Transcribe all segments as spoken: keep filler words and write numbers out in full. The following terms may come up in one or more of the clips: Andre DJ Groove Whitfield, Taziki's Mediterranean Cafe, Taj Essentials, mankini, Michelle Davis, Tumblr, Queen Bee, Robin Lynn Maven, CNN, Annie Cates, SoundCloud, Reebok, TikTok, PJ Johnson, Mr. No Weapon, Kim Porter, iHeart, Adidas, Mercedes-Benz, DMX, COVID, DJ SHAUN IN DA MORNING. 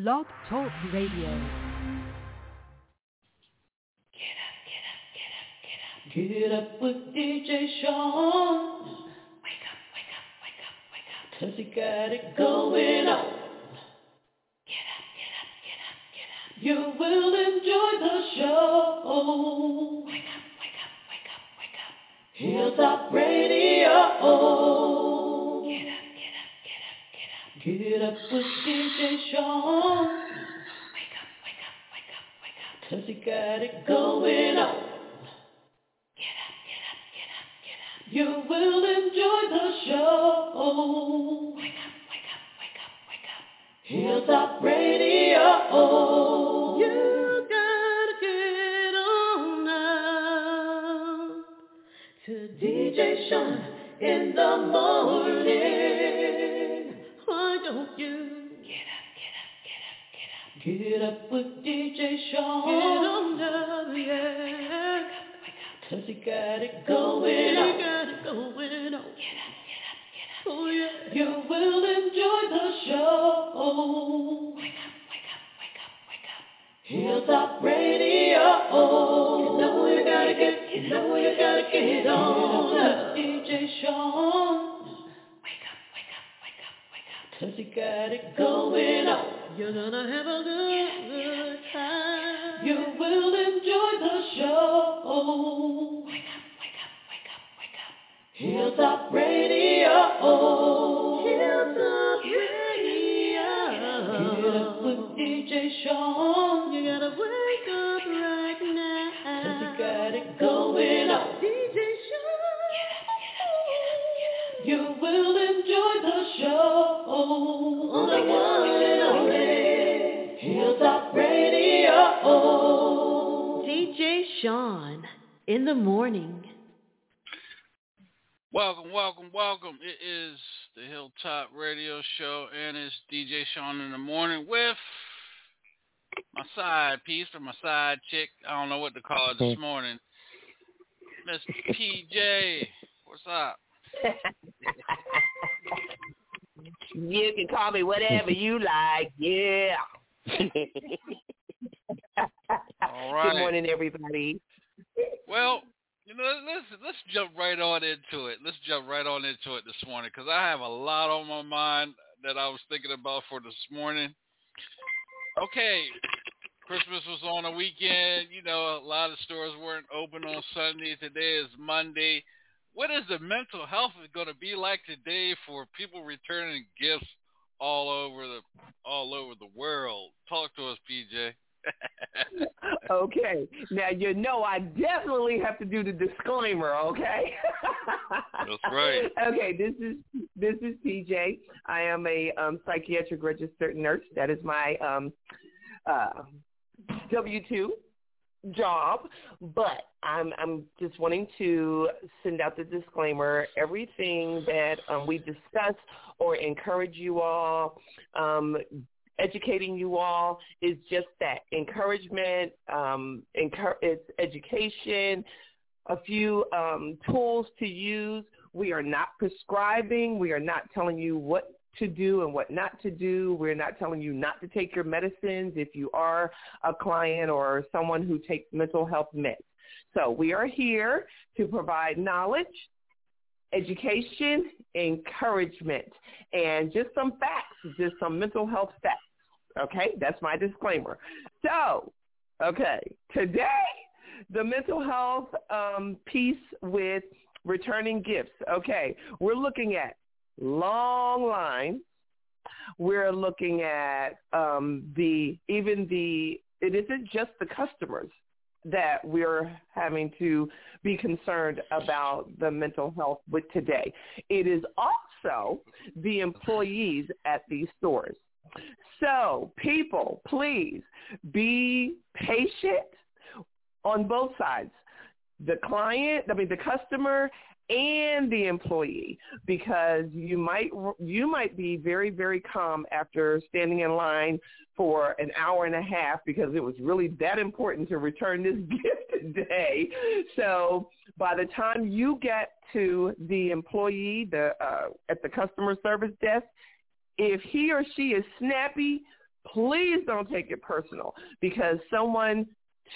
Love Talk Radio. Get up, get up, get up, get up. Get up with D J Shaun. Wake up, wake up, wake up, wake up. 'Cause he got it going on. Get up, get up, get up, get up. You will enjoy the show. Wake up, wake up, wake up, wake up. Heels Up Radio. Get up with D J Shaun. Wake up, wake up, wake up, wake up. 'Cause he got it going on. Get up, get up, get up, get up. You will enjoy the show. Wake up, wake up, wake up, wake up. Heels Up Radio. You gotta get on up to D J Shaun in the morning. Why don't you get up, get up, get up, get up? Get up with D J Shaun. Get on up, yeah. Wake up, wake up, wake up, wake up. 'Cause he got it going on. He got it going on. Get up, get up, get up. Oh yeah. You will enjoy the show. Wake up, wake up, wake up, wake up. Hilltop Radio. You know you gotta get, you know you gotta get on up, D J Shaun. 'Cause you got it going on. You're gonna have a good, good time. You will enjoy the show. Wake up, wake up, wake up, wake up. Heels Up Radio. Heels Up Radio. Get up with D J Shaun. You gotta wake up right now. 'Cause you got it going on. D J Shaun. Get up, get up, get up, get up. You will enjoy the show. On the one and only Hilltop Radio. D J Shaun in the morning. Welcome, welcome, welcome. It is the Hilltop Radio Show, and it's D J Shaun in the morning with my side piece or my side chick. I don't know what to call it this morning. Miss P J, what's up? You can call me whatever you like. Yeah. All right. Good morning, everybody. Well, you know, let's let's jump right on into it. Let's jump right on into it this morning, because I have a lot on my mind that I was thinking about for this morning. Okay, Christmas was on a weekend. You know, a lot of stores weren't open on Sunday. Today is Monday. What is the mental health going to be like today for people returning gifts all over the all over the world? Talk to us, P J. Okay. Now, you know I definitely have to do the disclaimer, okay? That's right. Okay, this is this is P J. I am a um, psychiatric registered nurse. That is my um, uh, W two job, but I'm I'm just wanting to send out the disclaimer. Everything that um, we discuss or encourage you all, um, educating you all, is just that, encouragement, um, encourage, it's education, a few um, tools to use. We are not prescribing. We are not telling you what to do and what not to do. We're not telling you not to take your medicines if you are a client or someone who takes mental health meds. So we are here to provide knowledge, education, encouragement, and just some facts, just some mental health facts. Okay, that's my disclaimer. So, okay, today, the mental health um, piece with returning gifts. Okay, we're looking at long lines. We're looking at um, the even the it isn't just the customers that we're having to be concerned about the mental health with today. It is also the employees at these stores. So people, please be patient on both sides, the client, I mean the customer, and the employee, because you might you might be very, very calm after standing in line for an hour and a half because it was really that important to return this gift today. So by the time you get to the employee the uh, at the customer service desk, if he or she is snappy, please don't take it personal, because someone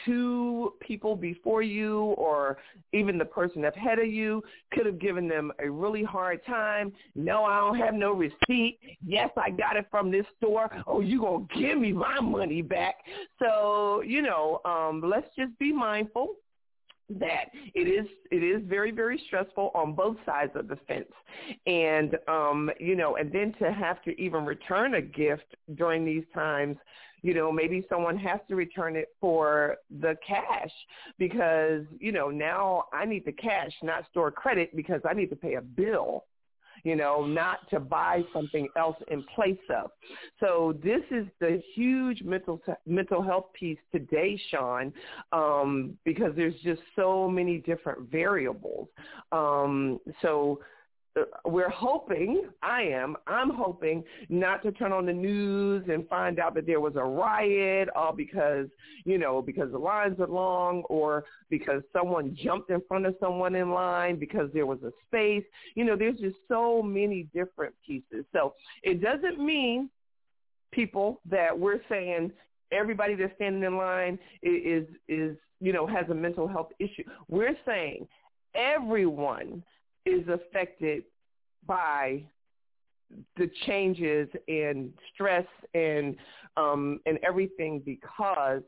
two people before you or even the person ahead of you could have given them a really hard time. No, I don't have no receipt. Yes, I got it from this store. Oh, you gonna give me my money back. So, you know, um, let's just be mindful that it is it is very, very stressful on both sides of the fence. And, um, you know, and then to have to even return a gift during these times, you know, maybe someone has to return it for the cash because, you know, now I need the cash, not store credit, because I need to pay a bill, you know, not to buy something else in place of. So this is the huge mental t- mental health piece today, Shaun, um, because there's just so many different variables. Um, so we're hoping, I am, I'm hoping not to turn on the news and find out that there was a riot, all because, you know, because the lines are long or because someone jumped in front of someone in line because there was a space. You know, there's just so many different pieces. So it doesn't mean, people, that we're saying everybody that's standing in line is, is you know, has a mental health issue. We're saying everyone is affected by the changes in stress and um, and everything because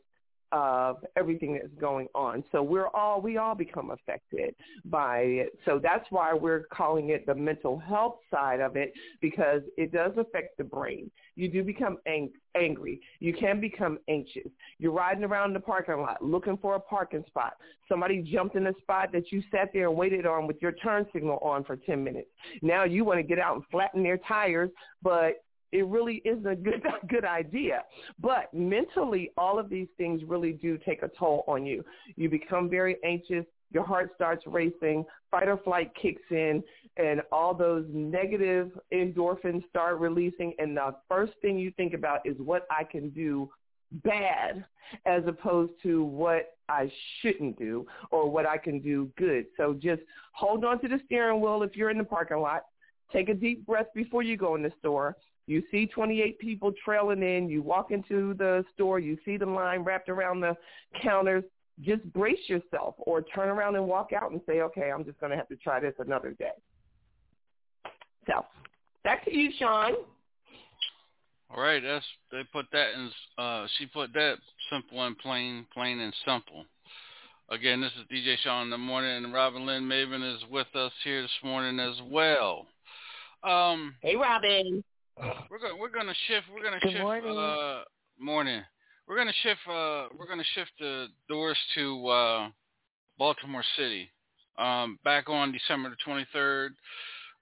of everything that's going on. So we're all, we all become affected by it. So that's why we're calling it the mental health side of it, because it does affect the brain. You do become ang- angry. You can become anxious. You're riding around the parking lot looking for a parking spot. Somebody jumped in a spot that you sat there and waited on with your turn signal on for ten minutes. Now you want to get out and flatten their tires, but it really isn't a good, good idea. But mentally, all of these things really do take a toll on you. You become very anxious. Your heart starts racing. Fight or flight kicks in, and all those negative endorphins start releasing. And the first thing you think about is what I can do bad as opposed to what I shouldn't do or what I can do good. So just hold on to the steering wheel if you're in the parking lot. Take a deep breath before you go in the store. You see twenty-eight people trailing in. You walk into the store. You see the line wrapped around the counters. Just brace yourself or turn around and walk out and say, okay, I'm just going to have to try this another day. So back to you, Shaun. All right. That's, they put that in, uh, she put that simple and plain, plain and simple. Again, this is D J Shaun in the morning, and Robin Lynn Maven is with us here this morning as well. Um, hey, Robin. We're gonna we're gonna shift we're gonna Good shift morning. uh morning. We're gonna shift uh we're gonna shift the doors to uh Baltimore City. Um back on December the twenty third,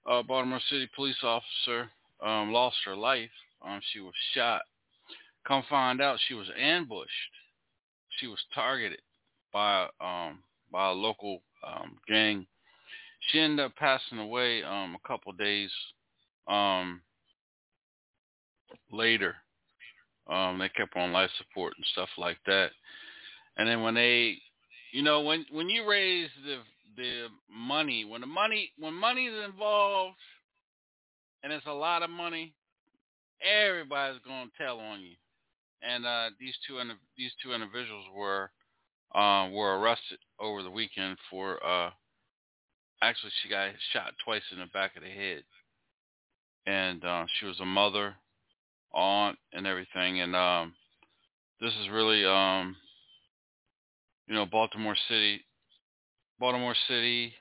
uh Baltimore City police officer um lost her life. Um she was shot. Come find out she was ambushed. She was targeted by um by a local um gang. She ended up passing away um a couple days um later. Um, they kept on life support and stuff like that. And then when they, you know, when, when you raise the the money, when the money, when money is involved and it's a lot of money, everybody's going to tell on you. And uh, these two, these two individuals were, uh, were arrested over the weekend for, uh, actually she got shot twice in the back of the head. And uh, she was a mother, aunt, and everything. And um this is really um you know Baltimore City Baltimore City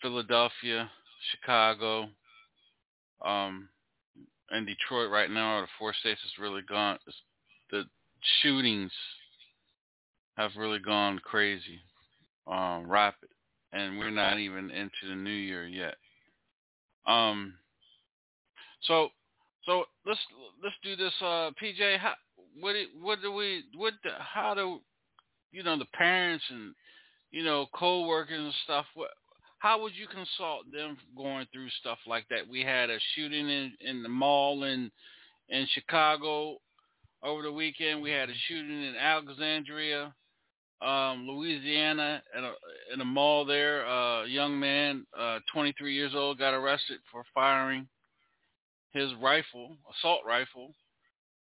Philadelphia, Chicago, um and Detroit right now are the four states that's really gone, the shootings have really gone crazy, um rapid, and we're not even into the new year yet. um so So let's let's do this, uh, P J. How, what do, what do we what do, how do you know the parents and you know co-workers and stuff? What, how would you consult them going through stuff like that? We had a shooting in, in the mall in in Chicago over the weekend. We had a shooting in Alexandria, um, Louisiana, at a, in a mall there. A uh, young man, uh, twenty-three years old, got arrested for firing his rifle, assault rifle,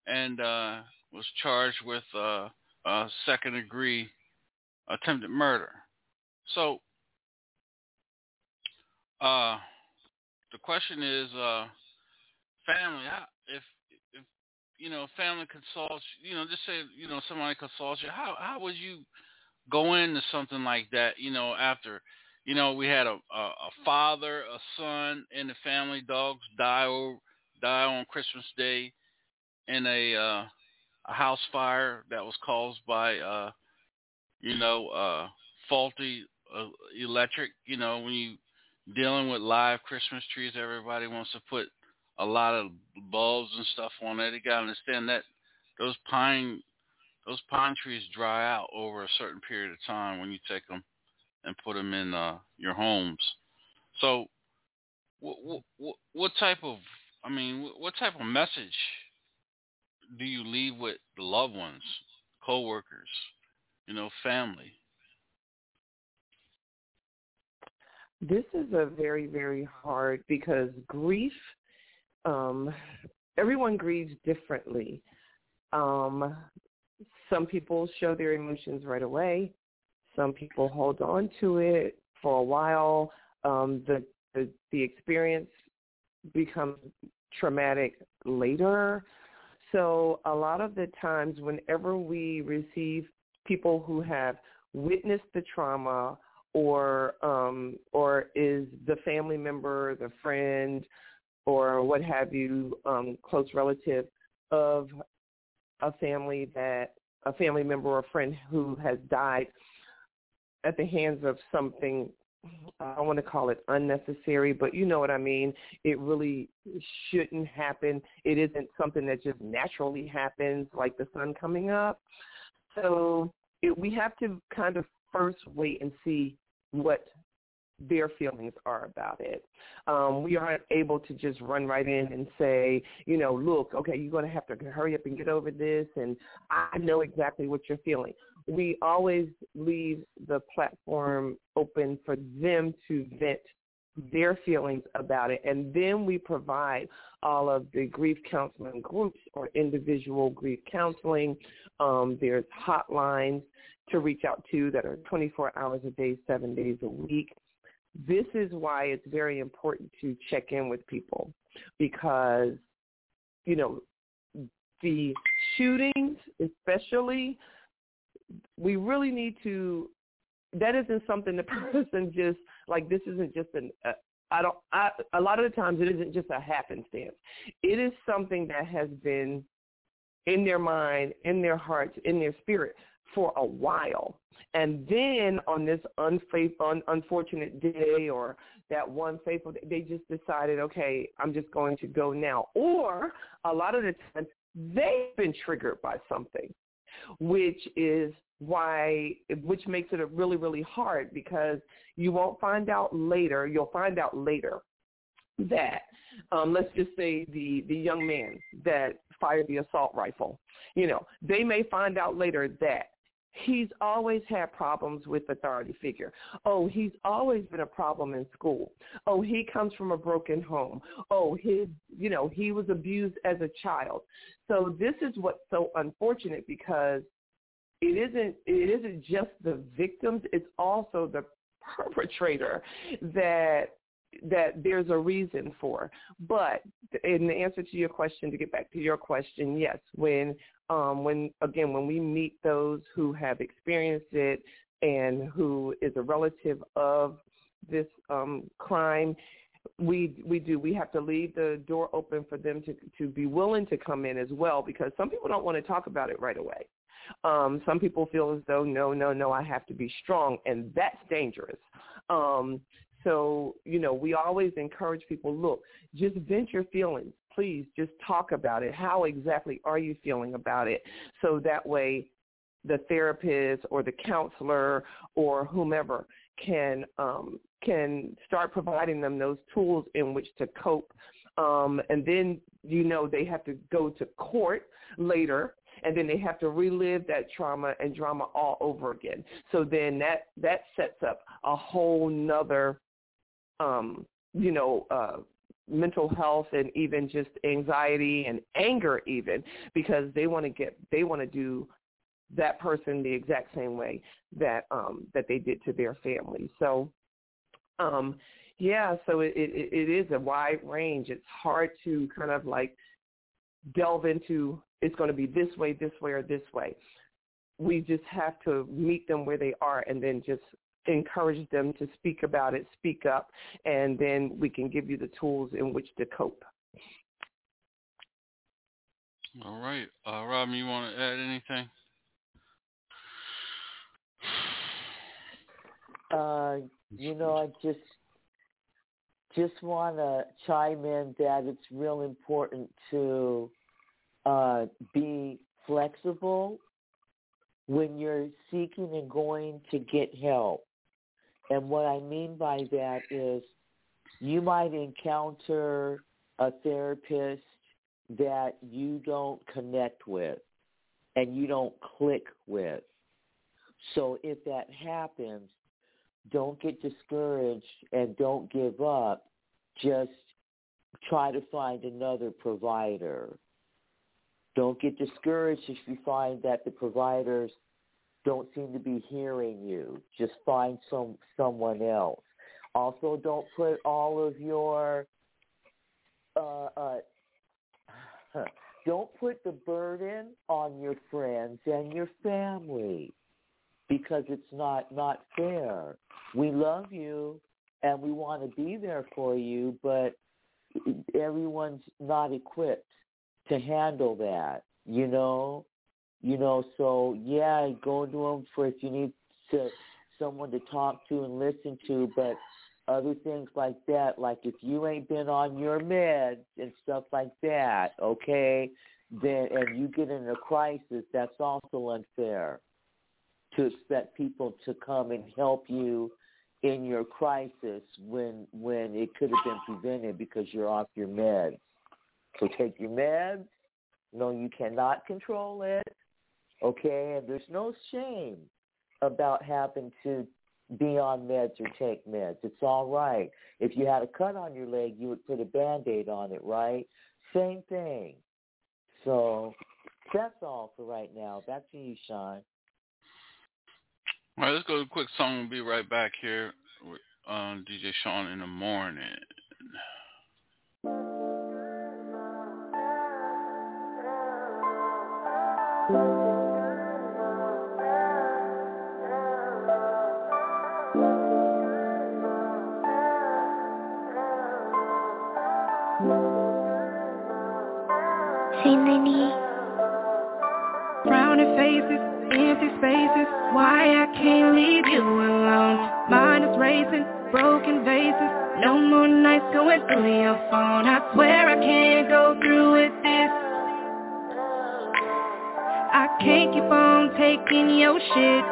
and uh, was charged with uh, uh, second-degree attempted murder. So uh, the question is, uh, family, how, if, if, you know, family consults, you know, just say, you know, somebody consults you, how, how would you go into something like that, you know, after, you know, we had a, a, a father, a son, and the family dogs die over, die on Christmas Day in a, uh, a house fire that was caused by, uh, you know, uh, faulty uh, electric. You know, when you dealing with live Christmas trees, everybody wants to put a lot of bulbs and stuff on there. You got to understand that those pine those pine trees dry out over a certain period of time when you take them and put them in uh, your homes. So, what, what, what type of I mean, what type of message do you leave with the loved ones, coworkers, you know, family? This is a very, very hard, because grief, um, everyone grieves differently. Um, some people show their emotions right away. Some people hold on to it for a while. Um, the, the the experience becomes traumatic later. So a lot of the times, whenever we receive people who have witnessed the trauma, or um, or is the family member, the friend, or what have you, um, close relative of a family that a family member or friend who has died at the hands of something, I want to call it unnecessary, but you know what I mean. It really shouldn't happen. It isn't something that just naturally happens, like the sun coming up. So it, we have to kind of first wait and see what their feelings are about it. Um, we aren't able to just run right in and say, you know, look, okay, you're going to have to hurry up and get over this, and I know exactly what you're feeling. We always leave the platform open for them to vent their feelings about it, and then we provide all of the grief counseling groups or individual grief counseling. Um, there's hotlines to reach out to that are twenty-four hours a day, seven days a week. This is why it's very important to check in with people, because, you know, the shootings especially, we really need to, that isn't something the person just, like, this isn't just an, uh, I don't, I, a lot of the times it isn't just a happenstance. It is something that has been in their mind, in their hearts, in their spirit for a while. And then on this unfaithful, un, unfortunate day, or that one faithful day, they just decided, okay, I'm just going to go now. Or a lot of the times they've been triggered by something, which is why, which makes it really, really hard, because you won't find out later. You'll find out later that, um, let's just say the, the young man that fired the assault rifle, you know, they may find out later that he's always had problems with authority figure. Oh, he's always been a problem in school. Oh, he comes from a broken home. Oh, his, you know, he was abused as a child. So this is what's so unfortunate, because it isn't, it isn't just the victims. It's also the perpetrator that, that there's a reason for. But in the answer to your question, to get back to your question, yes, when, um, when again, when we meet those who have experienced it and who is a relative of this um, crime, we we do. We have to leave the door open for them to, to be willing to come in as well, because some people don't want to talk about it right away. Um, some people feel as though, no, no, no, I have to be strong, and that's dangerous. Um So, you know, we always encourage people, look, just vent your feelings. Please just talk about it. How exactly are you feeling about it? So that way the therapist or the counselor or whomever can um, can start providing them those tools in which to cope. Um, and then, you know, they have to go to court later, and then they have to relive that trauma and drama all over again. So then that, that sets up a whole nother Um, you know, uh, mental health and even just anxiety and anger even, because they want to get, they want to do that person the exact same way that, um, that they did to their family. So, um, yeah, so it, it, it is a wide range. It's hard to kind of like delve into, it's going to be this way, this way, or this way. We just have to meet them where they are and then just encourage them to speak about it, speak up, and then we can give you the tools in which to cope. All right. Uh, Robin, you want to add anything? Uh, you know, I just just want to chime in that it's real important to uh, be flexible when you're seeking and going to get help. And what I mean by that is you might encounter a therapist that you don't connect with and you don't click with. So if that happens, don't get discouraged and don't give up. Just try to find another provider. Don't get discouraged if you find that the providers don't seem to be hearing you. Just find some someone else. Also, don't put all of your uh, uh, don't put the burden on your friends and your family, because it's not, not fair. We love you and we want to be there for you, but everyone's not equipped to handle that, you know, you know. So yeah, go to them for if you need to someone to talk to and listen to, but other things like that, like if you ain't been on your meds and stuff like that, okay, then and you get in a crisis, that's also unfair to expect people to come and help you in your crisis when when it could have been prevented because you're off your meds. So take your meds. No, you cannot control it, okay? And there's no shame about having to be on meds or take meds. It's all right. If you had a cut on your leg, you would put a Band-Aid on it, right? Same thing. So that's all for right now. Back to you, Shaun. All right, let's go to a quick song. We'll be right back here with um, D J Shaun in the morning. Thank you. Frowning faces, empty spaces, why I can't leave you alone. Mine is racing, broken vases, no more nights going through your phone. I swear I can't go through with this. I can't keep on taking your shit.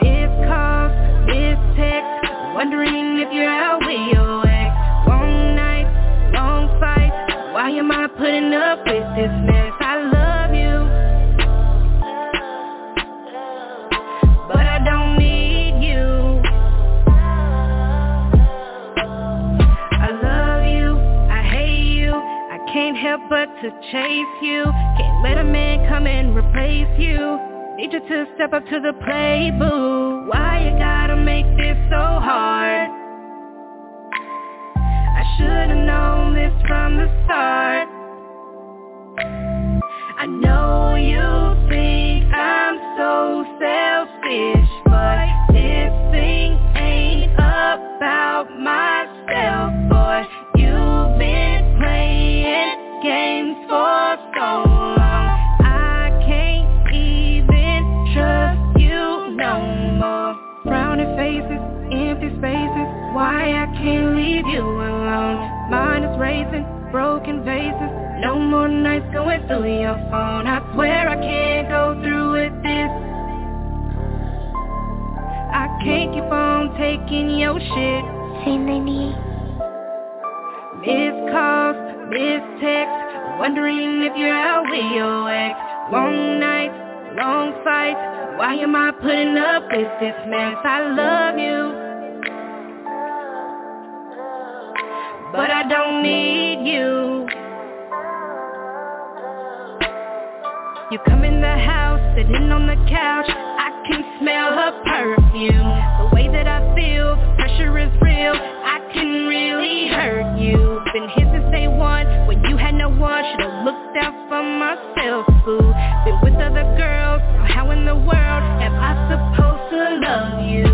Missed calls, missed texts, wondering if you're out with your ex. Long nights, long fights, why am I putting up with this mess? I love you, but I don't need you. I love you, I hate you, I can't help but to chase you. Can't let a man come and replace you. Need you to step up to the plate, boo. Why you gotta make this so hard? I should've known this from the start. I know you think I'm so selfish, but this thing ain't about myself, boy. You've been playing games for so long, I can't even trust you no more. Frowning faces, empty spaces, why I can't leave you alone. Mine is racing, broken vases, no more nights going through your phone. I swear I can't go through with this. I can't keep on taking your shit. Missed calls, missed texts, wondering if you're out with your ex. Long nights, long fights, why am I putting up with this mess? I love you, but I don't need you. You come in the house, sitting on the couch, I can smell her perfume. The way that I feel, the pressure is real, I can really hurt you. Been here since day one, when you had no one, should've looked out for myself, boo. Been with other girls, now how in the world am I supposed to love you?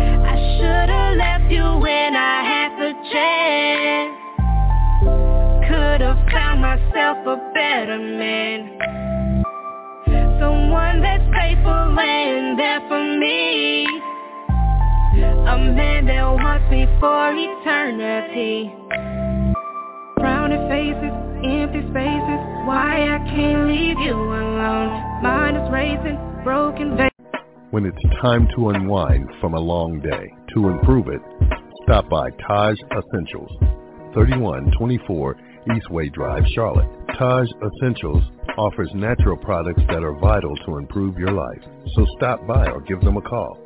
I should've left you when I had the chance. Could've found myself a better man, someone that's faithful and there for me, a man that wants me for eternity. Rounded faces, empty spaces, why I can't leave you alone. Mine is raising broken veins. When it's time to unwind from a long day, to improve it, stop by Taj Essentials, thirty-one twenty-four Eastway Drive, Charlotte. Taj Essentials offers natural products that are vital to improve your life. So stop by or give them a call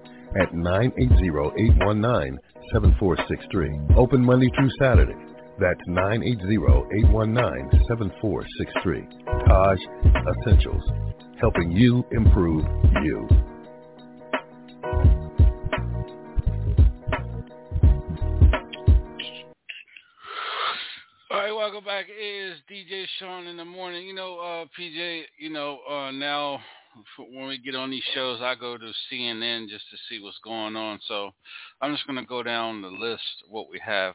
at nine eight zero, eight one nine, seven four six three. Open Monday through Saturday. That's nine eight zero, eight one nine, seven four six three. Taj Essentials, helping you improve you. All right, welcome back. It is D J Shaun in the morning. You know, uh, P J, you know, uh, now when we get on these shows, I go to C N N just to see what's going on. So I'm just going to go down the list of what we have.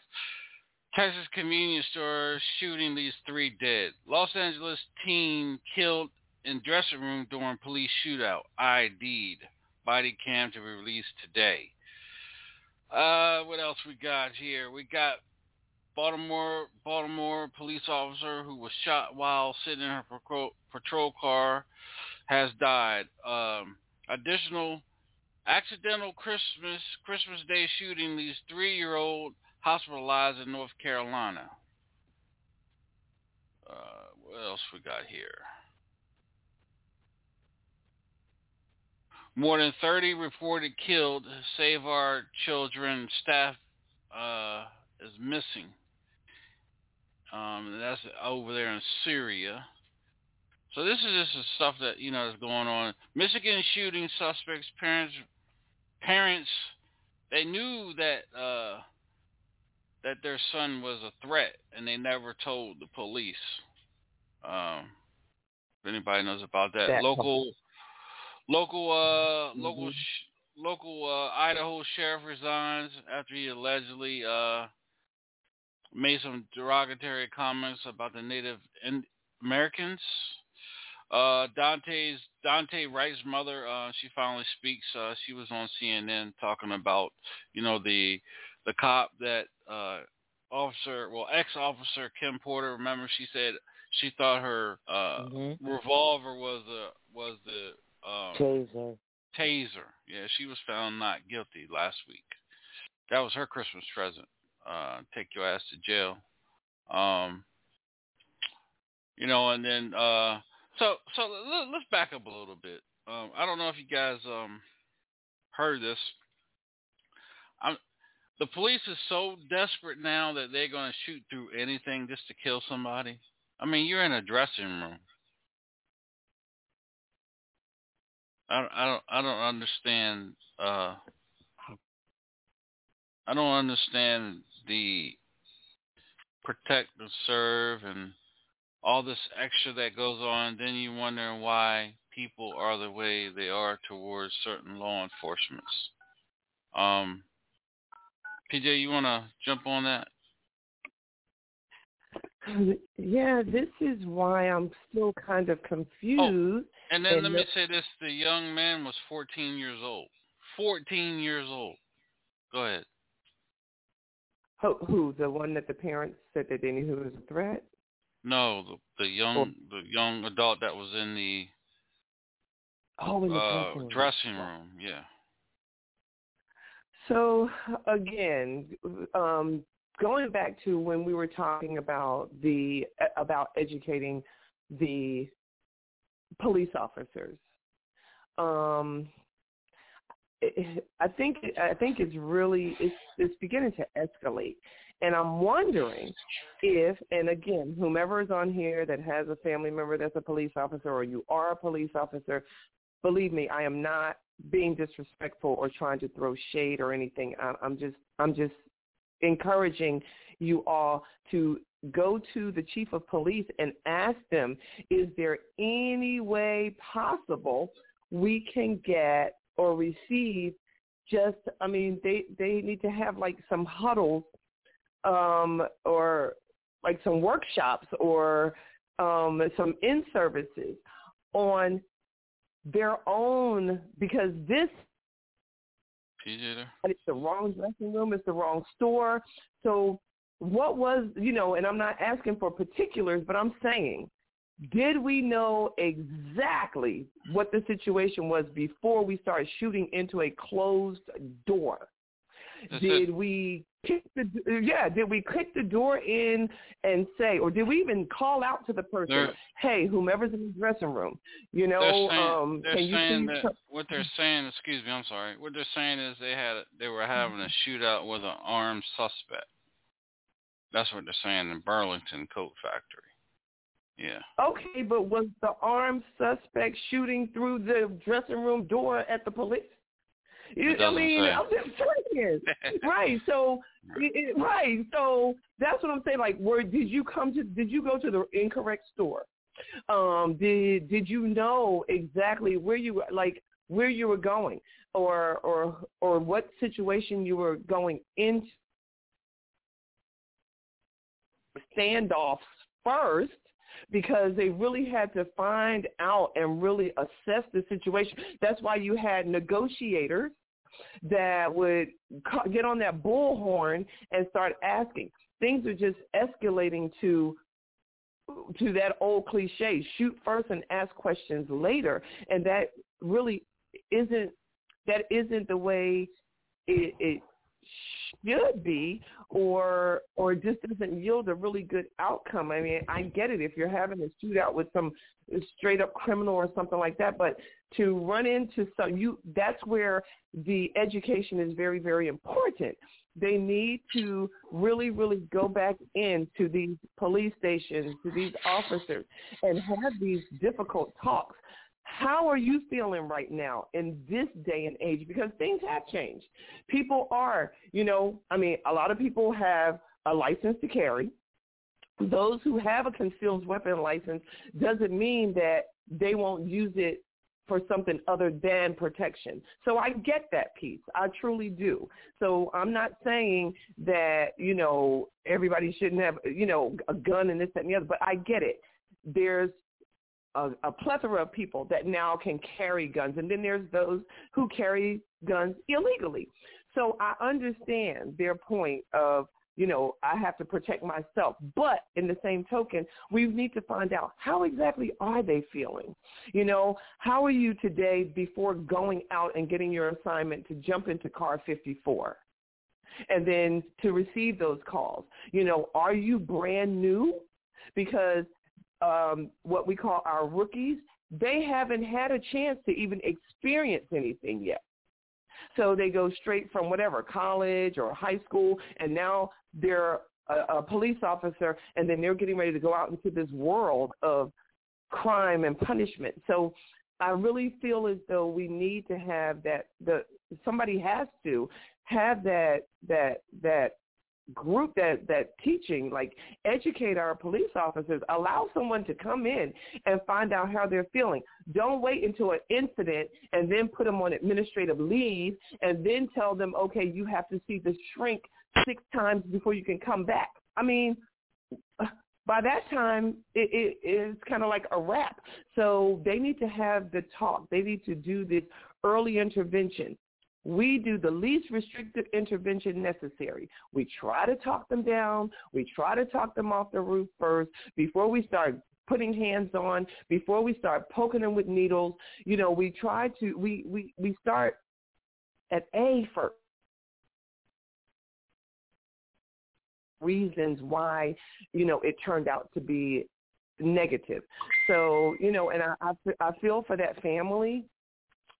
Texas convenience store shooting leaves three dead. Los Angeles teen killed in dressing room during police shootout. I D'd. Body cam to be released today. Uh, what else we got here? We got Baltimore Baltimore police officer who was shot while sitting in her patrol car has died. Um, additional accidental Christmas Christmas Day shooting leaves three-year-old hospitalized in North Carolina. Uh, what else we got here? More than thirty reported killed. Save Our Children staff uh, is missing. Um, that's over there in Syria. So this is just the stuff that, you know, is going on. Michigan shooting suspects, parents, parents, they knew that uh, that their son was a threat, and they never told the police. Um, if anybody knows about that, that local, part. local, uh, mm-hmm. local, sh- local uh, Idaho sheriff resigns after he allegedly Uh, made some derogatory comments about the Native in- Americans. Uh, Dante's Dante Wright's mother, uh, she finally speaks. Uh, she was on C N N talking about, you know, the the cop that uh, officer, well, ex-officer Kim Porter. Remember, she said she thought her uh, mm-hmm. revolver was the was the um, taser. Taser. Yeah, she was found not guilty last week. That was her Christmas present. Uh, take your ass to jail. Um, you know, and then, uh, so, so let's back up a little bit. Um, I don't know if you guys, um, heard this. I'm, the police is so desperate now that they're going to shoot through anything just to kill somebody. I mean, you're in a dressing room. I, I don't, I don't understand, uh, I don't understand the protect and serve and all this extra that goes on. Then you wonder why people are the way they are towards certain law enforcements. Um, P J, you want to jump on that? Yeah, this is why I'm still kind of confused. Oh, and then and let the- me say this. The young man was fourteen years old. fourteen years old. Go ahead. Who, who, the one that the parents said that they knew who was a threat? No, the, the young, oh. the young adult that was in the, oh, in the uh, dressing, dressing room. room. Yeah. So again, um, going back to when we were talking about the about educating the police officers. Um, it, I think I think it's really it's, it's beginning to escalate. And I'm wondering if, and again, whomever is on here that has a family member that's a police officer, or you are a police officer, believe me, I am not being disrespectful or trying to throw shade or anything. I'm just, I'm just encouraging you all to go to the chief of police and ask them, is there any way possible we can get or receive just, I mean, they, they need to have like some huddles um, or like some workshops or um, some in-services on their own, because this, it's the wrong dressing room, it's the wrong store. So what was, you know, and I'm not asking for particulars, but I'm saying, did we know exactly what the situation was before we started shooting into a closed door? That's did it. we kick the yeah? Did we kick the door in and say, or did we even call out to the person, they're, "Hey, whomever's in the dressing room, you know"? They're saying, um, they're can saying you that tr- what they're saying. Excuse me, I'm sorry. What they're saying is they had they were having a shootout with an armed suspect. That's what they're saying in Burlington Coat Factory. Yeah. Okay, but was the armed suspect shooting through the dressing room door at the police? You, I mean, say. I'm just curious. Right. So, it, right. So that's what I'm saying. Like, where did you come to? Did you go to the incorrect store? Um, did Did you know exactly where you like where you were going, or or or what situation you were going into? Standoffs first, because they really had to find out and really assess the situation. That's why you had negotiators that would get on that bullhorn and start asking. Things are just escalating to to that old cliche, shoot first and ask questions later. And that really isn't that isn't the way it, it should be, or or just doesn't yield a really good outcome. I mean, I get it if you're having a shootout with some straight up criminal or something like that, but to run into some, you that's where the education is very, very important. They need to really, really go back into these police stations, to these officers, and have these difficult talks. How are you feeling right now in this day and age? Because things have changed. People are, you know, I mean, a lot of people have a license to carry. Those who have a concealed weapon license doesn't mean that they won't use it for something other than protection. So I get that piece. I truly do. So I'm not saying that, you know, everybody shouldn't have, you know, a gun and this, that, and the other, but I get it. There's A, a plethora of people that now can carry guns, and then there's those who carry guns illegally. So I understand their point of, you know, I have to protect myself, but in the same token, we need to find out, how exactly are they feeling? You know, how are you today before going out and getting your assignment to jump into car fifty-four and then to receive those calls? You know, are you brand new? Because Um, what we call our rookies, they haven't had a chance to even experience anything yet. So they go straight from whatever, college or high school, and now they're a, a police officer, and then they're getting ready to go out into this world of crime and punishment. So I really feel as though we need to have that, the somebody has to have that, that, that, group that that teaching, like educate our police officers, allow someone to come in and find out how they're feeling. Don't wait until an incident and then put them on administrative leave and then tell them, okay, you have to see the shrink six times before you can come back. I mean, by that time it is it, kind of like a wrap. So they need to have the talk. They need to do this early intervention. We do the least restrictive intervention necessary. We try to talk them down. We try to talk them off the roof first before we start putting hands on, before we start poking them with needles. You know, we try to, we, we, we start at A first. Reasons why, you know, it turned out to be negative. So, you know, and I, I, I feel for that family.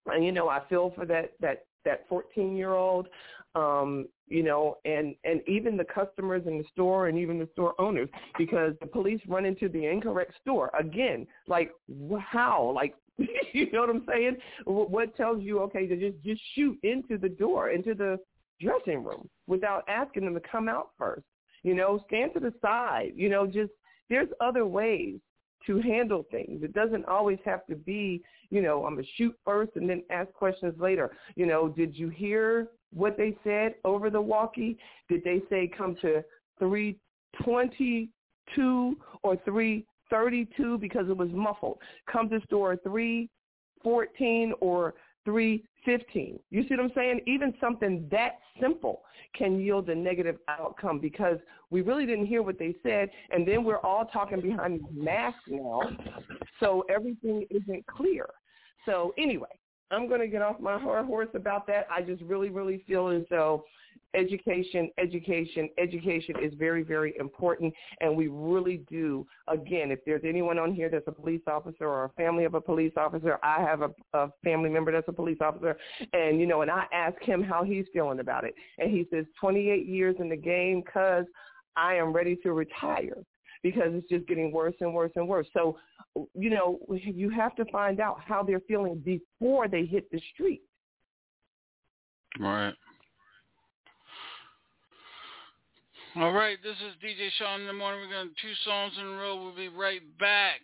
You know, I feel for that, that that fourteen-year-old, um, you know, and, and even the customers in the store and even the store owners, because the police run into the incorrect store. Again, like, how? Like, you know what I'm saying? What tells you, okay, to just, just shoot into the door, into the dressing room without asking them to come out first? You know, stand to the side. You know, just there's other ways to handle things. It doesn't always have to be, you know, I'm going to shoot first and then ask questions later. You know, did you hear what they said over the walkie? Did they say come to three twenty-two or three thirty-two because it was muffled? Come to store three fourteen or three fifteen. You see what I'm saying? Even something that simple can yield a negative outcome because we really didn't hear what they said, and then we're all talking behind masks now, so everything isn't clear. So anyway, I'm going to get off my horse about that. I just really, really feel as though education, education, education is very, very important, and we really do. Again, if there's anyone on here that's a police officer or a family of a police officer, I have a, a family member that's a police officer, and, you know, and I ask him how he's feeling about it, and he says, twenty-eight years in the game, cuz I am ready to retire because it's just getting worse and worse and worse. So, you know, you have to find out how they're feeling before they hit the street. Right. All right, this is D J Shaun in the morning. We're going to two songs in a row. We'll be right back.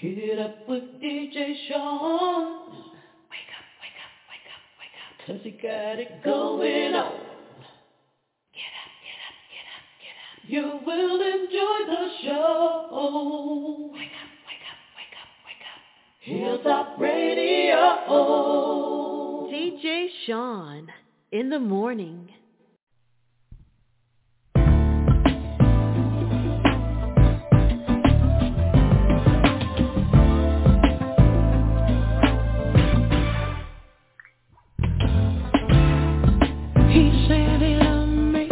Get up, get up, get up, get up. Get up with D J Shaun. Wake up, wake up, wake up, wake up. Cause he got it going on. Get up, get up, get up, get up. You will enjoy the show. Wake up, wake up, wake up, wake up. Hilltop Radio. D J Shaun in the morning. He said he loved me.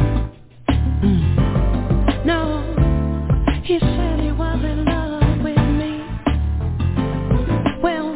Mm. No, he said he was in love with me. Well,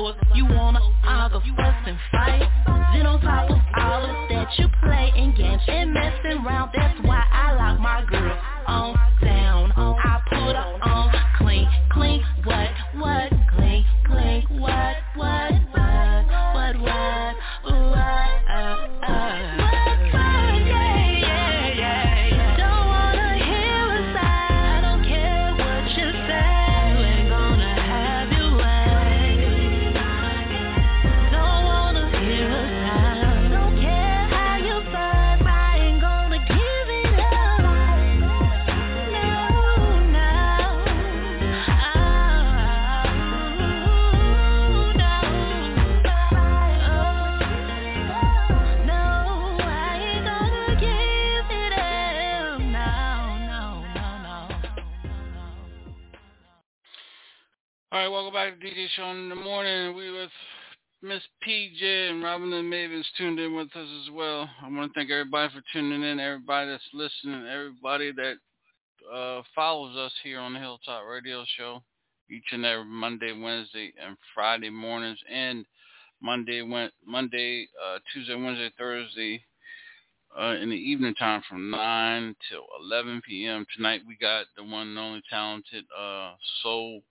door. You wanna either fuss and fight, then on top of all of that you playing games and messing around. That's why I lock my girl on down. I put her on clean, clean, what, what, clean, clean, what, what, what, what, what, what, uh, uh. All right, welcome back to D J Shaun in the Morning. We with Miss P J and Robin Lynn Maven's tuned in with us as well. I want to thank everybody for tuning in, everybody that's listening, everybody that uh, follows us here on the Hilltop Radio Show each and every Monday, Wednesday, and Friday mornings, and Monday, Monday, uh, Tuesday, Wednesday, Thursday uh, in the evening time from nine till eleven p.m. Tonight we got the one and only talented uh, soul.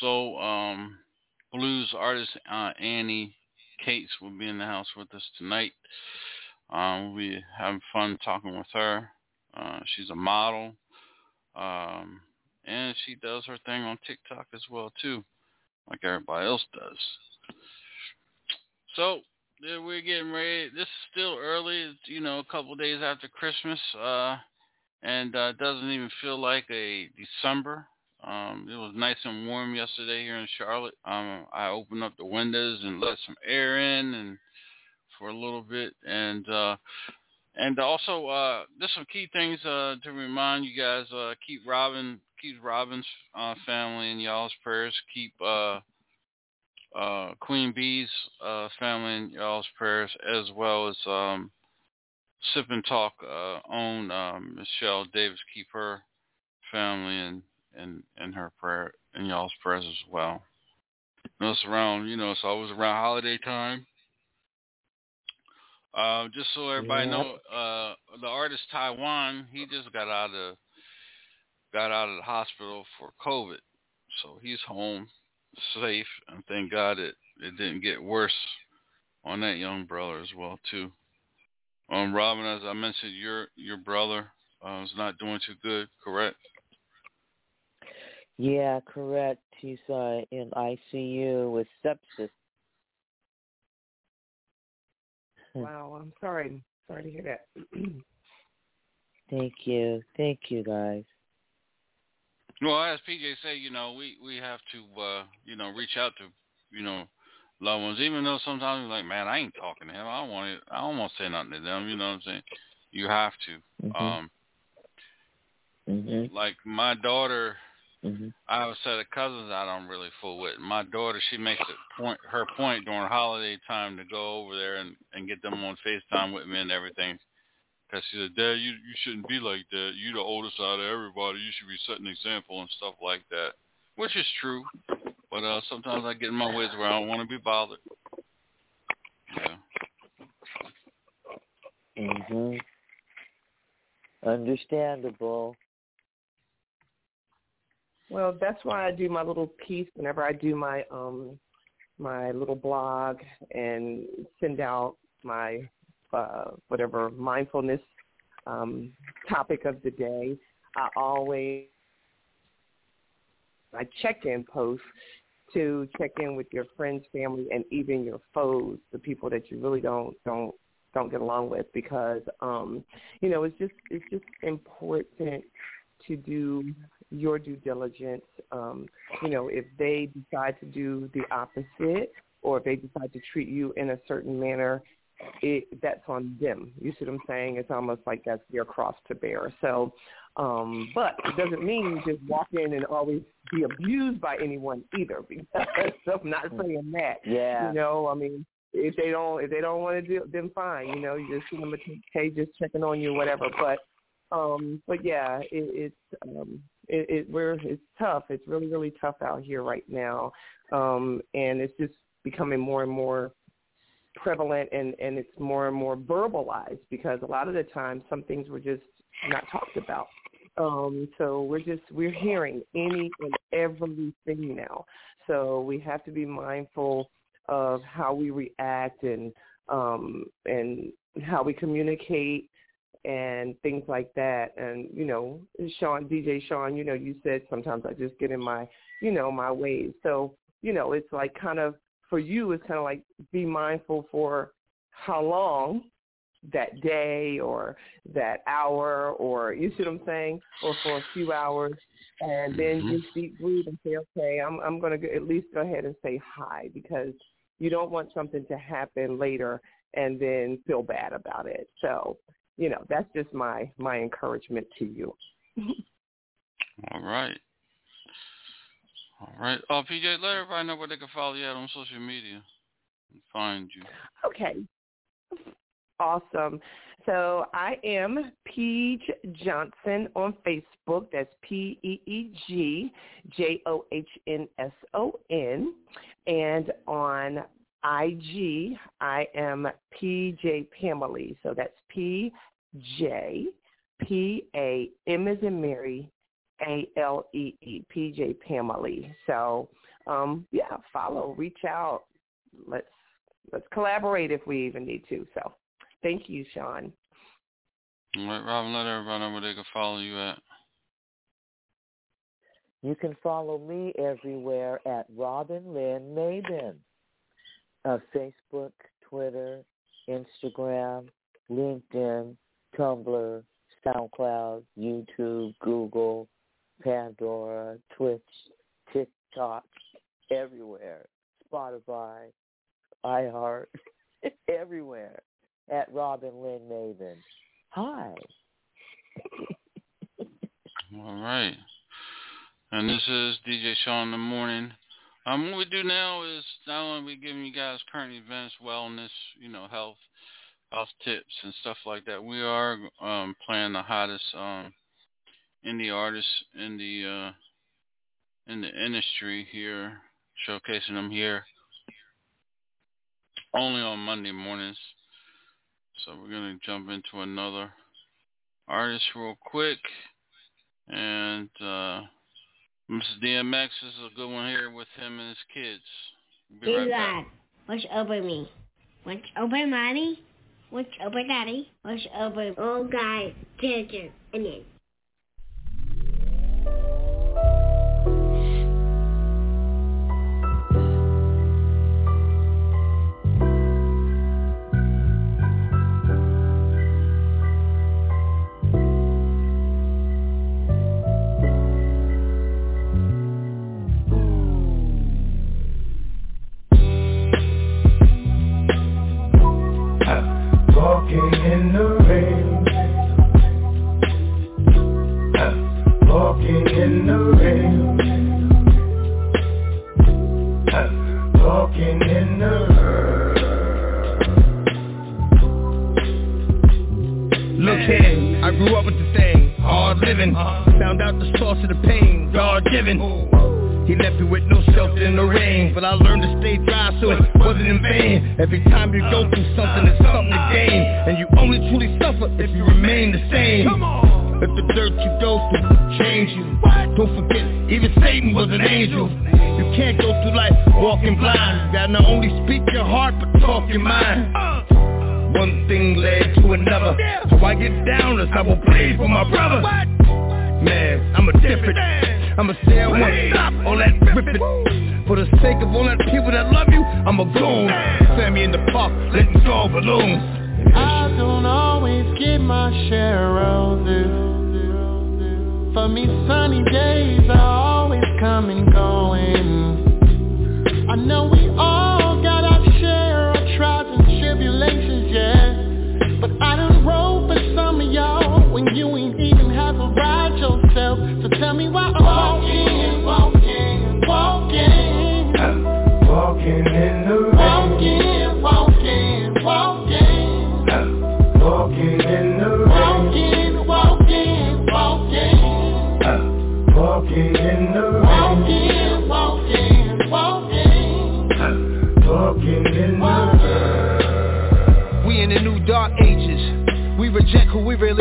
So, um, blues artist uh, Annie Cates will be in the house with us tonight. Um, we'll be having fun talking with her. Uh, she's a model, um, and she does her thing on TikTok as well, too, like everybody else does. So, yeah, we're getting ready. This is still early, it's, you know, a couple days after Christmas, uh, and it uh, doesn't even feel like a December. Um, it was nice and warm yesterday here in Charlotte. Um, I opened up the windows and let some air in and for a little bit. And uh, and also, uh, there's some key things uh, to remind you guys. Uh, keep Robin, keep Robin's uh, family in y'all's prayers. Keep uh, uh, Queen Bee's uh, family in y'all's prayers, as well as um, Sip and Talk uh, own um, Michelle Davis. Keep her family in And, and her prayer and y'all's prayers as well. You know, it's around, you know, it's always around holiday time. Uh, just so everybody yeah. know, uh, the artist Taiwan, he just got out of got out of the hospital for COVID, so he's home safe, and thank God it it didn't get worse on that young brother as well too. Um, Robin, as I mentioned, your your brother uh, is not doing too good, correct? Yeah, correct. He's uh, in I C U with sepsis. Wow, I'm sorry. Sorry to hear that. Thank you. Thank you, guys. Well, as P J said, you know, we, we have to, uh, you know, reach out to, you know, loved ones, even though sometimes you're like, man, I ain't talking to him. I don't want it. I don't want to say nothing to them. You know what I'm saying? You have to. Mm-hmm. Um, mm-hmm. Like my daughter... Mm-hmm. I have a set of cousins I don't really fool with. My daughter, she makes it point, her point during holiday time to go over there and, and get them on FaceTime with me and everything. Because she said, Dad, you, you shouldn't be like that. You the oldest out of everybody. You should be setting an example and stuff like that. Which is true. But uh, sometimes I get in my ways where I don't want to be bothered. Yeah. Mm-hmm. Understandable. Well, that's why I do my little piece whenever I do my um, my little blog and send out my uh, whatever mindfulness um, topic of the day. I always I check-in post to check in with your friends, family, and even your foes, the people that you really don't don't don't get along with, because um, you know it's just it's just important to do your due diligence. Um, you know, if they decide to do the opposite, or if they decide to treat you in a certain manner, it, that's on them. You see what I'm saying? It's almost like that's your cross to bear. So, um, but it doesn't mean you just walk in and always be abused by anyone either, because I'm not saying that. Yeah. You know, I mean, if they don't, if they don't want to do it, then fine. You know, you just see them, hey, just checking on you, whatever. But, um, but yeah, it, it's, um, it, it we're it's tough. It's really, really tough out here right now, um, and it's just becoming more and more prevalent, and, and it's more and more verbalized, because a lot of the time some things were just not talked about. Um, so we're just we're hearing any and everything now. So we have to be mindful of how we react and um, and how we communicate and things like that. And, you know, Shaun, D J Shaun, you know, you said sometimes I just get in my, you know, my ways. So, you know, it's like kind of, for you, it's kind of like be mindful for how long that day or that hour, or you see what I'm saying, or for a few hours, and then mm-hmm. you deep breathe and say, okay, I'm I'm going to at least go ahead and say hi, because you don't want something to happen later and then feel bad about it. So, you know, that's just my, my encouragement to you. All right. All right. Uh, P J, let everybody know where they can follow you out on social media and find you. Okay. Awesome. So I am P J Johnson on Facebook. That's P E E G J O H N S O N. And on I G, I am P J Pamely. So that's P J, P A, M as in Mary, A L E E, P J Pamely. So, um, yeah, follow, reach out. Let's let's collaborate if we even need to. So thank you, Shaun. All right, Robin, let everybody know where they can follow you at. You can follow me everywhere at Robin Lynn Maven. Uh, Facebook, Twitter, Instagram, LinkedIn, Tumblr, SoundCloud, YouTube, Google, Pandora, Twitch, TikTok, everywhere. Spotify, iHeart, everywhere. At Robin Lynn Maven. Hi. All right. And this is D J Shaun in the Morning. Um, what we do now is not only we giving you guys current events, wellness, you know, health, health tips and stuff like that. We are um, playing the hottest um, indie artists in the uh, in the industry here, showcasing them here only on Monday mornings. So we're gonna jump into another artist real quick, and uh, Mister D M X is a good one here with him and his kids. Be right back. Watch over me, watch over mommy, watch over daddy, watch over all guys, children, and then.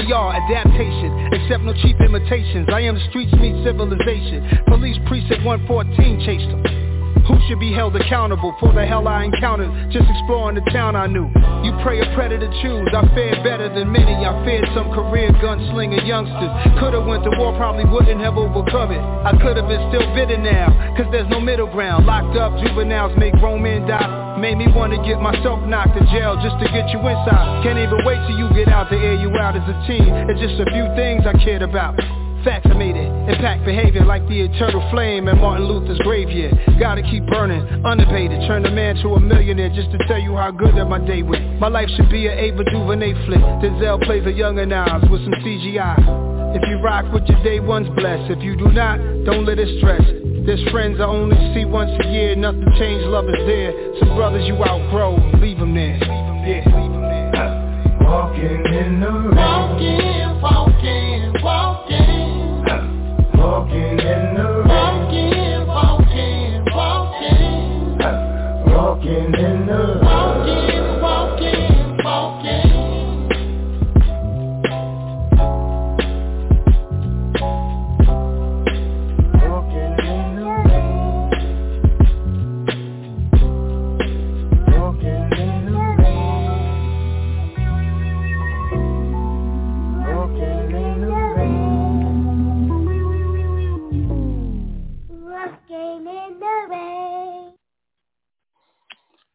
V R adaptation, accept no cheap imitations. I am the streets meet civilization. Police precinct one fourteen chased them. Who should be held accountable for the hell I encountered? Just exploring the town I knew. You pray a predator choose. I fared better than many. I feared some career gunslinger youngsters. Could've went to war, probably wouldn't have overcome it. I could've been still bitter now, cause there's no middle ground. Locked up juveniles make grown men die. Made me wanna get myself knocked to jail just to get you inside. Can't even wait till you get out to air you out as a team. It's just a few things I cared about. Facts made it, impact behavior like the eternal flame in Martin Luther's graveyard. Gotta keep burning, unabated, turn a man to a millionaire just to tell you how good that my day went. My life should be an Ava DuVernay flick. Denzel plays a younger Nas with some C G I. If you rock with your day one's blessed, if you do not, don't let it stress. There's friends I only see once a year, nothing changed, love is there. Some brothers you outgrow, leave them there. Yeah. Walking in the rain. Walking, walking, walking. Walking in the rain, walking, walking, walking, uh, walking in the rain.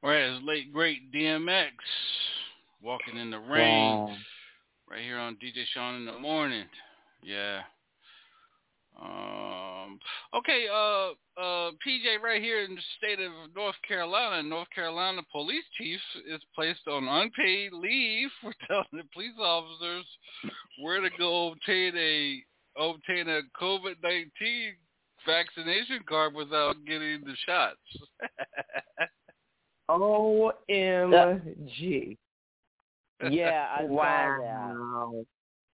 All right, it's late great D M X, walking in the rain, yeah. Right here on D J Shaun in the morning. Yeah. Um. Okay. Uh. Uh. P J, right here in the state of North Carolina, North Carolina police chief is placed on unpaid leave for telling the police officers where to go obtain a obtain a COVID nineteen vaccination card without getting the shots. O M G. Yeah, I wow. saw that.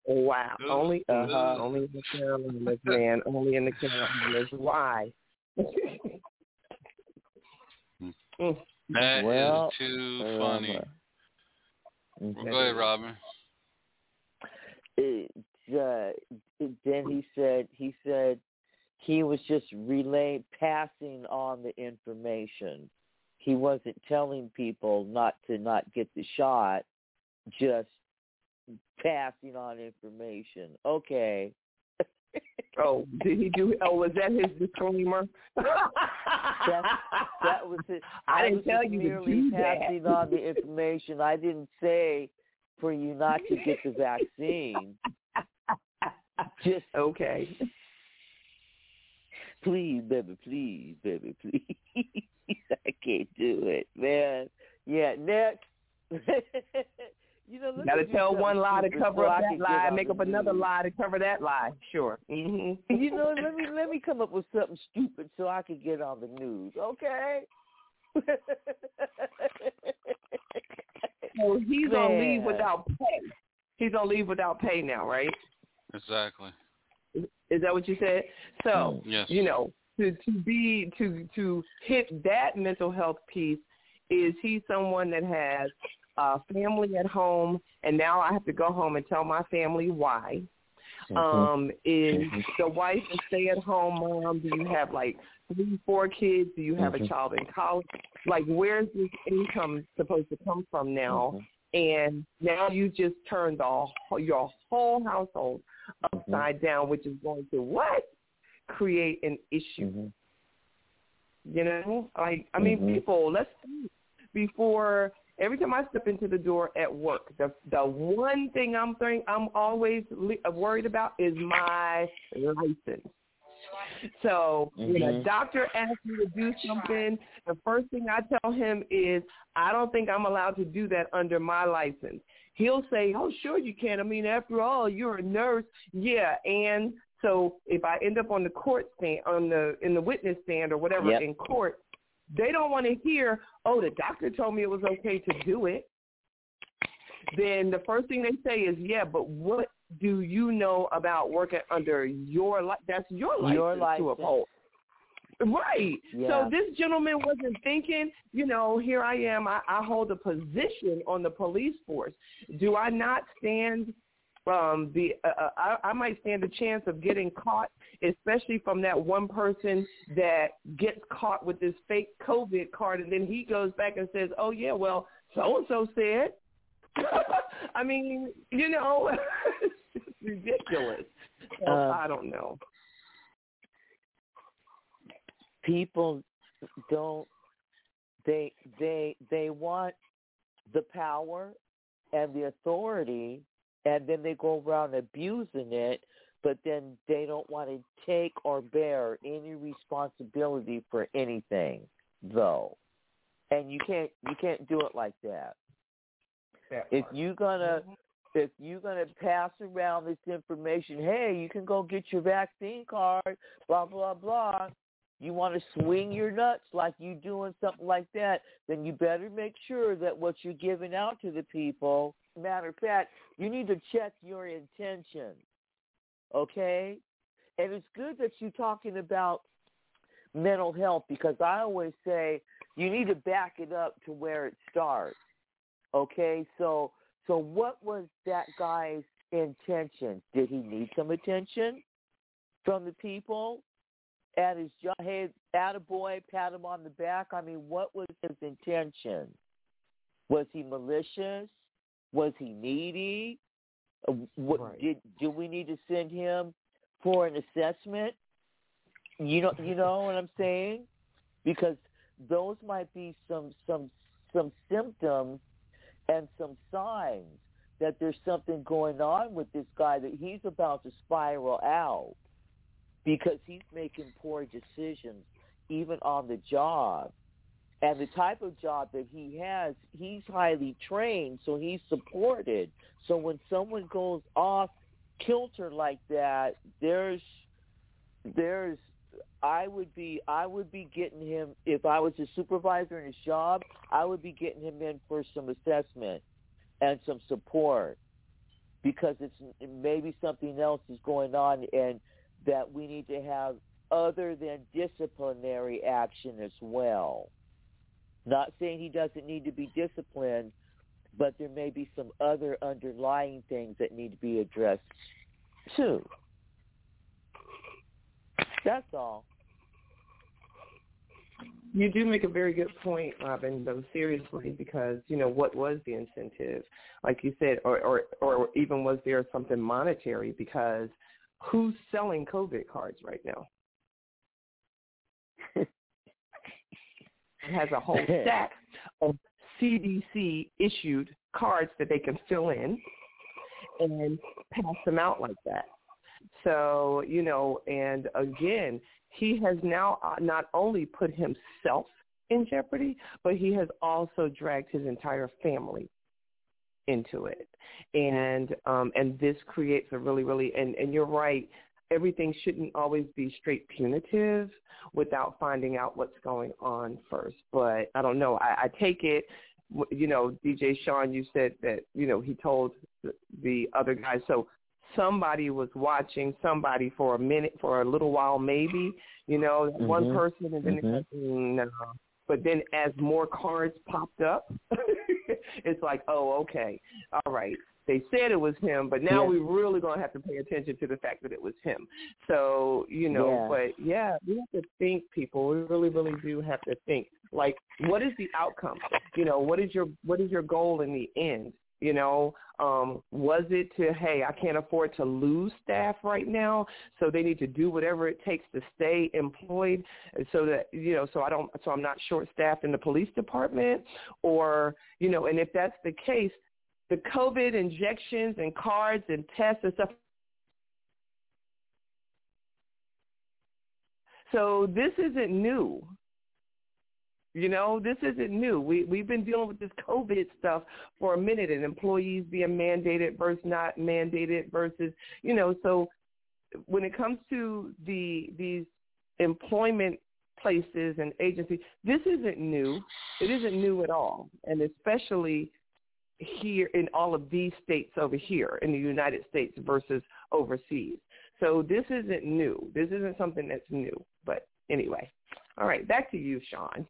Wow. Good. Only uh huh. Only in the Carolinas, man. Only in the Carolinas. Why? That well, is too funny. Well, go ahead, Robin. It, uh, it, then he said he said he was just relaying, passing on the information. He wasn't telling people not to not get the shot, just passing on information. Okay. Oh, did he do? Oh, was that his disclaimer? that, that was it. I, I didn't was tell you to do that. Passing on the information. I didn't say for you not to get the vaccine. Just okay. Please, baby, please, baby, please. I can't do it, man. Yeah, next. You know, look, gotta tell one lie to cover up that lie, make up another lie to cover that lie. Sure. Mm-hmm. You know, let me let me come up with something stupid so I can get on the news. Okay. Well, he's man. on leave without pay. He's on leave without pay now, right? Exactly. Is that what you said? So, yes. You know, to, to be to to hit that mental health piece, is he someone that has uh, family at home, and now I have to go home and tell my family why? Mm-hmm. Um, is mm-hmm. the wife a stay-at-home mom? Do you have like three, four kids? Do you have mm-hmm. a child in college? Like, where's this income supposed to come from now? Mm-hmm. And now you just turned the your whole household upside mm-hmm. down, which is going to what? Create an issue. Mm-hmm. You know, like I mean, mm-hmm. people. Let's think. Before every time I step into the door at work, the the one thing I'm think I'm always le- worried about is my license. So mm-hmm. when a doctor asks me to do something, the first thing I tell him is, I don't think I'm allowed to do that under my license. He'll say, oh, sure you can. I mean, after all, you're a nurse. Yeah, and so if I end up on the court stand, on the in the witness stand or whatever yep. in court, they don't want to hear, oh, the doctor told me it was okay to do it. Then the first thing they say is, yeah, but what do you know about working under your life? That's your license, your license to uphold. Right. Yeah. So this gentleman wasn't thinking, you know, here I am. I, I hold a position on the police force. Do I not stand um, be uh, I, I might stand a chance of getting caught, especially from that one person that gets caught with this fake COVID card, and then he goes back and says, "Oh yeah, well, so and so said." I mean, you know, it's ridiculous. So, uh, I don't know. People don't. They they they want the power and the authority, and then they go around abusing it, but then they don't want to take or bear any responsibility for anything, though. And you can't you can't do it like that. that if you're gonna mm-hmm. if you're gonna pass around this information, hey, you can go get your vaccine card, blah blah blah. You want to swing your nuts like you doing something like that, then you better make sure that what you're giving out to the people, matter of fact, you need to check your intention, okay? And it's good that you're talking about mental health, because I always say you need to back it up to where it starts, okay? So, so what was that guy's intention? Did he need some attention from the people? At his job, hey, attaboy, pat him on the back. I mean, what was his intention? Was he malicious? Was he needy? What, right. did, do we need to send him for an assessment? You know, you know what I'm saying? Because those might be some some some symptoms and some signs that there's something going on with this guy, that he's about to spiral out. Because he's making poor decisions, even on the job. And the type of job that he has, he's highly trained, so he's supported. So when someone goes off kilter like that, there's, there's, I would be, I would be getting him, if I was a supervisor in his job, I would be getting him in for some assessment and some support, because it's maybe something else is going on, and that we need to have other than disciplinary action as well. Not saying he doesn't need to be disciplined, but there may be some other underlying things that need to be addressed too. That's all. You do make a very good point, Robin, though, seriously, because, you know, what was the incentive? Like you said, or, or, or even was there something monetary? Because who's selling COVID cards right now? It has a whole stack of C D C-issued cards that they can fill in and pass them out like that. So, you know, and again, he has now not only put himself in jeopardy, but he has also dragged his entire family into it. And um, and this creates a really, really, and, and you're right, everything shouldn't always be straight punitive without finding out what's going on first. But I don't know. I, I take it, you know, D J Shaun, you said that, you know, he told the, the other guy. So somebody was watching somebody for a minute, for a little while maybe, you know, mm-hmm. one person, and then mm-hmm. no. But then as more cards popped up, it's like, oh, okay, all right. They said it was him, but now yeah. we're really going to have to pay attention to the fact that it was him. So, you know, yeah. but, yeah, we have to think, people. We really, really do have to think. Like, what is the outcome? You know, what is your what is your goal in the end? You know, um, was it to, hey, I can't afford to lose staff right now, so they need to do whatever it takes to stay employed, so that, you know, so I don't, so I'm not short-staffed in the police department, or, you know, and if that's the case, the COVID injections and cards and tests and stuff. So this isn't new. You know, this isn't new. We, we've been dealing with this COVID stuff for a minute, and employees being mandated versus not mandated versus, you know, so when it comes to the these employment places and agencies, this isn't new. It isn't new at all, and especially here in all of these states over here in the United States versus overseas. So this isn't new. This isn't something that's new, but anyway. All right, back to you, Shaun.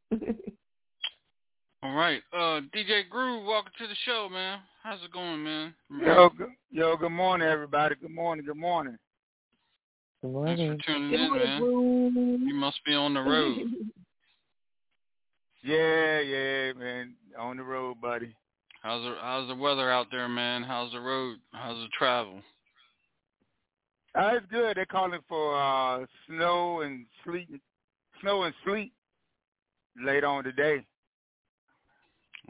All right, uh, D J Groove, welcome to the show, man. How's it going, man? Yo, go, yo, good morning, everybody. Good morning, good morning. Good morning. Thanks for tuning good in, morning, man. Groove. You must be on the road. yeah, yeah, man, on the road, buddy. How's the How's the weather out there, man? How's the road? How's the travel? Uh, it's good. They're calling for uh, snow and sleet, snow and sleet later on today.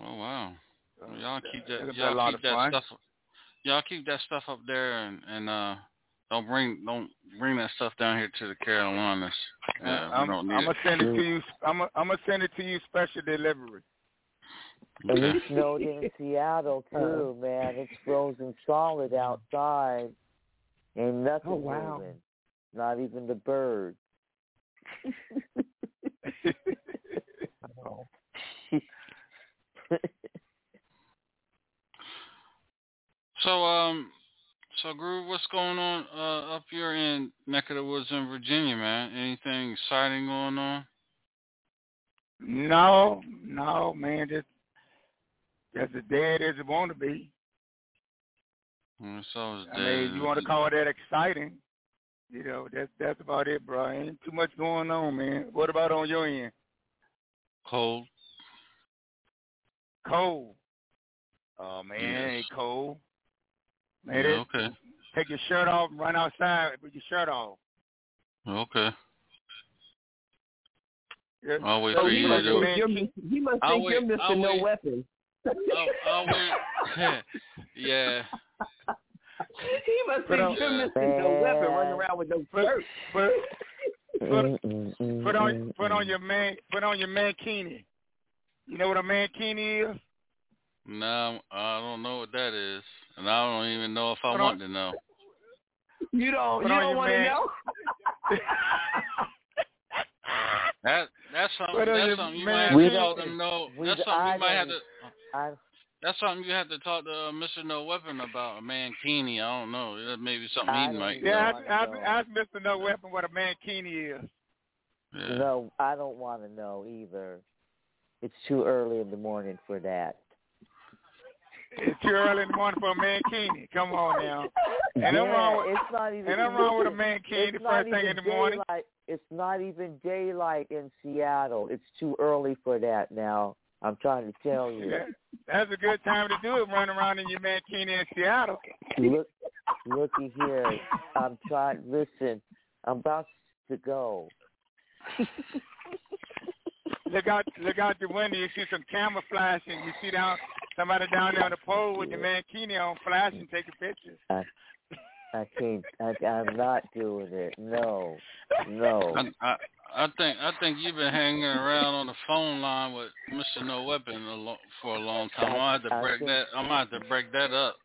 Oh wow! Well, y'all keep that, y'all keep that stuff. Y'all keep that stuff up there, and, and uh, don't bring don't bring that stuff down here to the Carolinas. Uh, I'm, I'm gonna send it to you. I'm, I'm gonna send it to you special delivery. Okay. It snowed in Seattle too, man. It's frozen solid outside, and nothing oh, wow. moving. Not even the birds. oh. So, um, so Groove, what's going on uh, up here in neck of the woods in Virginia, man? Anything exciting going on? No, no, man. Just as dead as it want to be. It's always dead. I mean, you want to call that exciting? You know, that's that's about it, bro. Ain't too much going on, man. What about on your end? Cold. Cold. Oh man, yes. It ain't cold. Man, yeah, okay. Take your shirt off and run outside with your shirt off. Okay. Yeah. I'll wait so for you to do it. He must think wait, you're Mister I'll No wait. Weapon. I'll, I'll wait. yeah. He must put think on, you're yeah. Mister No Weapon running around with no shirt. Put, put, put, put on put on your man put on your mankini. You know what a mankini is? No, I don't know what that is, and I don't even know if I want to know. You don't. You don't want to know. that that's something. That's something you might have to tell them. No, that's something you might have to. That's something you have to talk to uh, Mister No Weapon about. A mankini. I don't know. That maybe something he might. Yeah, ask Mister No Weapon what a mankini is. Yeah. No, I don't want to know either. It's too early in the morning for that. It's too early in the morning for a mankini. Come on now. And yeah, I'm wrong with, it's not even, and I'm wrong with a mankini first thing in the morning. Daylight. It's not even daylight in Seattle. It's too early for that now. I'm trying to tell you. Yeah, that's a good time to do it, run around in your mankini in Seattle. Look, looky here. I'm trying. Listen, I'm about to go. Look out! Look out the window. You see some camera flashing. You see down somebody down there on the pole with your mankini on, flashing, taking pictures. I, I can't. I, I'm not doing it. No, no. I, I, I think I think you've been hanging around on the phone line with Mister No Weapon a lo- for a long time. I have to break that. I'm gonna have to break that up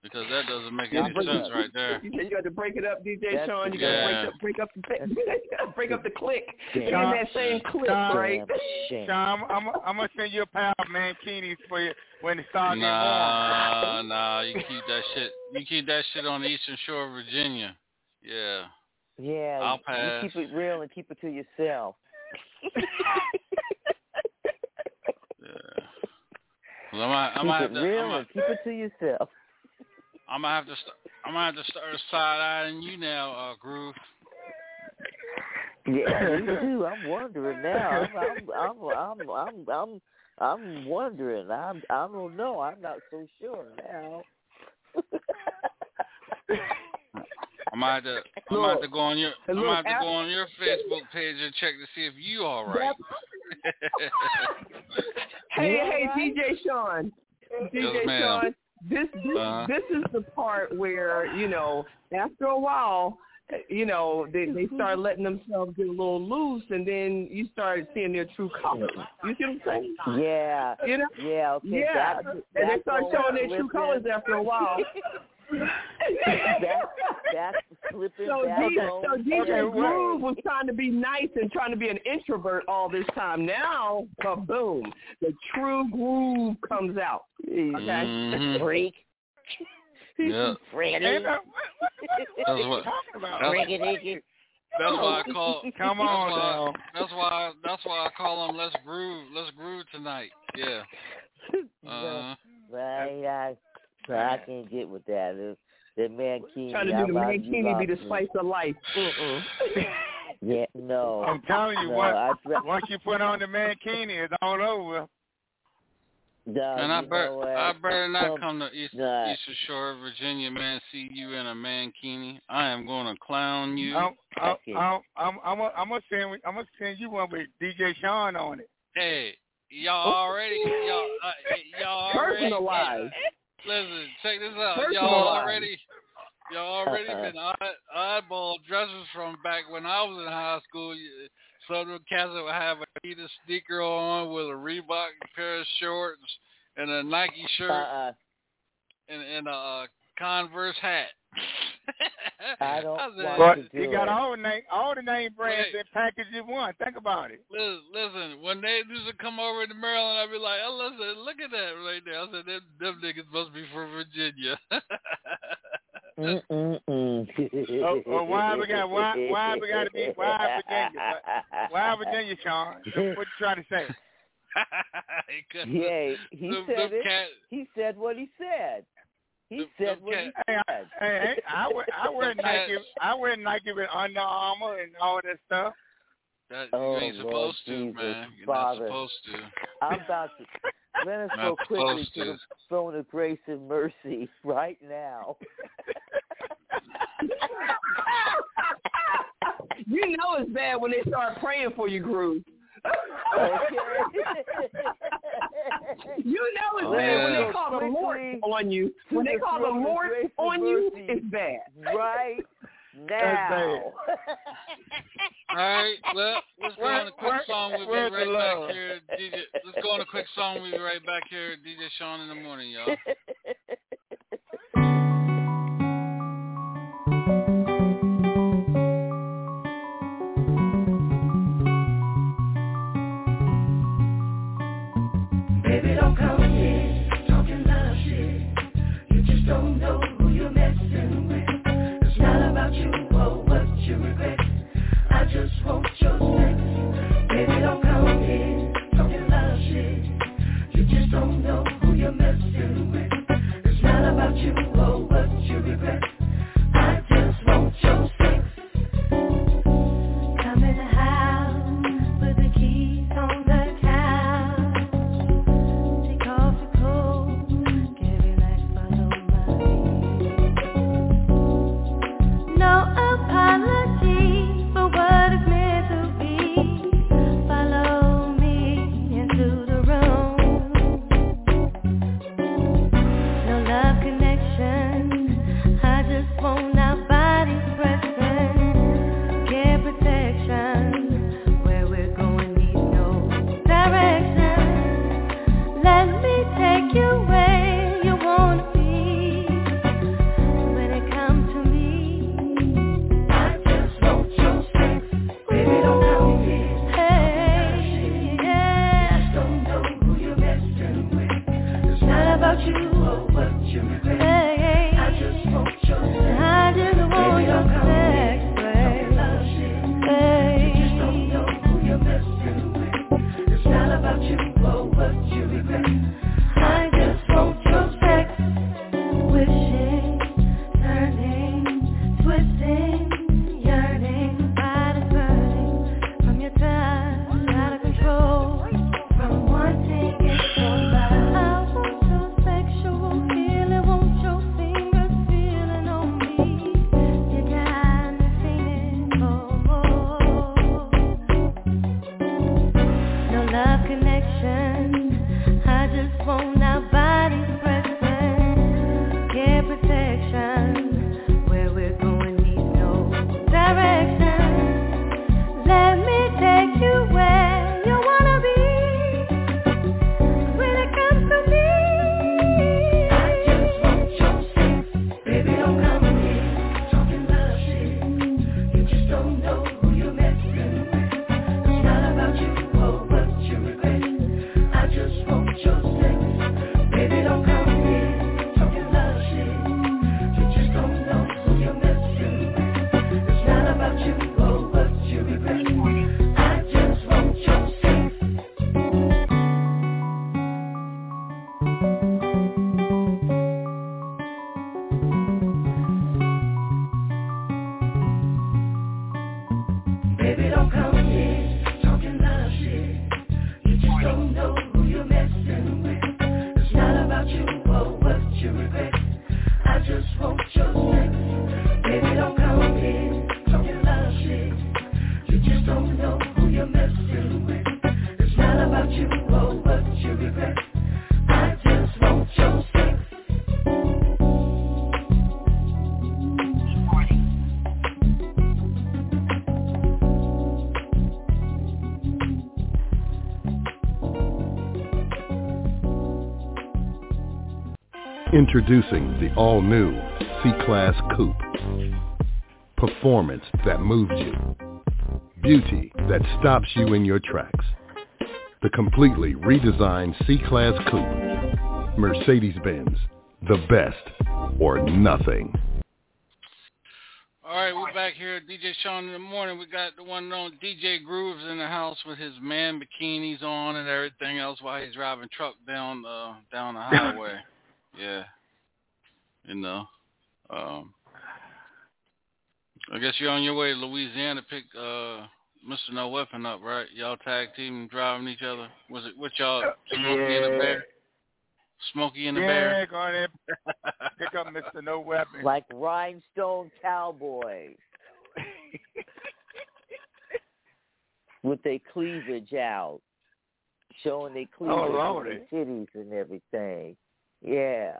because that doesn't make any sense right there. You said you had to break it up, D J Shaun. You yeah. got to break up, break up the, break up the click. It ain't that same click, Shaun, right? Shaun, I'm, I'm, I'm gonna send you a pair of mankinis for you when it starts. Nah, getting warm. nah, you keep that shit. You keep that shit on the Eastern Shore of Virginia. Yeah. Yeah. I'll pass. You keep it real and keep it to yourself. yeah. Well, I'm, I'm keep gonna have it to, real I'm and keep it to yourself. I'm gonna have to. St- I'm gonna have to start side-eyeing you now, uh, Groove. Yeah, you do. I'm wondering now. I'm. I'm. I'm. I'm. I'm, I'm wondering. I'm. I don't know. I'm not so sure now. I'm gonna have to. I'm gonna have to go on your. I'm gonna have to go on your Facebook page and check to see if you all right. hey, hey, D J Shaun. D J Shaun. This this, uh, this is the part where, you know, after a while, you know, they, they start letting themselves get a little loose, and then you start seeing their true colors. You see what I'm saying? Yeah. You know? Yeah, okay. Yeah. That, and they start showing their true colors after a while. that, that's slipping so back D J, so D J Groove was trying to be nice and trying to be an introvert all this time. Now, kaboom, the true groove comes out. Okay, mm-hmm. Freak. Yeah. Freaky. That's what. Freaky. That's why I call. Come on. That's why. That's why I call them. Let's groove. Let's groove tonight. Yeah. Uh-huh. But, but I, I, but I can't get with that. It's, that mankini. Trying to do the mankini be the spice of life. Uh-uh. Yeah, no. I'm telling you, no, once, try- once you put on the mankini, it's all over. No, and I better, I better not come to East, no. Eastern Shore, Virginia, man. See you in a mankini. I am going to clown you. I'm, I'm, okay. I'm, I'm, I'm, I'm gonna send, I'm gonna send you one with D J Shaun on it. Hey, y'all already, y'all, uh, y'all personalized. Already, listen, check this out. Y'all already, y'all already uh-uh. been odd, oddball dresses from back when I was in high school. You, Some of the cats would have an Adidas sneaker on with a Reebok pair of shorts and a Nike shirt uh-uh. and, and a Converse hat. I don't I said, want to do You got it. all the name, all the name brands and packages in one. Think about it. Listen, listen, when they used to come over to Maryland, I'd be like, oh, listen, look at that right there. I said, them, them niggas must be from Virginia. Mm-mm. oh, oh, why we got why why we got to be why Virginia? Why Virginia, Shaun? What you trying to say? Yeah, he the, said the it. Cat. He said what he said. He the, said the what cat. he said. Hey, hey, I wear I wear Nike. I wear Nike with Under Armour and all that stuff. That, you oh, ain't supposed Lord to, Jesus, man. You're Father. not supposed to. I'm about to. Let us go quickly to, to the throne of grace and mercy right now. You know it's bad when they start praying for you, Groove. You know it's oh, bad yeah. when they call the Lord on you. When they call the Lord on you, it's bad. Right now. All right, well, let's go on a quick song. We'll be right back here. D J, let's go on a quick song. We'll be right back here. D J Shaun in the morning, y'all. Just won't your sex. Baby, don't come in talking a lot of shit. You just don't know who you're messing with. It's not about you or what you regret. I just want your sex. Come in the house with the key on the couch. Take off your clothes, get relaxed by nobody. No apology. Where we're going, need no Introducing the all-new C-Class Coupe. Performance that moves you. Beauty that stops you in your tracks. The completely redesigned C-Class Coupe. Mercedes-Benz. The best or nothing. All right, we're back here at D J Shaun in the Morning. We got the one and only D J Grooves in the house with his man bikinis on and everything else while he's driving truck down the down the highway. Yeah, you know. Um, I guess you're on your way to Louisiana to pick uh, Mister No Weapon up, right? Y'all tag team driving each other. Was it what y'all? Smokey yeah. and the Bear. Smokey and the yeah, Bear. Yeah, go ahead. Pick up Mister No Weapon. Like Rhinestone Cowboys. With their cleavage out. Showing their cleavage oh, and their titties and everything. Yeah.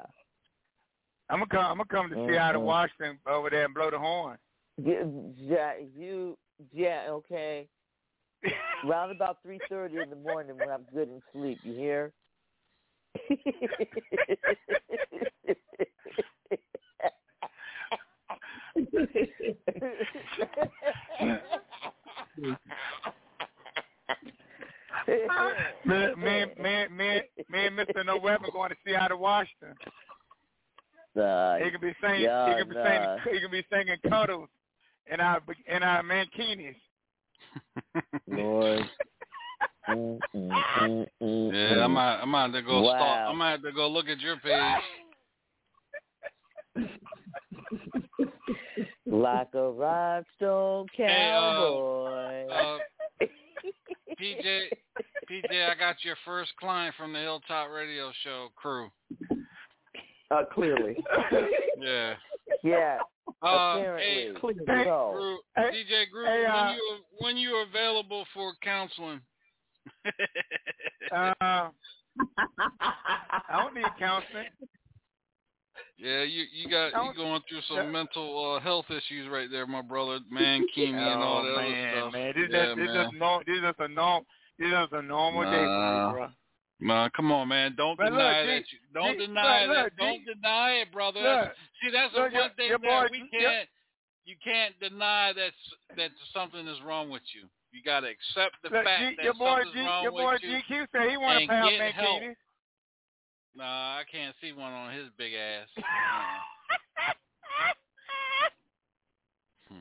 I'm going to come, I'm gonna come to mm-hmm. Seattle, Washington over there and blow the horn. Yeah, you, yeah okay. Round about three thirty in the morning when I'm good and sleep. You hear? man, man, man, man, man, Mister No Weapon going to see out of Washington. Uh, he can be singing, yeah, he can be singing, nah. he can be singing cuddles in our in our mankinis. Lord. Mm, mm, mm, mm, yeah, mm. I might, I might have to go wow. stalk. I might have to go look at your page. Like a rhinestone cowboy. Hey, uh, uh, P J, P J, I got your first client from the Hilltop Radio Show crew. Uh, clearly. Yeah. Yeah. Uh, hey, clearly. Hey, Gru- hey, D J Groove, hey, uh, when you when you available for counseling? uh, I don't need counseling. Yeah, you you got you going through some mental uh, health issues right there, my brother. Man, Kimi oh, and all that man, other stuff. Man, this yeah, just, man, this just norm, this just a norm, this just a normal nah. day for me, bro. Man, come on, man! Don't but deny look, that. G, you, don't G, deny look, that. G, don't deny it, brother. Look, See, that's look, the one thing that boy, we can't. Your, you can't deny that that something is wrong with you. You gotta accept the look, fact G, that your boy, something's G, wrong your boy with you. G Q said he want to pay off mankinis. Nah, I can't see one on his big ass. hmm.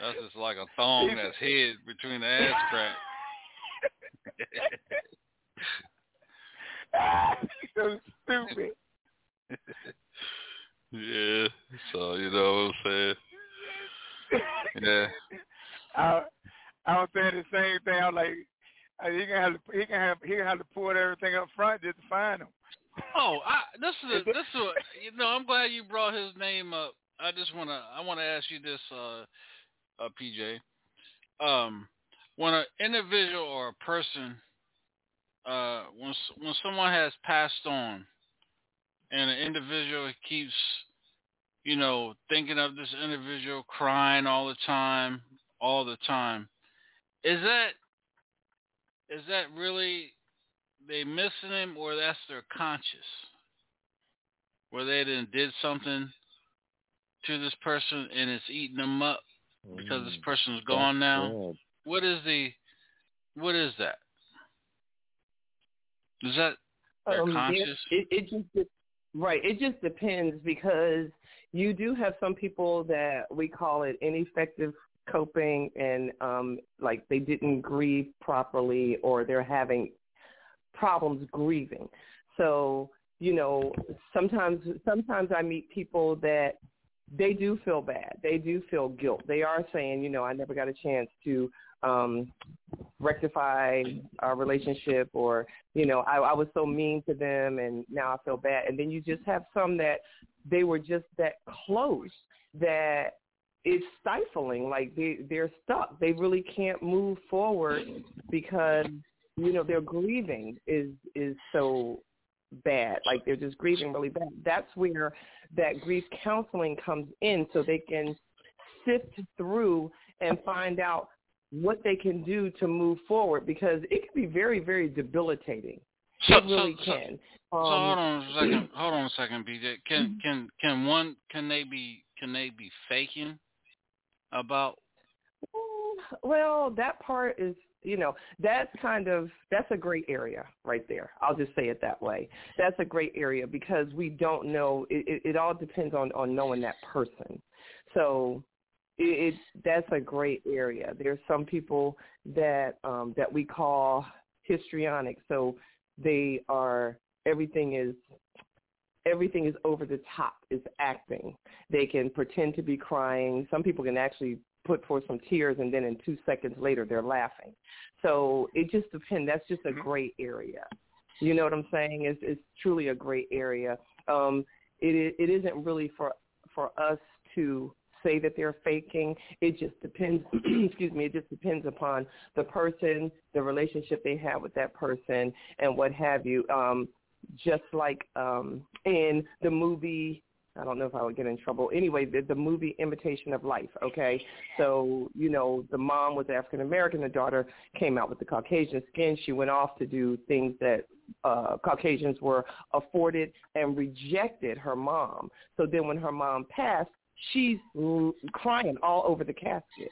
That's just like a thong that's hid between the ass crack. So stupid. Yeah. So you know what I'm saying? Yeah. I I was saying the same thing. I was like, he can have to, he can have he can have to pull everything up front just to find him. Oh, I, this is a, this is a, you know. I'm glad you brought his name up. I just wanna I wanna ask you this, uh, uh, P J. Um, when an individual or a person. Uh, when when someone has passed on, and an individual keeps, you know, thinking of this individual, crying all the time, all the time, is that is that really they missing him, or that's their conscience, where they done did something to this person and it's eating them up because this person is gone now? What is the what is that? Is that their um, conscious? It, it, it just right. It just depends, because you do have some people that we call it ineffective coping, and um, like they didn't grieve properly, or they're having problems grieving. So you know, sometimes sometimes I meet people that they do feel bad, they do feel guilt. They are saying, you know, I never got a chance to. Um, rectify our relationship, or, you know, I, I was so mean to them and now I feel bad. And then you just have some that they were just that close that it's stifling. Like they, they're stuck. They really can't move forward because, you know, their grieving is, is so bad. Like they're just grieving really bad. That's where that grief counseling comes in, so they can sift through and find out what they can do to move forward, because it can be very, very debilitating. She so, really so, can. So, um, so hold on a second. Hold on a second, B J. Can can can one can they be can they be faking about? Well, that part is, you know, that's kind of, that's a great area right there. I'll just say it that way. That's a great area because we don't know. It, it, it all depends on, on knowing that person. So it, it that's a great area. There's some people that um, that we call histrionic. So they are, everything is, everything is over the top. It's acting. They can pretend to be crying. Some people can actually put forth some tears, and then in two seconds later they're laughing. So it just depends. That's just a gray area. You know what I'm saying? It's, it's truly a gray area. Um, it, it isn't really for for us to say that they're faking. It just depends. excuse me. It just depends upon the person, the relationship they have with that person, and what have you. Um, just like um, in the movie. I don't know if I would get in trouble. Anyway, the, the movie Imitation of Life, okay? So, you know, the mom was African-American. The daughter came out with the Caucasian skin. She went off to do things that uh, Caucasians were afforded and rejected her mom. So then when her mom passed, she's crying all over the casket.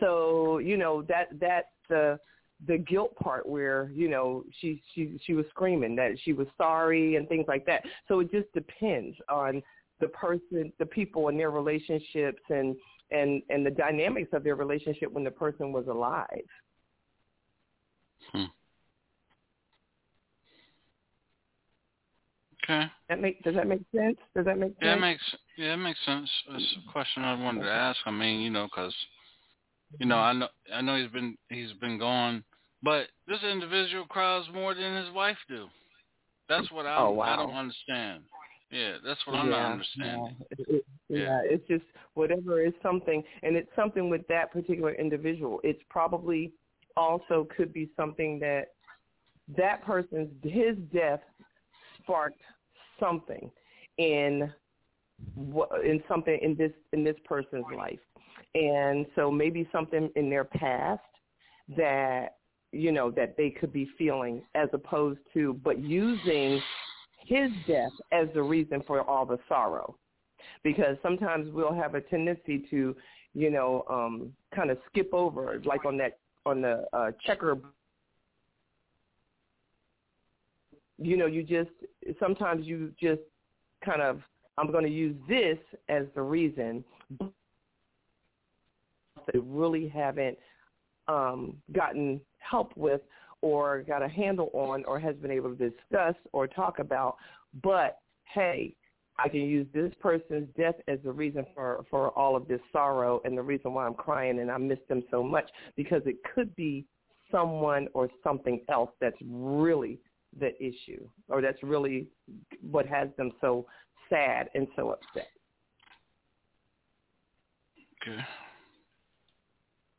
So, you know, that that's the the guilt part where, you know, she, she she was screaming that she was sorry and things like that. So it just depends on the person, the people and their relationships and, and, and the dynamics of their relationship when the person was alive. Hmm. Okay. That make, does that make sense? Does that make sense? Yeah, it makes, yeah, it makes sense. That's a question I wanted to ask. I mean, you know, because, you know, I know I know he's been he's been gone, but this individual cries more than his wife do. That's what I, oh, wow. I don't understand. Yeah, that's what I'm yeah, not understanding. Yeah. It, yeah. yeah, it's just whatever is something, and it's something with that particular individual. It's probably also could be something that that person's, his death sparked something in in something in this in this person's life. And so maybe something in their past that, you know, that they could be feeling as opposed to, but using his death as the reason for all the sorrow. Because sometimes we'll have a tendency to, you know, um, kind of skip over, like on that, on the uh, checker. You know, you just, sometimes you just kind of, I'm going to use this as the reason. They really haven't um, gotten help with or got a handle on or has been able to discuss or talk about. But, hey, I can use this person's death as the reason for, for all of this sorrow and the reason why I'm crying and I miss them so much, because it could be someone or something else that's really the issue or that's really what has them so sad and so upset. Okay.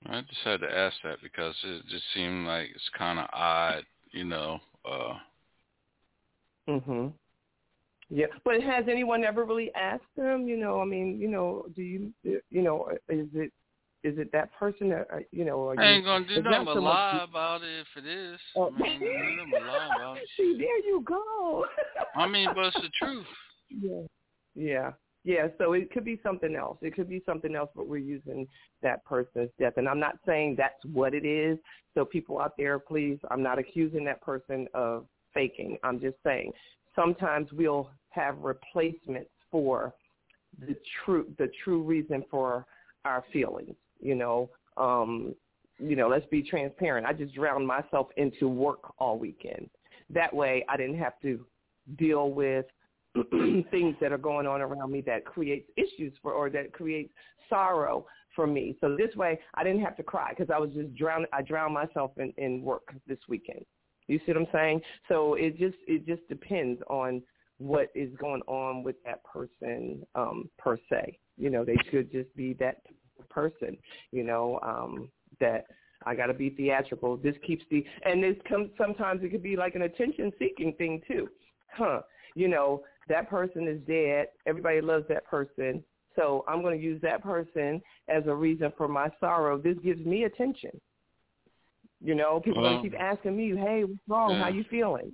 I decided to ask that because it just seemed like it's kind of odd, you know. Uh, mm-hmm. Yeah, but has anyone ever really asked them? You know, I mean, you know, do you, you know, is it, is it that person that, you know? I ain't gonna do nothing but lie about it if it is. Oh. I mean, lie about it. See, there you go. I mean, but it's the truth. Yeah. Yeah. Yeah, so it could be something else. It could be something else, but we're using that person's death. And I'm not saying that's what it is. So people out there, please, I'm not accusing that person of faking. I'm just saying sometimes we'll have replacements for the true the true reason for our feelings, you know. Um, you know, let's be transparent. I just drowned myself into work all weekend. That way I didn't have to deal with things that are going on around me that creates issues for, or that creates sorrow for me. So this way I didn't have to cry because I was just drowned. I drowned myself in, in work this weekend. You see what I'm saying? So it just, it just depends on what is going on with that person um, per se. You know, they could just be that person, you know, um, that I got to be theatrical. This keeps the, and this comes, sometimes it could be like an attention seeking thing too. Huh? You know, that person is dead. Everybody loves that person. So I'm going to use that person as a reason for my sorrow. This gives me attention. You know, people well, are going to keep asking me, hey, what's wrong? Yeah. How you feeling?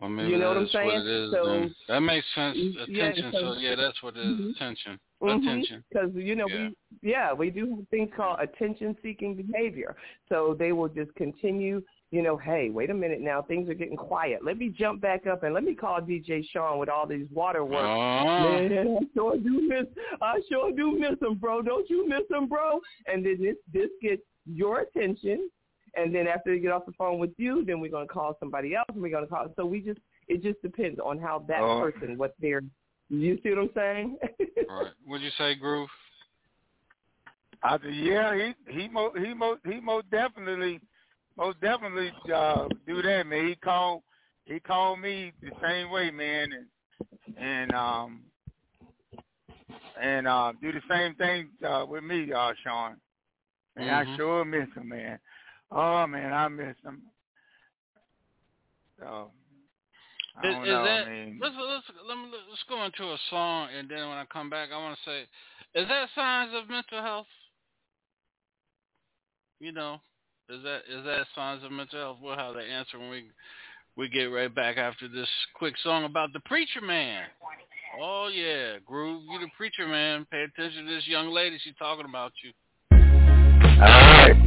Well, maybe you know what I'm saying? What is, so then. That makes sense. Attention. Yeah, so, so yeah, that's what it is. Mm-hmm. Attention. Mm-hmm. Attention. Because you know, yeah. we yeah we do have things called attention-seeking behavior. So they will just continue. You know, hey, wait a minute now. Things are getting quiet. Let me jump back up and let me call D J Shaun with all these water works. Uh-huh. Man, I sure do miss. I sure do miss him, bro. Don't you miss him, bro? And then this this gets your attention. And then after they get off the phone with you, then we're going to call somebody else, and we're going to call. So we just, it just depends on how that oh. person, what they're, you see what I'm saying? Right. What'd you say, Groove? I said, yeah, he he mo he mo he most definitely, most definitely uh, do that, man. He called he called me the same way, man, and and um and uh, do the same thing uh, with me, uh, Shaun. And mm-hmm. I sure miss him, man. Oh man, I miss him. So I don't is, is know. That, I mean, let's let's let me, let's go into a song, and then when I come back, I want to say, is that signs of mental health? You know, is that is that signs of mental health? We'll have the answer when we we get right back after this quick song about the preacher man. Oh yeah, Groove, you the preacher man. Pay attention to this young lady; she's talking about you. All right.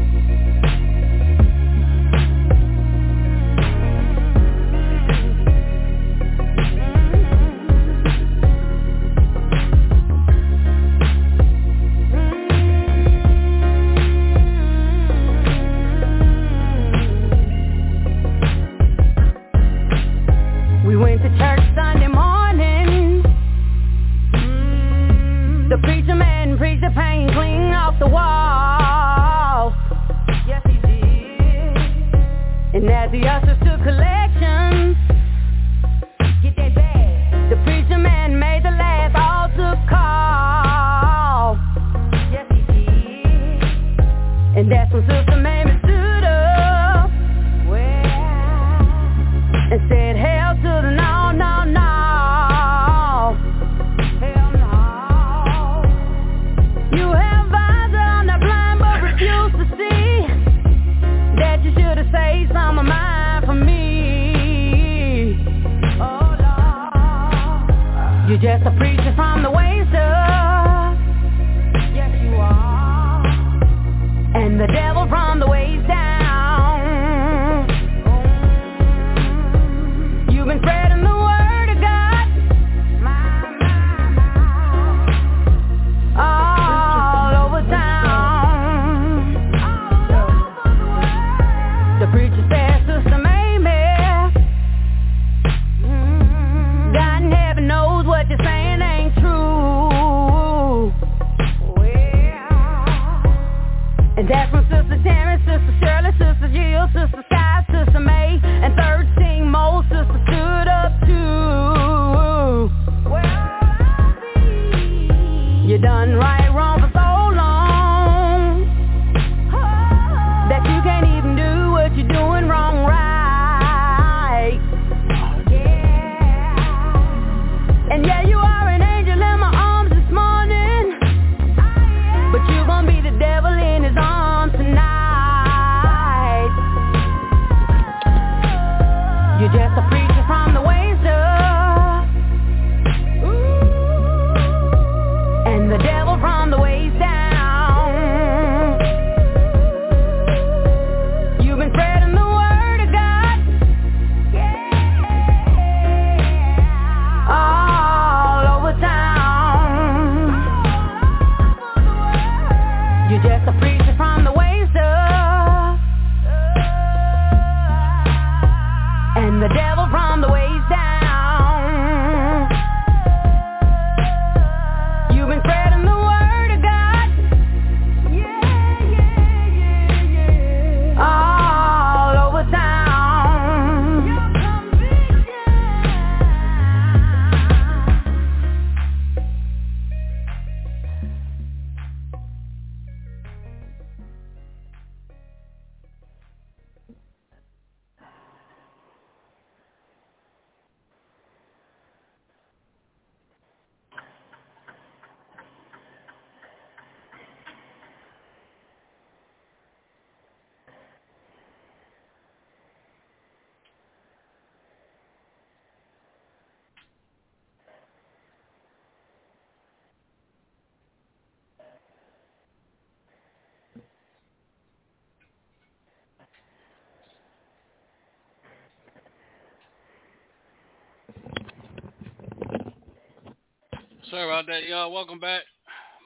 Sorry about that, y'all. Welcome back.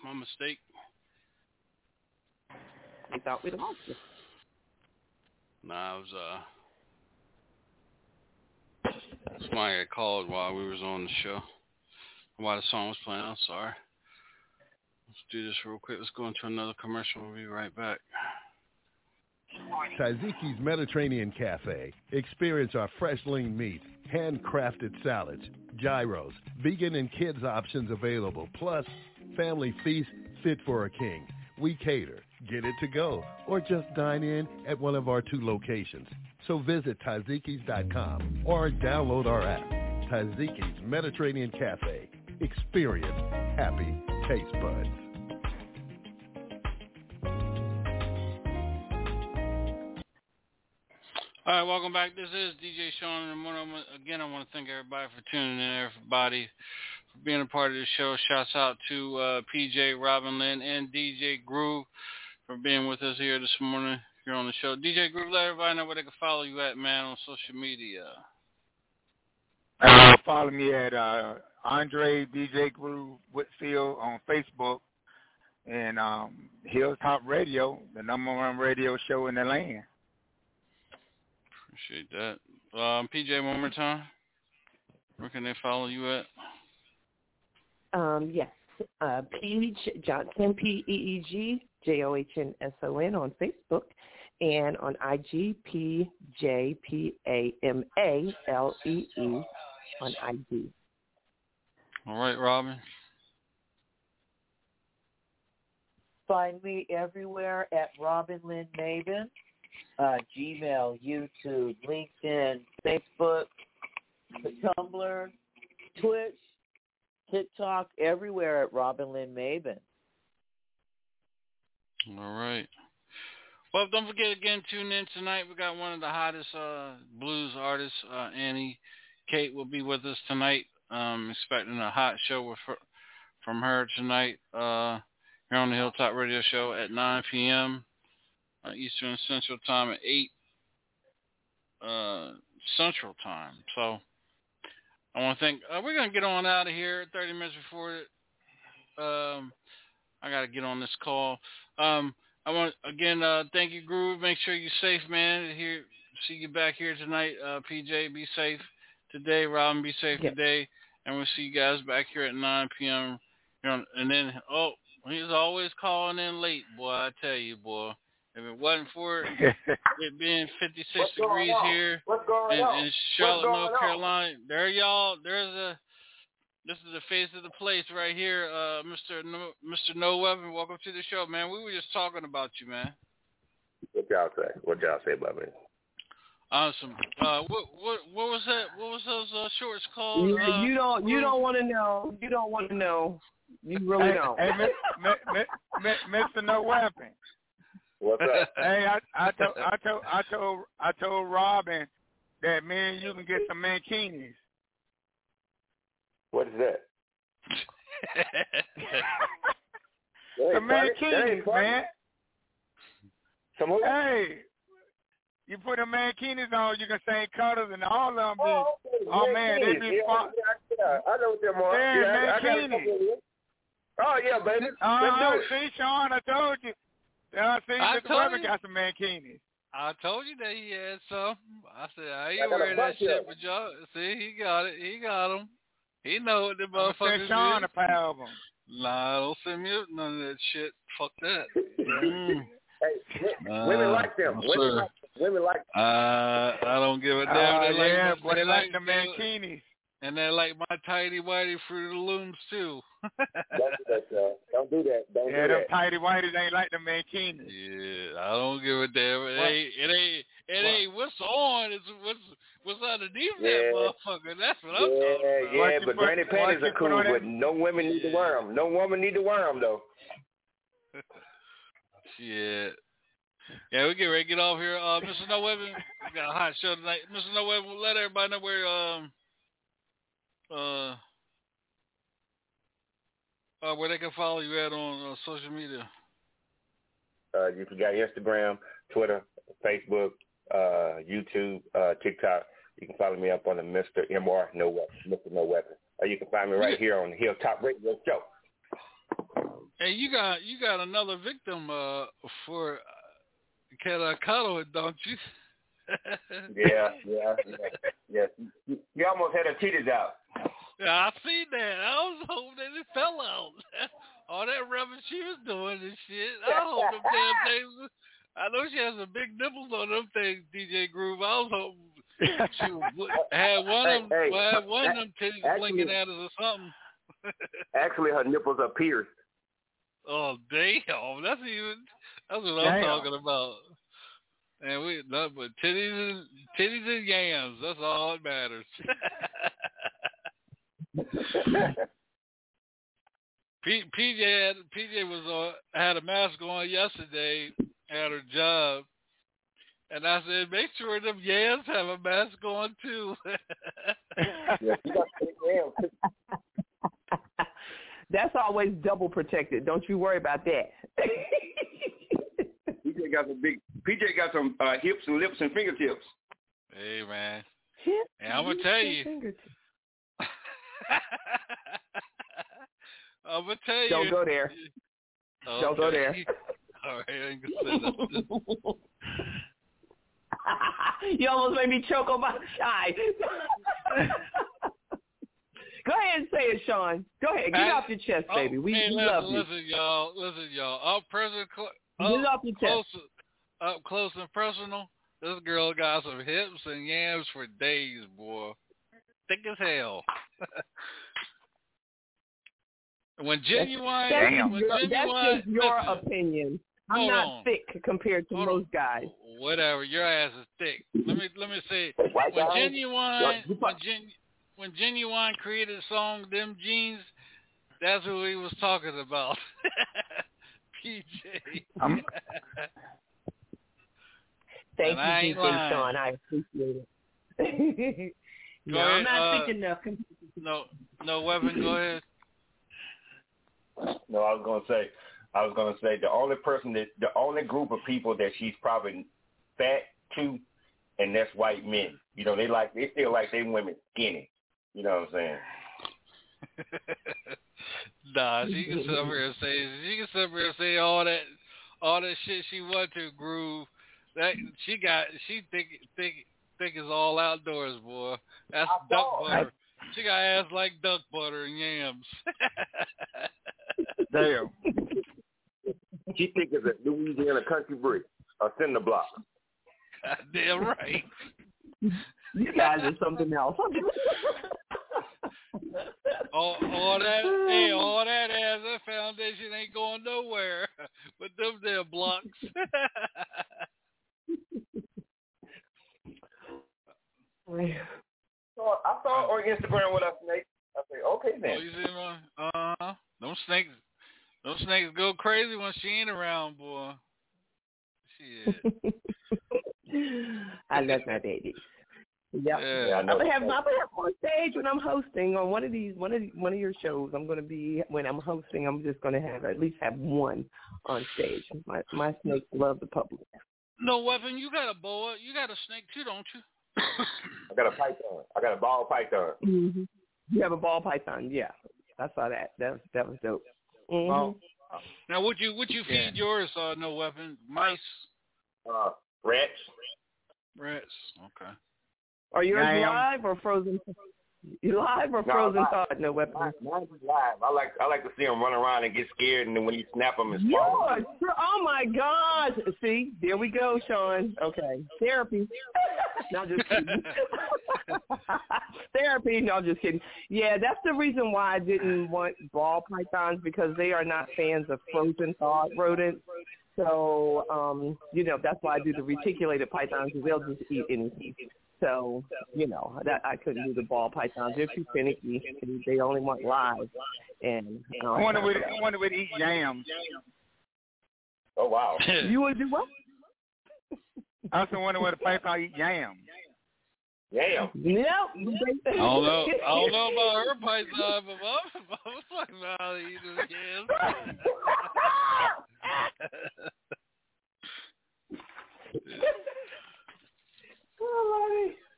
My mistake. I thought we'd lost you. Nah, I was, uh... somebody got called while we was on the show. While the song was playing, I'm sorry. Let's do this real quick. Let's go into another commercial. We'll be right back. Taziki's Mediterranean Cafe. Experience our fresh lean meat, handcrafted salads, gyros, vegan and kids options available, plus family feast fit for a king. We cater, get it to go, or just dine in at one of our two locations. So visit Taziki's dot com or download our app. Taziki's Mediterranean Cafe. Experience happy taste buds. All right, welcome back. This is D J Shaun in the Morning. Again, I want to thank everybody for tuning in, everybody for being a part of the show. Shouts out to uh, P J, Robin Lynn, and D J Groove for being with us here this morning here on the show. D J Groove, let everybody know where they can follow you at, man, on social media. Uh, follow me at uh, Andre D J Groove Whitfield on Facebook and um, Hilltop Radio, the number one radio show in the land. Appreciate that. Um, P J, one more time. Where can they follow you at? Um, yes. Uh, P J Johnson, P E E G J O H N S O N on Facebook. And on I G, P J P A M A L E E on I G. All right, Robin. Find me everywhere at Robin Lynn Maven. Uh, Gmail, YouTube, LinkedIn, Facebook, Tumblr, Twitch, TikTok, everywhere at Robin Lynn Maven. All right. Well, don't forget, again, tune in tonight. We got one of the hottest uh, blues artists, uh, Annie Cates, will be with us tonight. Um, expecting a hot show with her, from her tonight uh, here on the Hilltop Radio Show at nine p.m. Eastern Central Time at eight uh, Central Time. So I want to thank uh, we're going to get on out of here thirty minutes before it. Um, I got to get on this call. Um, I want again uh, thank you, Groove. Make sure you're safe, man. Here, see you back here tonight. Uh, P J, be safe today. Robin, be safe yeah. today. And we'll see you guys back here at nine p.m. And then oh, he's always calling in late, boy. I tell you, boy. If it wasn't for it, it being fifty-six degrees on? here in, in Charlotte, North Carolina, on? there y'all, there's a, this is the face of the place right here, uh, Mister No, Mister No Weapon. Welcome to the show, man. We were just talking about you, man. What y'all say? What y'all say about me? Awesome. Uh, what what what was that? What was those uh, shorts called? You, uh, you don't you don't want to know. You don't want to know. You really hey, don't. Hey, Mister No Weapon. What's up? Hey, I, I told I told I told I told Robin that me and you can get some mankinis. What is that? Some mankinis, man. Some what? Hey, you put a mankinis on, you can say colors and all of them. Be, oh, okay. oh man, they be yeah, fun. Yeah, I know what they're more. Yeah, mankinis. Oh yeah, baby. Uh, Let's do it. See, Shaun, I told you. I, I told you got some mankinis. I told you that he had some. I said, I ain't wearing that shit, but y'all see, he got it. He got them. He know what the motherfuckers is. Shaun a pile of them. Nah, don't send me none of that shit. Fuck that. mm. Hey, uh, women like them. Women, sure. like, women like them. Uh, I don't give a damn. Uh, they yeah, like, but they like the mankinis. And they like my tidy whitey Fruit of the Looms too. Don't do that. Don't yeah, do that. Them tidy whiteys ain't like the mankinis. Yeah, I don't give a damn. It what? ain't. It ain't. It what? ain't. What's on? It's what's what's underneath yeah. that motherfucker. That's what yeah, I'm talking about. Yeah, yeah, but put, granny panties are cool, but no women need yeah. to wear them. No woman need to wear them though. Yeah. Yeah, we get ready to get off here. Uh, Mister No Weapon, we got a hot show tonight. Mister No Weapon, we'll let everybody know where. Um, Uh, uh, where they can follow you at on uh, social media. Uh, you got Instagram, Twitter, Facebook, uh, YouTube, uh, TikTok. You can follow me up on the Mister M R No Weapon. Mister No Weapon. or you can find me right here on the Hilltop Radio Show. Hey, you got you got another victim uh, for Kato, don't you? yeah, yeah, yeah, yeah. You almost had her titties out. Yeah, I see that. I was hoping that it fell out. All that rubbish she was doing and shit. I hope them damn things. I know she has some big nipples on them things, D J Groove. I was hoping she would, had one of them, hey, hey, had one that, of them titties actually, blinking at us or something. Actually, her nipples are pierced. Oh damn! That's even. That's what damn. I'm talking about. And we nothing but titties and titties and yams. That's all that matters. P, PJ had, P J was on, had a mask on yesterday at her job, and I said, make sure them yams have a mask on too. Yeah, you got to take yams. That's always double protected. Don't you worry about that. P J got some big. P J got some uh, hips and lips and fingertips. Hey man, hips and I'm gonna tell you. I'm gonna tell you. Don't go there. Okay. Don't go there. All right, I ain't gonna say that. You almost made me choke on my side. Go ahead and say it, Shaun. Go ahead. Get I, off your chest, baby. Oh, we hey, listen, love you. Listen, y'all. Listen, y'all. Up, personal, cl- up, close, up close and personal, this girl got some hips and yams for days, boy. Thick as hell. When genuine... That's, when genuine, that's just your listen, opinion. I'm not on. thick compared to hold most guys. Whatever. Your ass is thick. Let me let me say, what, when guys? genuine... When genuine... When Genuine created the song Them Jeans, that's what we was talking about. P J. Um, Thank and you, D J Shaun. I appreciate it. No, ahead, I'm not uh, thinking nothing. No, no weapon. Go ahead. No, I was gonna say, I was gonna say the only person that, the only group of people that she's probably fat to, and that's white men. You know, they like, they still like they women skinny. You know what I'm saying? Nah, she can sit up here and say she can sit up here and say all that all that shit she want to, Groove. That she got she think think think is all outdoors, boy. That's I duck thought, butter. I... She got ass like duck butter and yams. Damn. She think it's a Louisiana country brick, a cinder block. God damn right. You guys are something else. all, all that, hey, all that ass, that foundation ain't going nowhere. But them damn blocks. So I saw on Instagram with a snake. I said, okay then. Oh, you see my, uh huh. Them snakes, them snakes go crazy when she ain't around, boy. Shit. I love my baby. Yep. Yeah, I'm gonna have my on stage when I'm hosting on one of these, one of these, one of your shows. I'm gonna be when I'm hosting. I'm just gonna have at least have one on stage. My my snakes love the public. No weapon. You got a boa. You got a snake too, don't you? I got a python. I got a ball python. Mm-hmm. You have a ball python. Yeah, I saw that. That was that was dope. Mm-hmm. Well, now would you would you feed yeah. yours? Uh, no weapon. Mice. Uh, Rats. Rats. Okay. Are yours live or frozen? You live or frozen thawed? No weapon. Mine's live. I like I like to see them run around and get scared, and then when you snap them, it's yours. Oh my God! See, there we go, Shaun. Okay, therapy. No, just kidding. Therapy. No, just kidding. Yeah, that's the reason why I didn't want ball pythons because they are not fans of frozen thawed rodents. So, um, you know, that's why I do the reticulated pythons because they'll just eat anything. So, you know, that I couldn't do the ball pythons. They're too finicky. They only want live. And um, I wonder would I wonder would eat yams. Oh wow! You would do what? I also wonder whether python eat yams. Yam. Yep. I don't know. I don't know about her python, but I was like, nah, they eat the yams.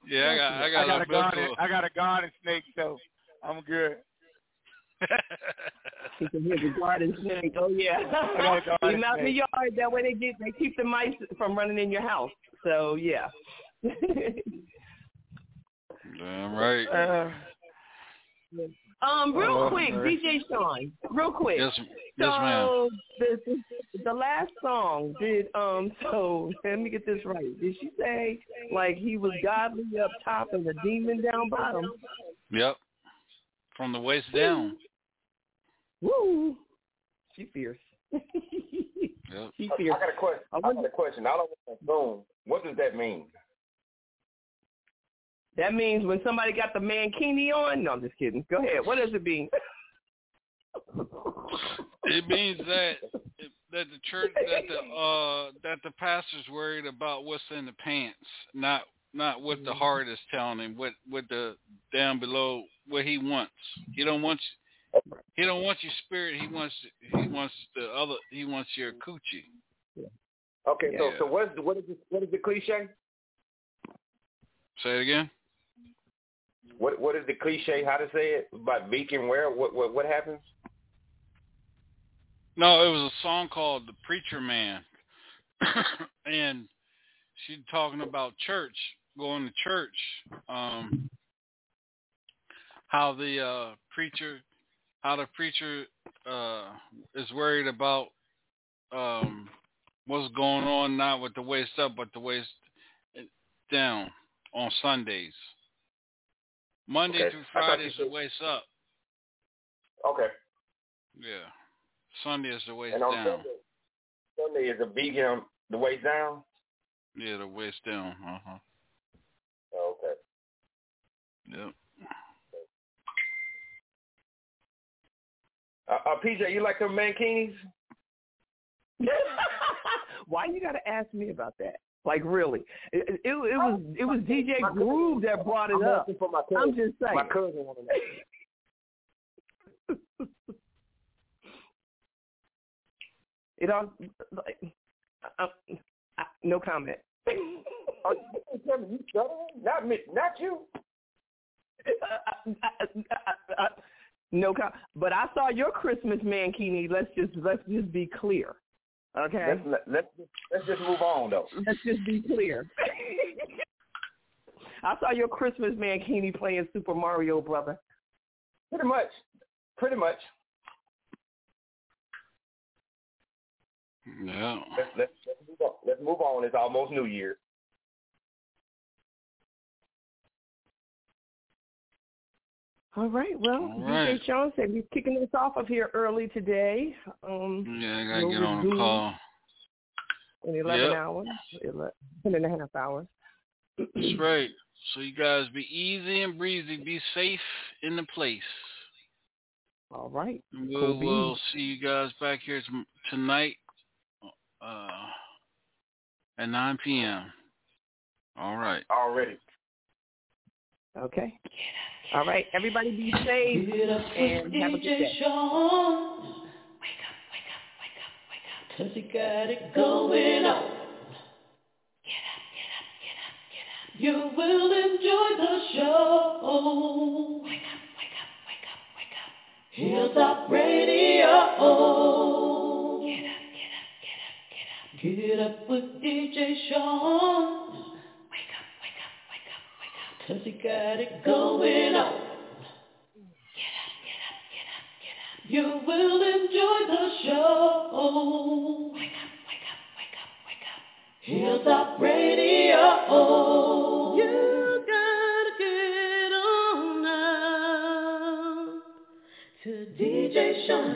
Yeah, I got, I got, I got a garden, I got a garden snake, so I I'm good. You can hear the garden snake. Oh yeah. You mount the yard. That way they get they keep the mice from running in your house. So yeah. Damn right. Uh, um, real oh, quick, right. D J Shaun. Real quick. Yes, yes so, ma'am. So the the last song did um. So let me get this right. Did she say like he was godly up top and the demon down bottom? Yep. From the waist Woo. down. Woo. She fierce. Yep. She fierce. I got a question. I got a question. I don't want to assume. What does that mean? That means when somebody got the mankini on? No, I'm just kidding. Go ahead. What does it mean? It means that that the church that the uh, that the pastor's worried about what's in the pants, not not what the heart is telling him, what what the down below what he wants. He don't want you, he don't want your spirit. He wants he wants the other. He wants your coochie. Okay. Yeah. So so what's the, what is the, what is the cliche? Say it again. What what is the cliche? How to say it by Beacon? Where? What what what happens? No, it was a song called "The Preacher Man," and she's talking about church, going to church. Um, how the uh, preacher, how the preacher uh, is worried about um, what's going on not with the waist up, but the waist down on Sundays. Monday okay. through Friday is the waist up. Okay. Yeah. Sunday is the waist and on down. Sunday, Sunday is the vegan, the waist down? Yeah, the waist down. Uh-huh. Okay. Yep. Uh, uh, P J, you like them mankinis? Why you got to ask me about that? Like really, it, it, it was it was D J Groove that brought it I'm up. For my I'm just saying. My cousin wanted that. It all. Like, I, I, no comment. Are you telling me you stuttering? Not me, not you. I, I, I, I, no comment. But I saw your Christmas mankini. Let's just let's just be clear. Okay. Let's, let's, let's just move on, though. Let's just be clear. I saw your Christmas mankini playing Super Mario, brother. Pretty much. Pretty much. No. Let's, let's, let's, move on. let's move on. It's almost New Year. All right, well, All right. D J Shaun said we're kicking this off of here early today. Um, yeah, I got to get on a call. In eleven yep. hours, ten and a half hours. That's right. So you guys be easy and breezy. Be safe in the place. All right. We'll, we'll see you guys back here t- tonight uh, at nine p.m. All right. Already. Okay. All right, everybody be safe and have a good day. Shaun. Wake up, wake up, wake up, wake up. 'Cause you got it going on. Get up, get up, get up, get up. You will enjoy the show. Wake up, wake up, wake up, wake up. Heels Up Radio. Get up, get up, get up, get up. Get up with D J Shaun. Cause you got it going on. Get up, get up, get up, get up. You will enjoy the show. Wake up, wake up, wake up, wake up. Heels Up Radio. You gotta get on now to D J Shaun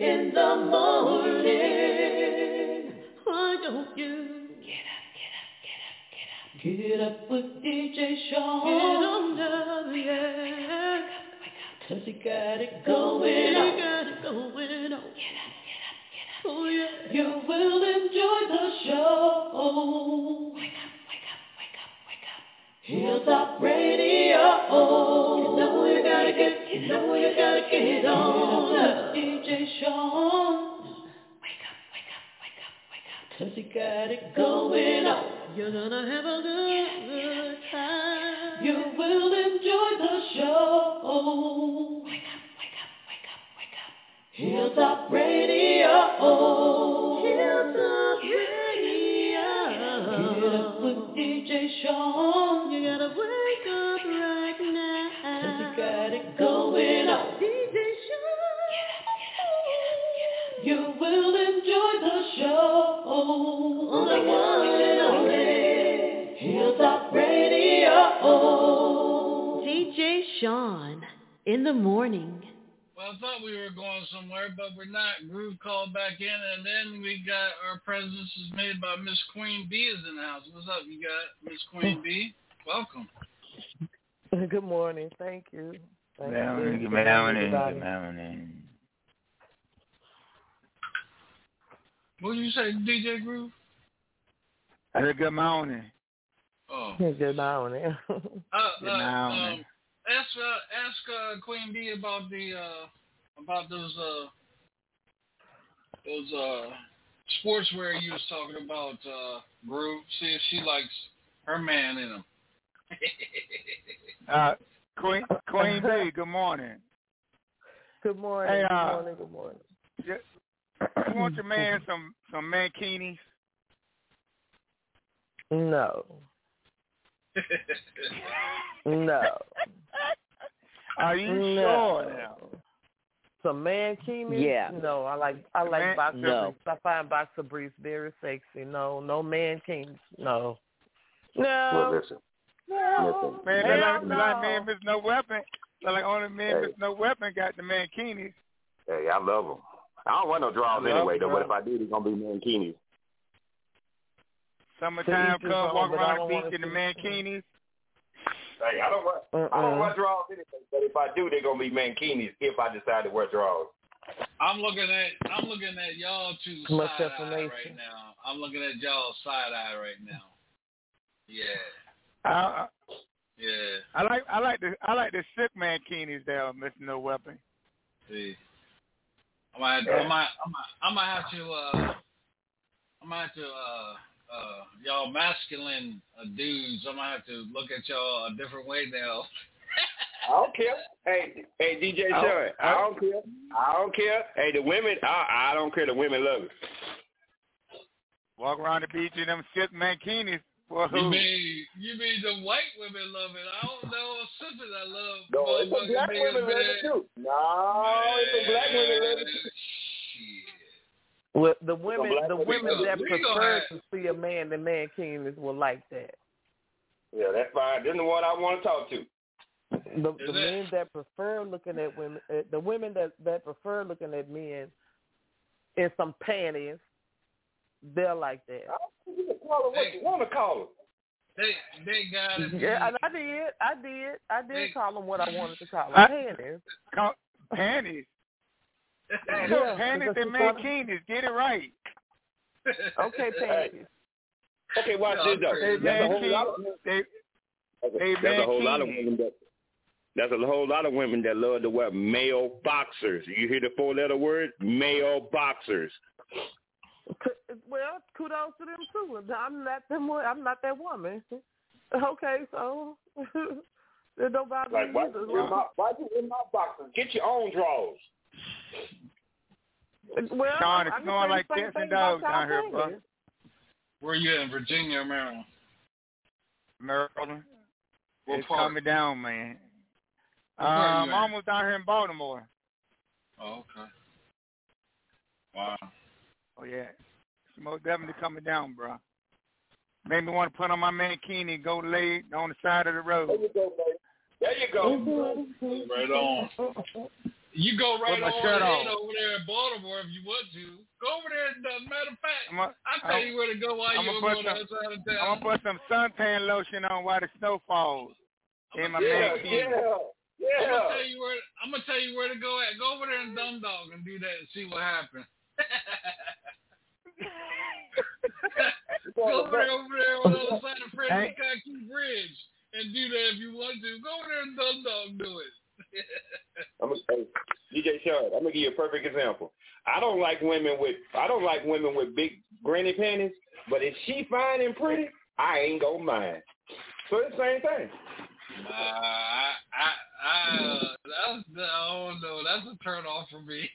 in the morning. Why don't you? Get up with D J Shaun. Get on down, yeah. Cause you got it going on. You got it going on. Get up, get up, get up. Oh, yeah. You will enjoy the show. Wake up, wake up, wake up, wake up. Heels Up Radio. You know you gotta get, you know you gotta get on. Get up with D J Shaun. Wake up, wake up, wake up, wake up. Cause you got it going on. You're gonna have a good time. You will enjoy the show. Wake up, wake up, wake up, wake up. Hilltop Radio. Hilltop Radio. Get up with D J Shaun. You gotta wake up right now. Cause you got it going on. D J Shaun. Get up, get up, get up, get up. You will enjoy the show. On the one and only Hilltop Radio. D J Shaun in the morning. Well, I thought we were going somewhere, but we're not. Groove called back in, and then we got our presence is made by Miss Queen Bee is in the house. What's up, you got Miss Queen Bee? Welcome. Good morning. Thank you. Thank good morning. Good morning. Good morning. What did you say, D J Groove? I said good morning. Oh. Good morning. uh, good morning. Um, ask uh, ask uh, Queen Bee about the uh, about those uh, those uh, sportswear you was talking about, uh, Groove. See if she likes her man in them. uh, Queen Queen Bee, good morning. Good morning. Hey, uh, good morning. Good morning. Yeah. You want your man some, some mankinis? No. No. Are you no. sure now? Some mankinis? Yeah. No, I like I like man, boxer no. briefs. I find boxer briefs very sexy. No, no mankinis. No. No. Well, listen. No. Listen. Man, that's like, no. like man, Mister No Weapon. That's like only man, hey. Mister No Weapon got the mankinis. Hey, I love them. I don't want no draws anyway, though, but if I did, it's going to be mankinis. Summertime comes, walk around the beach in the mankinis. Hey, I don't want, uh-uh. I don't want draws anyway, but if I do, they're going to be mankinis if I decide to wear draws. I'm looking at I'm looking at y'all two side-eye right now. I'm looking at y'all side-eye right now. Yeah. I, yeah. I like I like the I like the sick mankinis there, Mister No Weapon. See. I'm gonna have to, I'm gonna, I'm gonna have to, uh, I'm gonna have to, uh, uh, y'all masculine dudes, I'm gonna have to look at y'all a different way now. I don't care. Hey, hey, D J Shaun, I, I don't care. I don't care. Hey, the women, I, I don't care. The women love it. Walk around the beach in them silk mankinis. For who? You mean, you mean the white women love it? I don't know what sisters I love. No, it's a black women love it too. No, it's a black women love it too. Well, the women, the women that prefer to see a man than mankinis will like that. Yeah, that's fine. This is the one I want to talk to. The, the men that prefer looking at women, uh, the women that, that prefer looking at men in some panties. They're like that. I don't think you can call it what they, you want to call it. They, they got it. Yeah, and I did. I did. I did they, call them what I wanted to call them. I, panties. Call, panties. Yeah, yeah, panties and mankinis. Get it right. Okay, panties. Okay, watch no, this though. They mankinis. They, they that's man a whole lot of women that. That's a whole lot of women that love to wear male boxers. You hear the four-letter word? Male boxers. Well, kudos to them too. I'm not them. I'm not that woman. Okay, so there's nobody. Like, why, my, why you in my boxes? Get your own draws. Well, Shaun, it's I'm going like cats and dogs down here, bro. Where you in Virginia, or Maryland? Maryland. What it's part? Coming down, man. Um, I'm almost down here in Baltimore. Oh, okay. Wow. Oh, yeah. It's most definitely coming down, bro. Made me want to put on my mankini and go lay on the side of the road. There you go, baby. There you go. Right on. You go right on head on. Over there in Baltimore if you want to. Go over there. As a matter of fact, a, I'll tell I'm, you where to go while I'm you're going on the side of town. I'm going to put some suntan lotion on while the snow falls in my yeah, mankini. Yeah. Yeah. I'm going to tell you where, I'm gonna tell you where to go at. Go over there in Dumb Dog and do that and see what happens. Go over there, over there on the other side of Frederick County Bridge and do that if you want to. Go over there and Dumb Dog do it. I'm gonna, D J Shaun, I'm gonna give you a perfect example. I don't like women with I don't like women with big granny panties, but if she fine and pretty, I ain't gonna mind. So it's the same thing. Uh, I, I, I, that's, oh no, that's a turn off for me.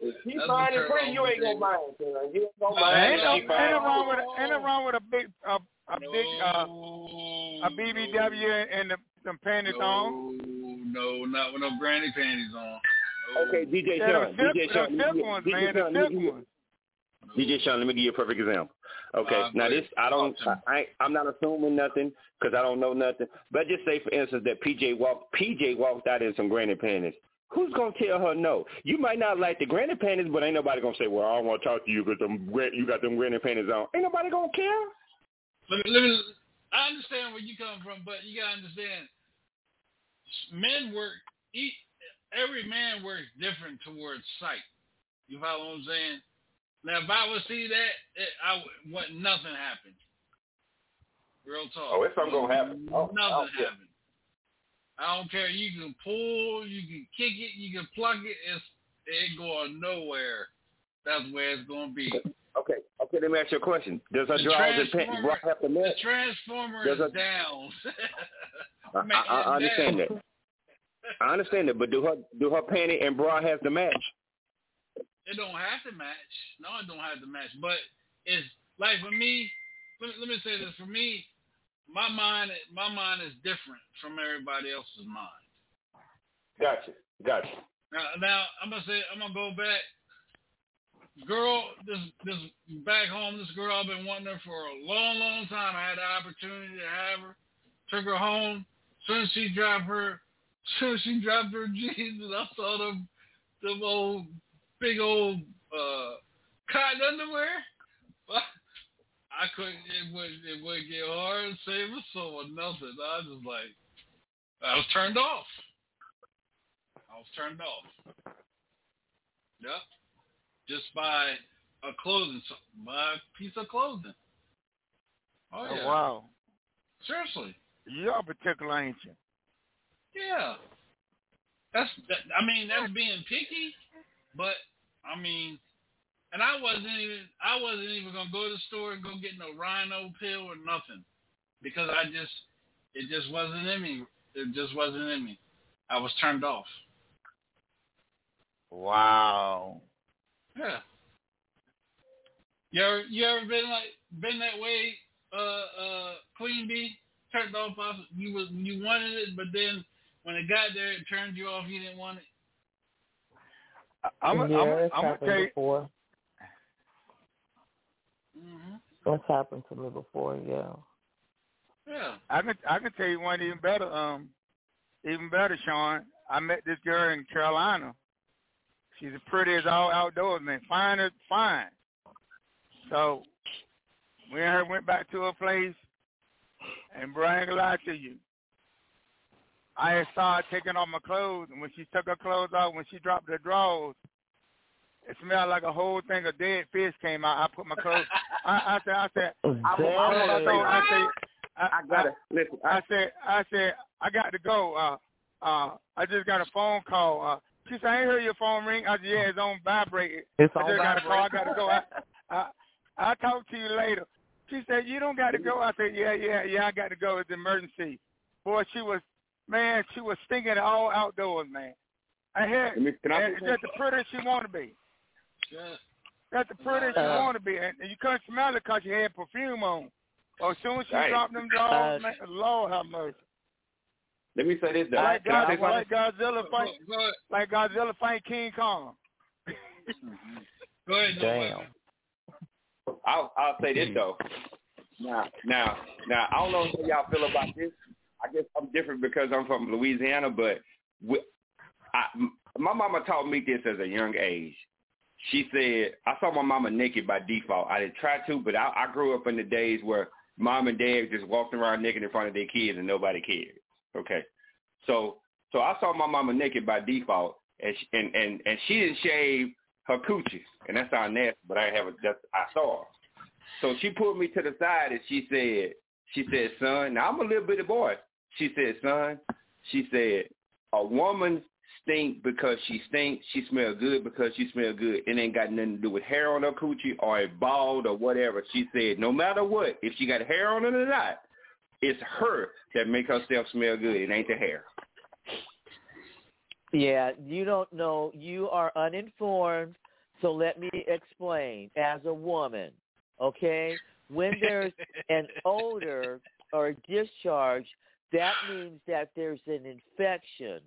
If she fine and pretty, you ain't gonna mind. You ain't gonna mind. Uh, ain't, no, ain't, wrong with, ain't wrong with a big, a, a no. big, uh, a B B W and the, some panties no. on. No, not with no granny panties on. No. Okay, D J Shaun. D J Shaun. D J Shaun, let me give you a perfect example. Okay, uh, now this, I don't, I, I, I'm not assuming nothing because I don't know nothing. But just say, for instance, that P J walked, P J walked out in some granny panties. Who's going to tell her no? You might not like the granny panties, but ain't nobody going to say, well, I don't want to talk to you because you got them granny panties on. Ain't nobody going to care. Let me, let me, I understand where you come from, but you got to understand, men work, each, every man works different towards sight. You follow what I'm saying? Now, if I would see that, it, I would, what, nothing happened. Real talk. Oh, it's something going to happen. Oh, nothing oh, yeah. happened. I don't care. You can pull, you can kick it, you can pluck it. It's it going nowhere. That's where it's going to be. Okay. Okay, let me ask you a question. Does a draw the pants right after that? The transformer is a, down. I, I, I understand down. that. I understand that, but do her do her panty and bra have to match? It don't have to match. No, it don't have to match. But it's like for me. Let, let me say this. For me, my mind, my mind is different from everybody else's mind. Gotcha. Gotcha. Now, now I'm gonna say I'm gonna go back. Girl, this this back home. This girl I've been wanting her for a long, long time. I had the opportunity to have her. Took her home. Soon as she dropped her. So she dropped her jeans, and I saw them, them old, big old uh, cotton underwear. But I couldn't, it wouldn't, it wouldn't get hard, save a soul or nothing. I was just like, I was turned off. I was turned off. Yep. Just by a clothing, by a piece of clothing. Oh, yeah. Oh, wow. Seriously. You're particular, ain't you? Yeah, that's. That, I mean, that's being picky, but I mean, and I wasn't even. I wasn't even gonna go to the store and go get no rhino pill or nothing, because I just. It just wasn't in me. It just wasn't in me. I was turned off. Wow. Yeah. You ever, you ever been like been that way? Uh, uh, Queen Bee turned off. You was you wanted it, but then. When it got there, it turned you off. You didn't want it. I'm yeah, I'm, it's I'm happened okay. before. Mm-hmm. That's happened to me before, yeah. Yeah. I can I can tell you one even better. Um, even better, Shaun. I met this girl in Carolina. She's the prettiest all outdoors man. Fine as fine. So we and her went back to her place, and Brian can lie to you. I saw her taking off my clothes, and when she took her clothes off, when she dropped her drawers, it smelled like a whole thing of dead fish came out. I put my clothes. I, I said, I said, I, I, I said, I, I got it. Listen, I, I said, I said, I got to go. Uh, uh, I just got a phone call. Uh, she said, I ain't hear your phone ring. I said, yeah, it's on vibrate. It's on vibrate. I just got a call. I got to go. I, I, I'll talk to you later. She said, you don't got to go. I said, yeah, yeah, yeah, I got to go. It's an emergency. Boy, she was. Man, she was stinking all outdoors, man. I had that's the prettiest she wanted to be. Yeah. That's the prettiest uh, she wanted to be, and you couldn't smell it because she had perfume on. Or as soon as she right. dropped them drawers, uh, man, Lord have mercy. Let me say this though. Like, God, say like Godzilla fight, go, go like Godzilla fight King Kong. Go ahead, damn. I'll I'll say this though. Now, now, now, I don't know how y'all feel about this. I guess I'm different because I'm from Louisiana, but we, I, my mama taught me this as a young age. She said, I saw my mama naked by default. I didn't try to, but I, I grew up in the days where mom and dad just walked around naked in front of their kids and nobody cared. Okay. So so I saw my mama naked by default, and she, and, and, and she didn't shave her coochie, and that's how nasty, but I, have a, that's, I saw her. So she pulled me to the side, and she said, she said, son, now I'm a little bitty boy. She said, son, she said, a woman's stink because she stinks. She smell good because she smell good. It ain't got nothing to do with hair on her coochie or a bald or whatever. She said no matter what, if she got hair on it or not, it's her that make herself smell good. It ain't the hair. Yeah, you don't know. You are uninformed. So let me explain. As a woman, okay, when there's an odor or a discharge, that means that there's an infection.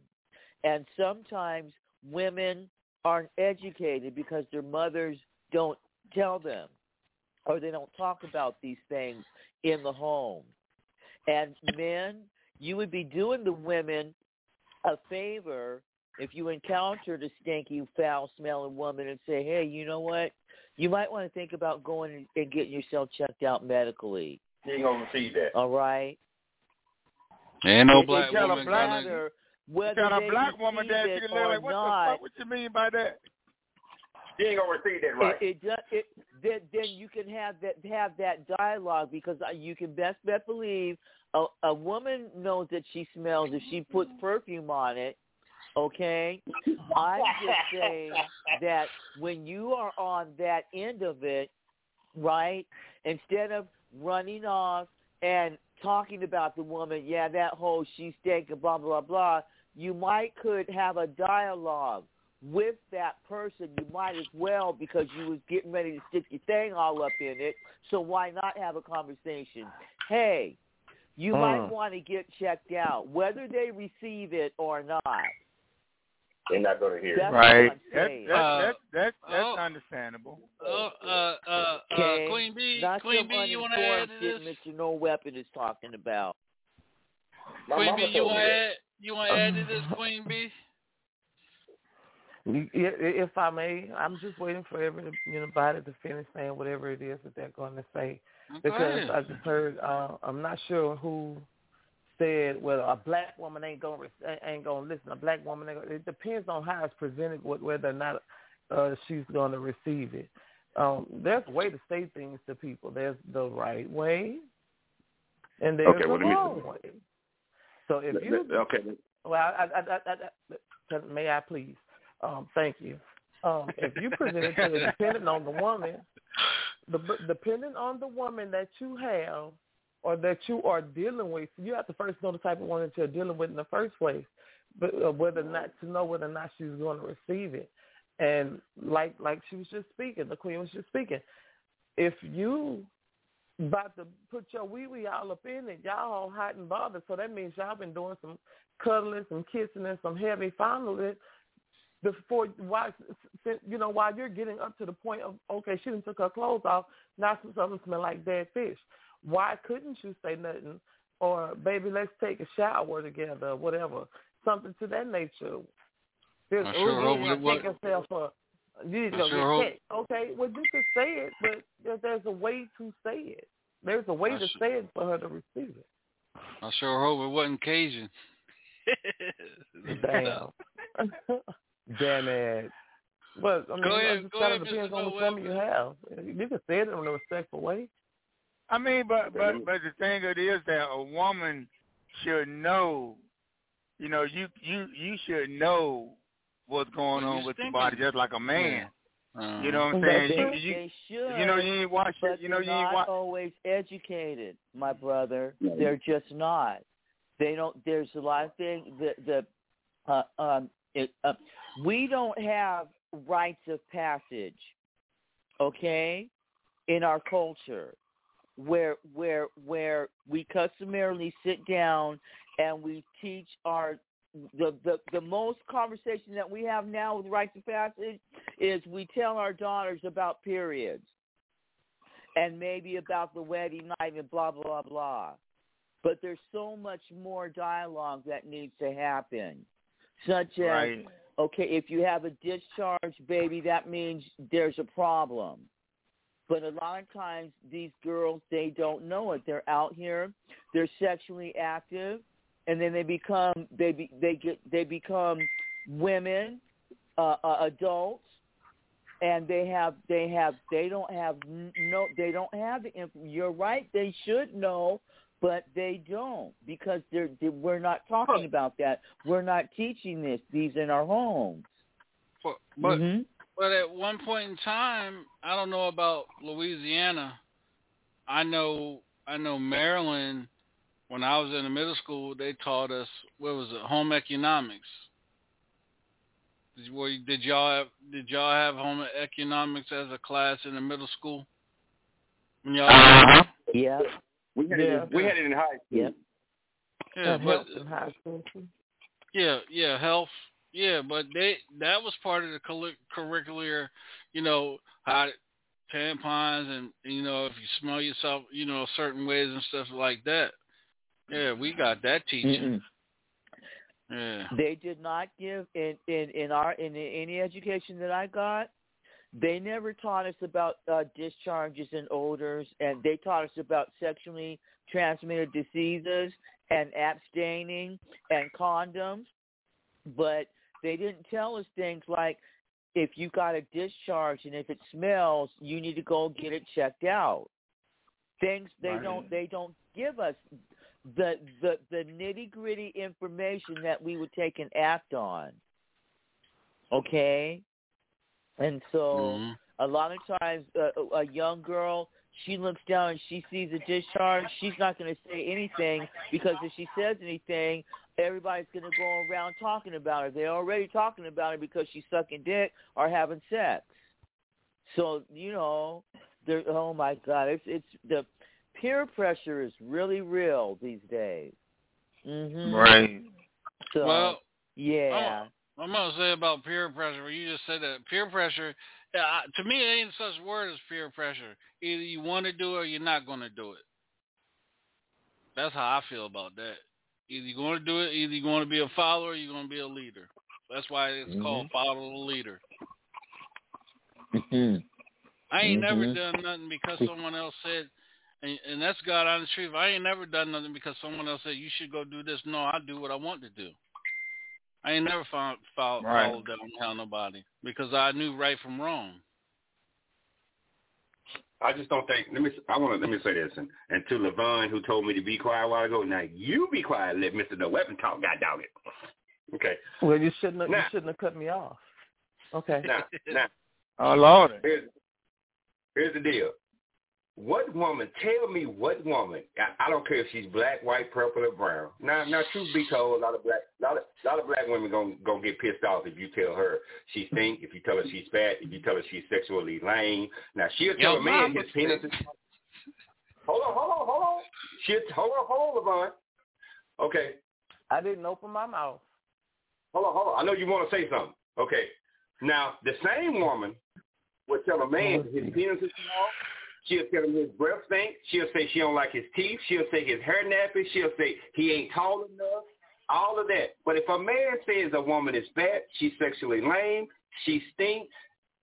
And sometimes women aren't educated because their mothers don't tell them or they don't talk about these things in the home. And men, you would be doing the women a favor if you encountered a stinky, foul-smelling woman and say, hey, you know what? You might want to think about going and getting yourself checked out medically. You ain't going to see that. All right? Ain't no black woman going to... Whether you got a black woman that you like, what not, the fuck? What you mean by that? You ain't gonna receive that right. It, it, just, it then, then you can have that have that dialogue because you can best bet believe a, a woman knows that she smells if she puts perfume on it. Okay, I'm just saying that when you are on that end of it, right? Instead of running off and talking about the woman, yeah, that whole she stank and blah blah blah. You might could have a dialogue with that person. You might as well because you was getting ready to stick your thing all up in it. So why not have a conversation? Hey, you mm. might want to get checked out, whether they receive it or not. They're not going to hear it. Right. That's, that's, uh, that's, that's, that's oh, understandable. Oh, uh, uh, okay. uh, Queen Bee, not Queen Bee, you want to add to this? Mister No Weapon is talking about. My Queen Bee, you want to add, you want to add to this, Queen Bee? If I may, I'm just waiting for everybody to finish saying whatever it is that they're going to say. Okay. Because I just heard, uh, I'm not sure who... said, well, a black woman ain't gonna ain't gonna listen. A black woman, ain't gonna, it depends on how it's presented, whether or not uh, she's gonna receive it. Um, there's a way to say things to people. There's the right way, and there's okay, the wrong way. So if you, okay, well, I, I, I, I, I, may I please? Um, thank you. Um, if you present it to the dependent on the woman, the, depending on the woman that you have. Or that you are dealing with, you have to first know the type of woman that you're dealing with in the first place, but uh, whether or not to know whether or not she's going to receive it. And like like she was just speaking, the queen was just speaking. If you about to put your wee wee all up in it, y'all all hot and bothered, so that means y'all been doing some cuddling, some kissing, and some heavy fondling before while you know while you're getting up to the point of okay, she done took her clothes off, now something smell like dead fish. Why couldn't you say nothing? Or, baby, let's take a shower together or whatever, something to that nature. There's, I sure hope it wasn't. You know, sure okay, well, you could say it, but there's a way to say it. There's a way I to sure. say it for her to receive it. I sure hope it wasn't Cajun. Damn. Damn it. But, I mean, go ahead, it just kind of depends on what woman you have. You can say it in a respectful way. I mean, but, but but the thing of it is that a woman should know, you know, you you, you should know what's going well, on with your body, just like a man. Yeah. Um, you know what I'm saying? They, you, they should. You know, you ain't watch it. You know, you ain't watch. They're not always educated, my brother. Yeah. They're just not. They don't. There's a lot of things that the uh, um it, uh, we don't have rites of passage, okay, in our culture. Where where where we customarily sit down and we teach our the, the the most conversation that we have now with rites of passage is we tell our daughters about periods and maybe about the wedding night and blah blah blah, but there's so much more dialogue that needs to happen, such as right. Okay, if you have a discharge, baby, that means there's a problem. But a lot of times these girls, they don't know it. They're out here, they're sexually active, and then they become they be, they get they become women, uh, uh, adults, and they have they have they don't have no they don't have the. You're right. They should know But they don't, because they're, they, we're not talking about that. We're not teaching this. These in our homes. But but, mm-hmm. but at one point in time, I don't know about Louisiana. I know I know Maryland. When I was in the middle school, they taught us, what was it, home economics. Did, you, did y'all have, did y'all have home economics as a class in the middle school? Y'all uh-huh. Yeah. We had, yeah. It in, we had it in high school. Yeah, yeah, but, in high school. yeah, yeah, health. Yeah, but they that was part of the curric- curricular, you know, how tampons and, you know, if you smell yourself, you know, certain ways and stuff like that. Yeah, we got that teaching. Mm-mm. Yeah. They did not give, in, in, in our in any education that I got, they never taught us about uh, discharges and odors, and they taught us about sexually transmitted diseases and abstaining and condoms. But they didn't tell us things like, if you got a discharge and if it smells, you need to go get it checked out. Things they right. don't they don't give us the the, the nitty gritty information that we would take and act on. Okay. And so mm-hmm. a lot of times uh, a young girl, she looks down and she sees a discharge. She's not going to say anything, because if she says anything, everybody's going to go around talking about her. They're already talking about her because she's sucking dick or having sex. So, you know, oh, my God. It's it's the peer pressure is really real these days. Mm-hmm. Right. So, well, yeah. Oh. I'm going to say about peer pressure. You just said that peer pressure, uh, to me, it ain't such a word as peer pressure. Either you want to do it or you're not going to do it. That's how I feel about that. Either you're going to do it, either you're going to be a follower or you're going to be a leader. That's why it's mm-hmm. called follow the leader. Mm-hmm. I ain't mm-hmm. never done nothing because someone else said, and, and that's God honest truth, I ain't never done nothing because someone else said, you should go do this. No, I do what I want to do. I ain't never found, followed right. down and tell nobody, because I knew right from wrong. I just don't think. Let me. I want to. Let me say this, and, and to LaVon, who told me to be quiet a while ago. Now you be quiet. Let Mister No Weapon talk. God dog it. Okay. Well, you shouldn't. Have, now, you shouldn't have cut me off. Okay. Now, now. Oh Lord. Here's, here's the deal. What woman? Tell me what woman? I, I don't care if she's black, white, purple, or brown. Now, now, truth be told, a lot of black, lot of, lot of black women gonna gonna get pissed off if you tell her she stink, if you tell her she's fat, if you tell her she's sexually lame. Now she'll tell Yo, a man his penis. Is... Hold on, hold on, hold on. She'll hold on, hold on, LaVon. Okay. I didn't open my mouth. Hold on, hold on. I know you want to say something. Okay. Now the same woman would tell a man his penis is small. She'll tell him his breath stink. She'll say she don't like his teeth. She'll say his hair nappy. She'll say he ain't tall enough. All of that. But if a man says a woman is fat, she's sexually lame, she stinks,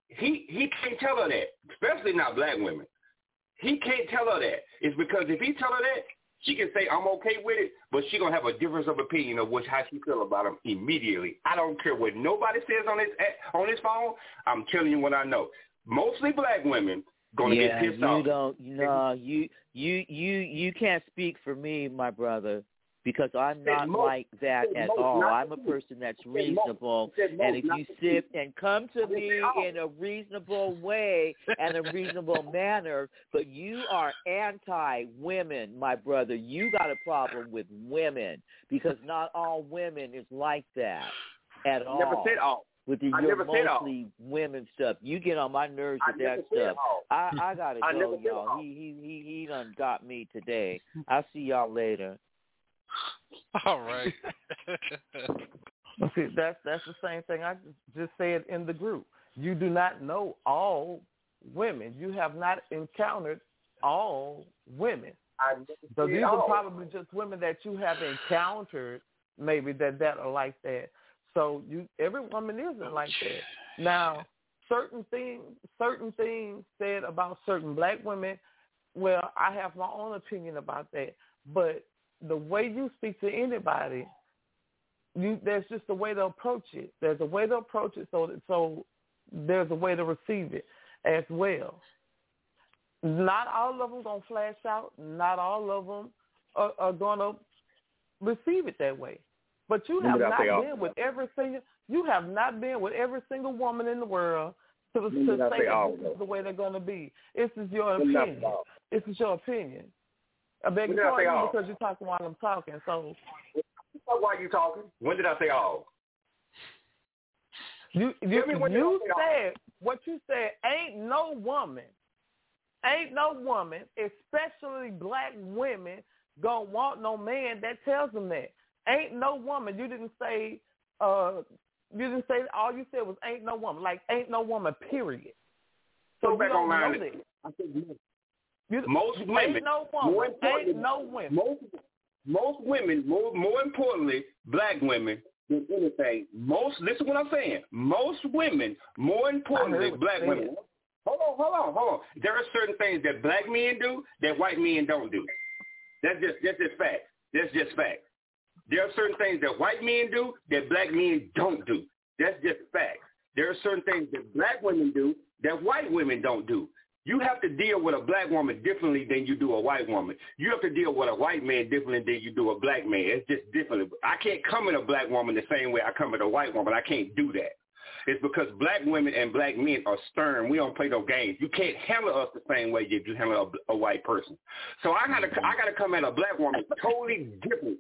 he he can't tell her that, especially not black women. He can't tell her that. It's because if he tell her that, she can say, I'm okay with it, but she going to have a difference of opinion of which, how she feel about him immediately. I don't care what nobody says on his, on his phone. I'm telling you what I know. Mostly black women Gonna yeah, get pissed you off. don't. No, you, you, you, you can't speak for me, my brother, because I'm not most, like that at most, all. I'm a person that's reasonable, most, and if you sit and come to me in a reasonable way and a reasonable manner, but you are anti-women, my brother. You got a problem with women, because not all women is like that at all. Never said all. With the, your mostly women stuff. You get on my nerves with that stuff. I, I got to go, y'all. He, he, he, he done got me today. I'll see y'all later. All right. See, that's, that's the same thing I just said in the group. You do not know all women. You have not encountered all women. So these are probably just women that you have encountered, maybe, that, that are like that. So you, every woman isn't like that. Now, certain things, certain things said about certain black women, well, I have my own opinion about that. But the way you speak to anybody, you, there's just a way to approach it. There's a way to approach it, so that, so there's a way to receive it as well. Not all of them gonna flash out. Not all of them are, are going to receive it that way. But you have not been with every single you have not been with every single woman in the world to, to say that this is the way they're going to be. This is your opinion. This is your opinion. I beg your pardon because you talking while I'm talking. So why are you talking? When did I say all? You you, you said what you said. Ain't no woman, ain't no woman, especially black women, gonna want no man that tells them that. Ain't no woman. You didn't say. Uh, you didn't say. All you said was ain't no woman. Like ain't no woman. Period. So go back online. I think you, most ain't women. No woman, ain't no women. Most, most women. More, more importantly, black women. Than anything, most. Listen to what I'm saying. Most women, more importantly, black women. Saying. Hold on, hold on, hold on. There are certain things that black men do that white men don't do. That's just that's just fact. That's just fact. There are certain things that white men do that black men don't do. That's just fact. There are certain things that black women do that white women don't do. You have to deal with a black woman differently than you do a white woman. You have to deal with a white man differently than you do a black man. It's just different. I can't come at a black woman the same way I come at a white woman. I can't do that. It's because black women and black men are stern. We don't play no games. You can't handle us the same way you handle a, a white person. So I gotta, I gotta come at a black woman totally different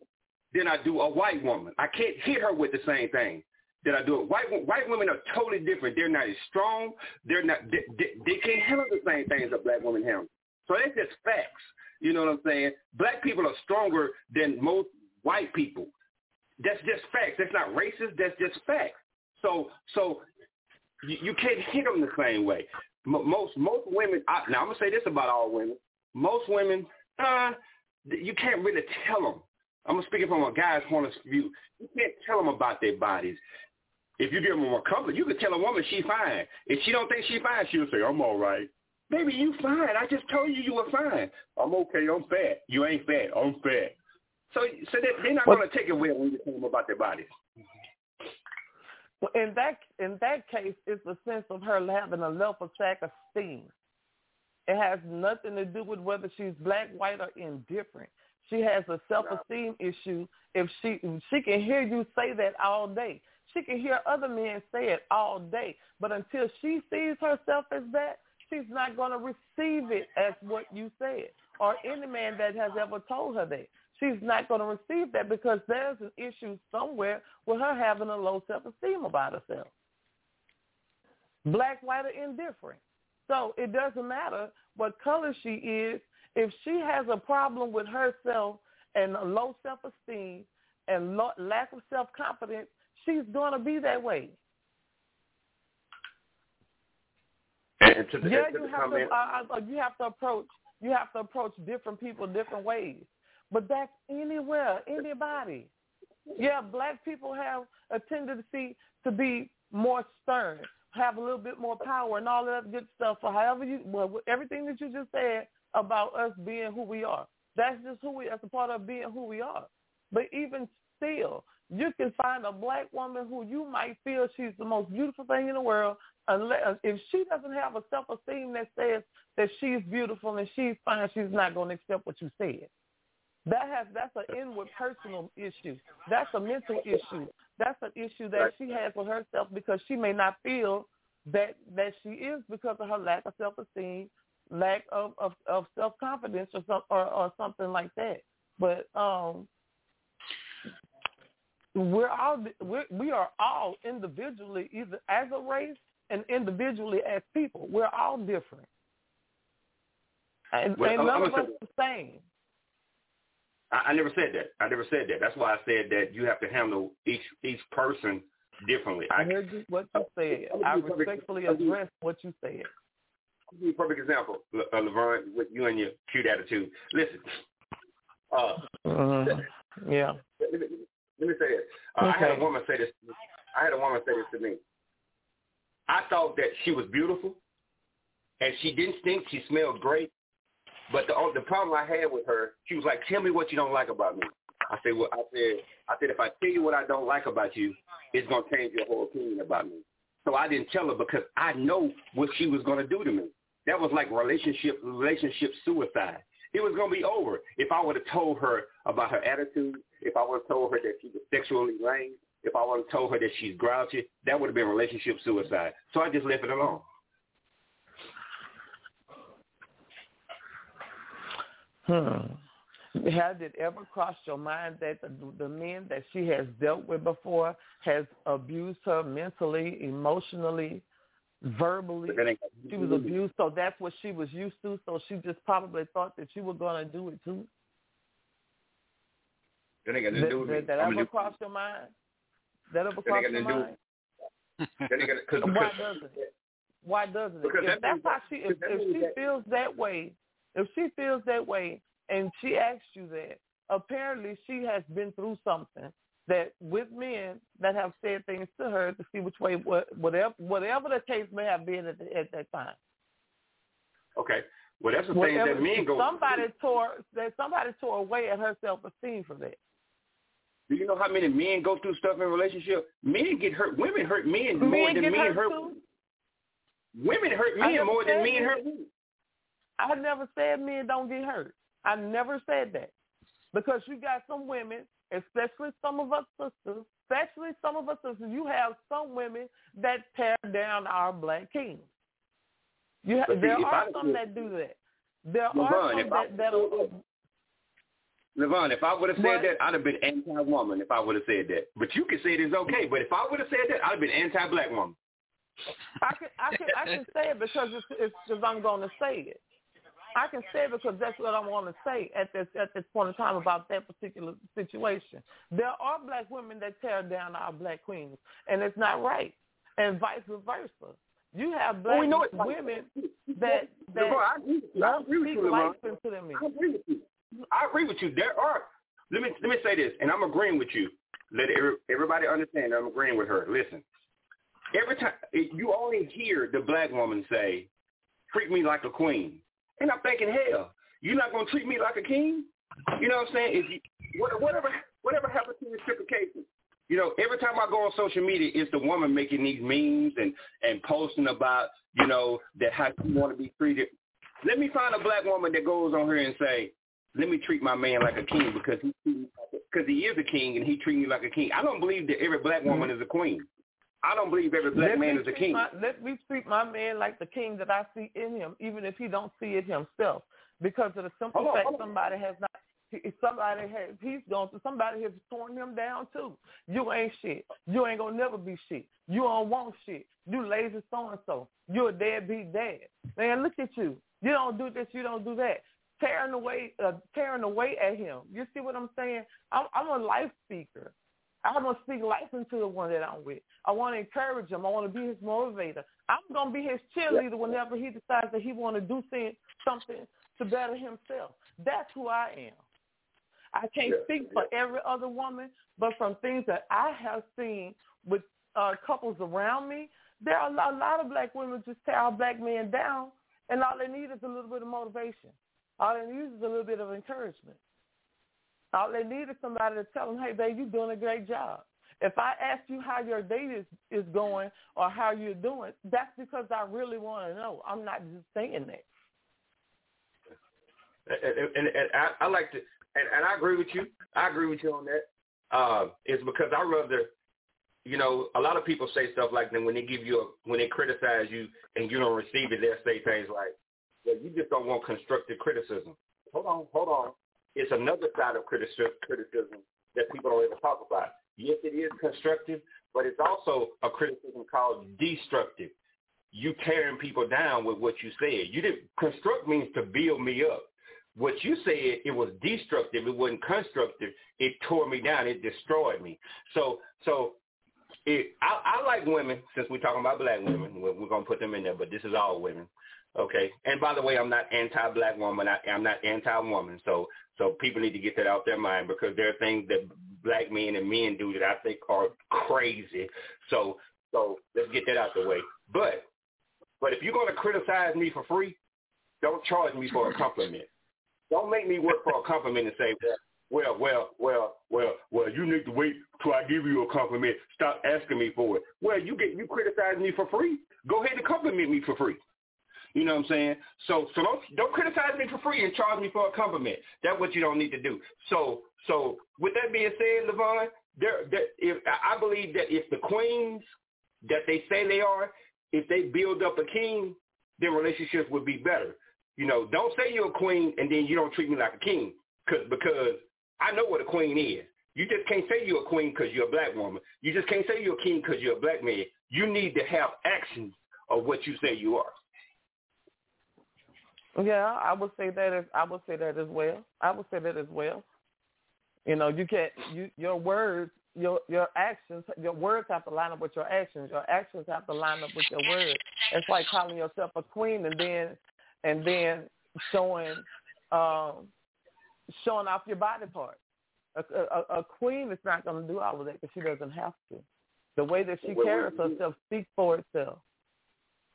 than I do a white woman. I can't hit her with the same thing that I do it. White white women are totally different. They're not as strong. They're not. They, they, they can't handle the same things that black women handle. So that's just facts. You know what I'm saying? Black people are stronger than most white people. That's just facts. That's not racist. That's just facts. So so you, you can't hit them the same way. M- most most women. I, now I'm gonna say this about all women. Most women, uh, you can't really tell them. I'm gonna speak from a guy's point of view. You can't tell them about their bodies. If you give them more comfort, you can tell a woman she's fine. If she don't think she's fine, she'll say, I'm all right. Baby, you fine. I just told you you were fine. I'm okay. I'm fat. You ain't fat. I'm fat. So so they, they're not going to take it well when you tell them about their bodies. Well, in that, in that case, it's the sense of her having a level of self-esteem. It has nothing to do with whether she's black, white, or indifferent. She has a self-esteem issue. If she she can hear you say that all day. She can hear other men say it all day, but until she sees herself as that, she's not going to receive it as what you said, or any man that has ever told her that. She's not going to receive that because there's an issue somewhere with her having a low self-esteem about herself. Black, white, or indifferent. So it doesn't matter what color she is. If she has a problem with herself and a low self-esteem and lo- lack of self-confidence, she's going to be that way. And to the, yeah, to you, the have comment. To, uh, you have to approach you have to approach different people different ways. But that's anywhere, anybody. Yeah, black people have a tendency to be more stern, have a little bit more power, and all that good stuff. For however you, well, everything that you just said about us being who we are, that's just who we. That's a part of being who we are. But even still, you can find a black woman who you might feel she's the most beautiful thing in the world, unless if she doesn't have a self-esteem that says that she's beautiful and she's fine, she's not going to accept what you said. That has that's an inward personal issue. That's a mental issue. That's an issue that she has with herself because she may not feel that that she is because of her lack of self-esteem, lack of of, of self-confidence, or some or, or something like that. But um. We're all we're, we are all individually, either as a race and individually as people. We're all different, and, well, and none of us the same. I, I never said that. I never said that. That's why I said that you have to handle each each person differently. I, I heard you, what you said. I, I respectfully perfect, address what you said. I'll give you a perfect example, Le, uh, Laverne, with you and your cute attitude. Listen, uh, uh, yeah. Let me say this. Uh, okay. I had a woman say this. I had a woman say this to me. I thought that she was beautiful, and she didn't stink. She smelled great. But the the problem I had with her, she was like, "Tell me what you don't like about me." I said, "Well, I said, I said, if I tell you what I don't like about you, it's gonna change your whole opinion about me." So I didn't tell her because I know what she was gonna do to me. That was like relationship relationship suicide. it was going to be over. If I would have told her about her attitude, if I would have told her that she was sexually lame, if I would have told her that she's grouchy, that would have been relationship suicide. So I just left it alone. Hmm. Has it ever crossed your mind that the, the men that she has dealt with before has abused her mentally, emotionally, verbally? She was abused, so that's what she was used to, so she just probably thought that you were going to do it too? That ain't got nothing to do with me. That ever crossed your mind? That ever crossed your mind? Why doesn't it? Why doesn't it? If that's how she, if, if she feels that way, if she feels that way, and she asked you that, apparently she has been through something that with men that have said things to her to see which way, whatever, whatever the case may have been at, the, at that time. Okay. Well, that's the whatever, thing that men go somebody through. Tore, that somebody tore away at her self-esteem for that. Do you know how many men go through stuff in a relationship? Men get hurt. Women hurt men, men more than men hurt. hurt women hurt men more than men hurt women. I never said men don't get hurt. I never said that, because you got some women, especially some of us sisters, especially some of us sisters, you have some women that tear down our black kings. You ha- there see, are some that do that. There Levon, are some that... I, that are, Levon, if I would have said but, that, I'd have been anti-woman if I would have said that. But you can say it is okay, but if I would have said that, I'd have been anti-black woman. I can, I can, I can say it because it's, it's, cause I'm going to say it. I can say it because that's what I want to say at this at this point in time about that particular situation. There are black women that tear down our black queens, and it's not right, and vice versa. You have black well, we know women that that speak life into them. I agree with you. I agree with you. There are. Let me let me say this, and I'm agreeing with you. Let everybody understand I'm agreeing with her. Listen, every time you only hear the black woman say, "Treat me like a queen." And I'm thinking, hell, you're not going to treat me like a king? You know what I'm saying? If you, whatever whatever happens to reciprocation. You know, every time I go on social media, it's the woman making these memes and, and posting about, you know, that how you want to be treated. Let me find a black woman that goes on here and say, let me treat my man like a king because he, cause he is a king and he treat me like a king. I don't believe that every black woman is a queen. I don't believe every black let man is a king. My, let me treat my man like the king that I see in him, even if he don't see it himself, because of the simple on, fact somebody has not, somebody has, he's gone through, somebody has torn him down too. You ain't shit. You ain't gonna never be shit. You don't want shit. You lazy so and so. You a deadbeat dad. Man, look at you. You don't do this. You don't do that. Tearing away, uh, tearing away at him. You see what I'm saying? I'm, I'm a life seeker. I'm going to speak life into the one that I'm with. I want to encourage him. I want to be his motivator. I'm going to be his cheerleader whenever he decides that he wants to do something to better himself. That's who I am. I can't speak for every other woman, but from things that I have seen with uh, couples around me, there are a lot of black women just tear our black men down, and all they need is a little bit of motivation. All they need is a little bit of encouragement. All they need is somebody to tell them, hey, babe, you're doing a great job. If I ask you how your date is, is going or how you're doing, that's because I really want to know. I'm not just saying that. And, and, and I, I like to, and, and I agree with you. I agree with you on that. Uh, it's because I rather, you know, a lot of people say stuff like that when they give you, a, when they criticize you and you don't receive it, they'll say things like, well, you just don't want constructive criticism. Hold on, hold on. It's another side of criticism that people don't ever talk about. Yes, it is constructive, but it's also a criticism called destructive. You tearing people down with what you said. You didn't construct means to build me up. What you said, it was destructive. It wasn't constructive. It tore me down. It destroyed me. So, so it, I, I like women. Since we're talking about black women, we're, we're gonna put them in there. But this is all women. Okay, and by the way, I'm not anti-black woman. I, I'm not anti-woman. So, so people need to get that out their mind because there are things that black men and men do that I think are crazy. So, so let's get that out the way. But, but if you're going to criticize me for free, don't charge me for a compliment. Don't make me work for a compliment and say, well, well, well, well, well, you need to wait till I give you a compliment. Stop asking me for it. Well, you get you criticize me for free. Go ahead and compliment me for free. You know what I'm saying? So so don't don't criticize me for free and charge me for a compliment. That's what you don't need to do. So so with that being said, LaVon, there, there if I believe that if the queens that they say they are, if they build up a king, their relationships would be better. You know, don't say you're a queen and then you don't treat me like a king, cause, because I know what a queen is. You just can't say you're a queen because you're a black woman. You just can't say you're a king because you're a black man. You need to have actions of what you say you are. Yeah, I would say that as I would say that as well. I would say that as well. You know, you can't. You, your words, your your actions, your words have to line up with your actions. Your actions have to line up with your words. It's like calling yourself a queen and then and then showing um, showing off your body parts. A, a, a queen is not going to do all of that because she doesn't have to. The way that she carries herself speaks for itself.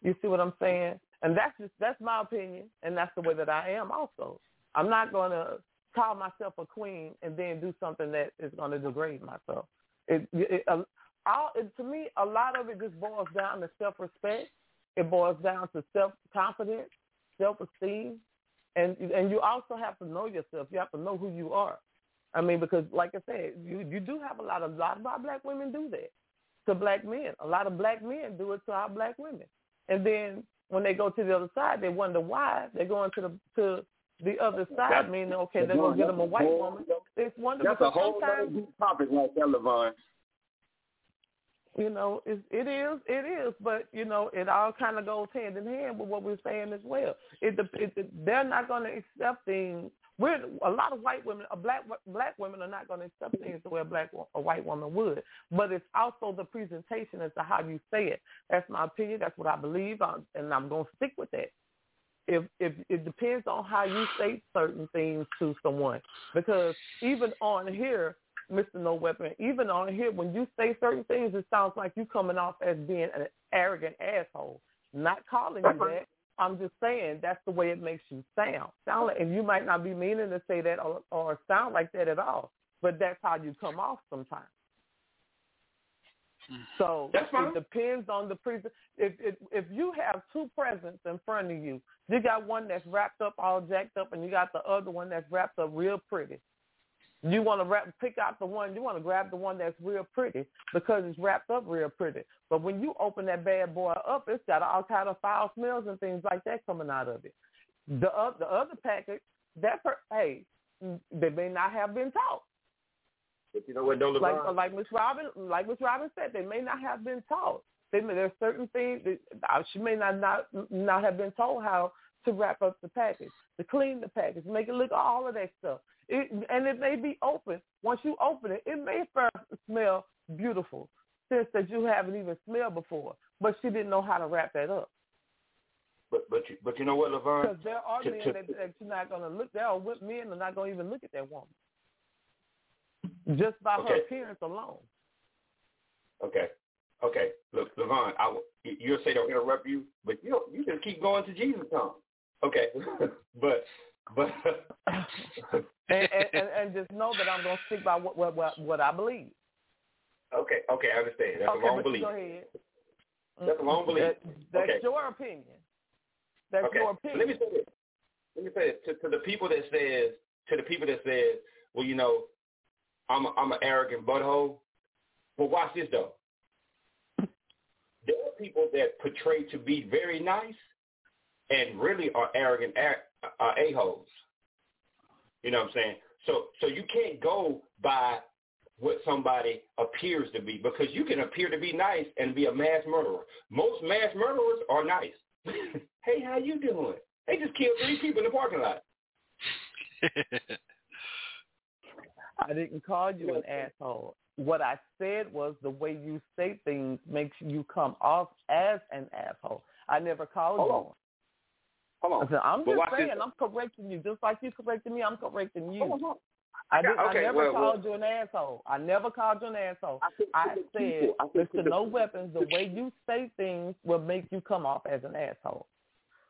You see what I'm saying? And that's just that's my opinion, and that's the way that I am also. I'm not going to call myself a queen and then do something that is going to degrade myself. It, it, uh, all, it, to me, a lot of it just boils down to self-respect. It boils down to self-confidence, self-esteem, and and you also have to know yourself. You have to know who you are. I mean, because like I said, you, you do have a lot of, a lot of our black women do that to black men. A lot of black men do it to our black women. And then when they go to the other side, they wonder why they're going to the to the other side. That's, meaning, okay, they're going to get them a white whole, woman. It's wonderful. That's a whole other topic right there, LaVon. You know, it, it is, it is, but, you know, it all kind of goes hand in hand with what we're saying as well. It, it, it They're not going to accept things. We're, a lot of white women, a black black women are not going to accept things the way a black a white woman would. But it's also the presentation as to how you say it. That's my opinion. That's what I believe, I'm, and I'm going to stick with that. If if it depends on how you say certain things to someone, because even on here, Mister No Weapon, even on here, when you say certain things, it sounds like you coming off as being an arrogant asshole. Not calling you that. I'm just saying that's the way it makes you sound. Sound like, and you might not be meaning to say that or, or sound like that at all, but that's how you come off sometimes. So it depends on the present. If, if if you have two presents in front of you, you got one that's wrapped up all jacked up, and you got the other one that's wrapped up real pretty. You want to wrap, pick out the one, you want to grab the one that's real pretty because it's wrapped up real pretty. But when you open that bad boy up, it's got all kind of foul smells and things like that coming out of it. The, uh, the other package, that's her, hey, they may not have been taught. But you know what, don't like LeBron. like Miss Robin, like Miss Robin said, they may not have been taught. They may, there's certain things that she may not, not not have been told how to wrap up the package, to clean the package, make it look all of that stuff. It, and it may be open. Once you open it, it may first smell beautiful, since that you haven't even smelled before. But she didn't know how to wrap that up. But but you, but you know what, LaVon? Because there are men that, that you're not going to look. There are men that are not going to even look at that woman just by okay. her appearance alone. Okay. Okay. Look, LaVon, I will, you'll say don't interrupt you, but you you just keep going to Jesus' tongue. Okay. but. But and, and, and just know that I'm going to stick by what, what what I believe. Okay, okay, I understand. That's okay, a wrong belief. Go ahead. That's a wrong belief. That, that's okay. your opinion. That's okay. your opinion. Let me say this. Let me say this to, to the people that says to the people that says, well, you know, I'm a, I'm an arrogant butthole. Well, watch this though. There are people that portray to be very nice and really are arrogant ar- Uh, a-holes. You know what I'm saying? So so you can't go by what somebody appears to be, because you can appear to be nice and be a mass murderer. Most mass murderers are nice. Hey, how you doing? They just killed three people in the parking lot. I didn't call you an asshole. What I said was the way you say things makes you come off as an asshole. I never called Hold you on. one. Hold on. I'm just saying, this. I'm correcting you. Just like you correcting me, I'm correcting you. Hold on, hold on. I, did, okay, I never well, called well. you an asshole. I never called you an asshole. I, I said, Mister No Weapons, the way you say things will make you come off as an asshole.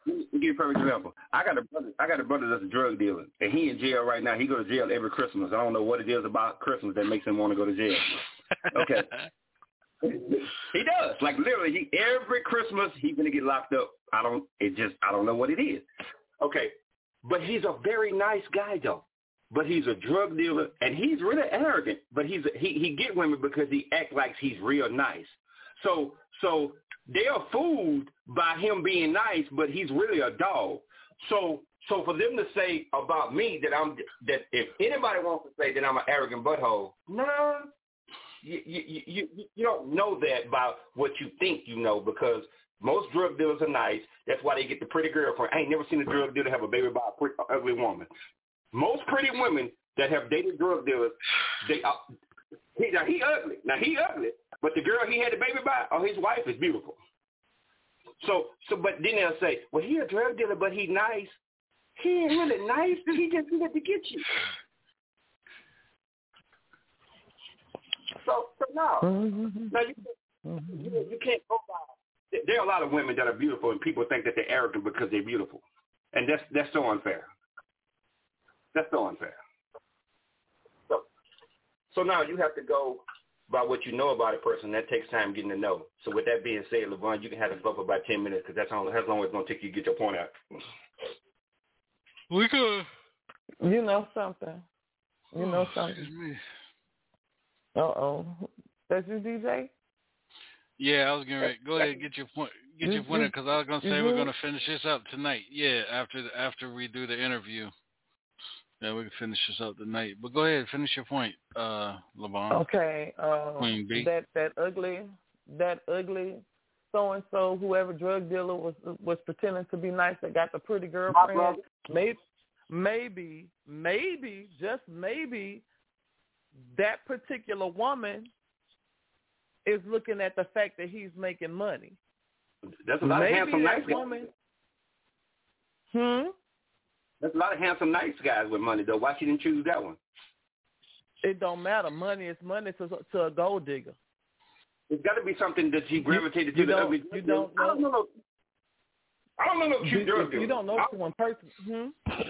Let me give you a perfect example. I got a brother, I got a brother that's a drug dealer, and he in jail right now. He go to jail every Christmas. I don't know what it is about Christmas that makes him want to go to jail. Okay. He does. Like, literally, he, every Christmas he's going to get locked up I don't, it just, I don't know what it is. Okay. But he's a very nice guy though. But he's a drug dealer, and he's really arrogant. But he's a, he he get women because he act like he's real nice. So so they are fooled by him being nice, but he's really a dog. So so for them to say about me that I'm that if anybody wants to say that I'm an arrogant butthole, no, nah, you, you you you don't know that by what you think you know, because most drug dealers are nice. That's why they get the pretty girlfriend. I ain't never seen a drug dealer have a baby by a pretty ugly woman. Most pretty women that have dated drug dealers, they are, he, now he ugly, now he ugly, but the girl he had the baby by, or his wife, is beautiful. So, so, but then they'll say, well, he a drug dealer, but he nice. He ain't really nice, but he just needed to get you. So, so no, no you, you, you can't go by. There are a lot of women that are beautiful, and people think that they're arrogant because they're beautiful, and that's that's so unfair. That's so unfair. So, so now you have to go by what you know about a person. That takes time getting to know. So with that being said, LeVon, you can have this up for about ten minutes because that's how long it's going to take you to get your point out. We could. You know something. You know oh, something. Uh-oh. That's you, D J? Yeah, I was going to go ahead and get your point. Get your point out because I was going to say mm-hmm. we're going to finish this up tonight. Yeah, after the, after we do the interview. Yeah, we can finish this up tonight. But go ahead, finish your point, uh, LeBron. Okay. Um, Queen Bee. That, that ugly, that ugly so-and-so, whoever drug dealer was was pretending to be nice that got the pretty girlfriend. Maybe, maybe, maybe, just maybe, that particular woman is looking at the fact that he's making money. That's a lot maybe of handsome nice woman. Hmm? There's a lot of handsome, nice guys with money, though. Why she didn't choose that one? It don't matter. Money is money to, to a gold digger. It's got to be something that she gravitated you, you to. The ugly you don't know. I don't know. I don't know no cute girl. You don't know one person. Hmm?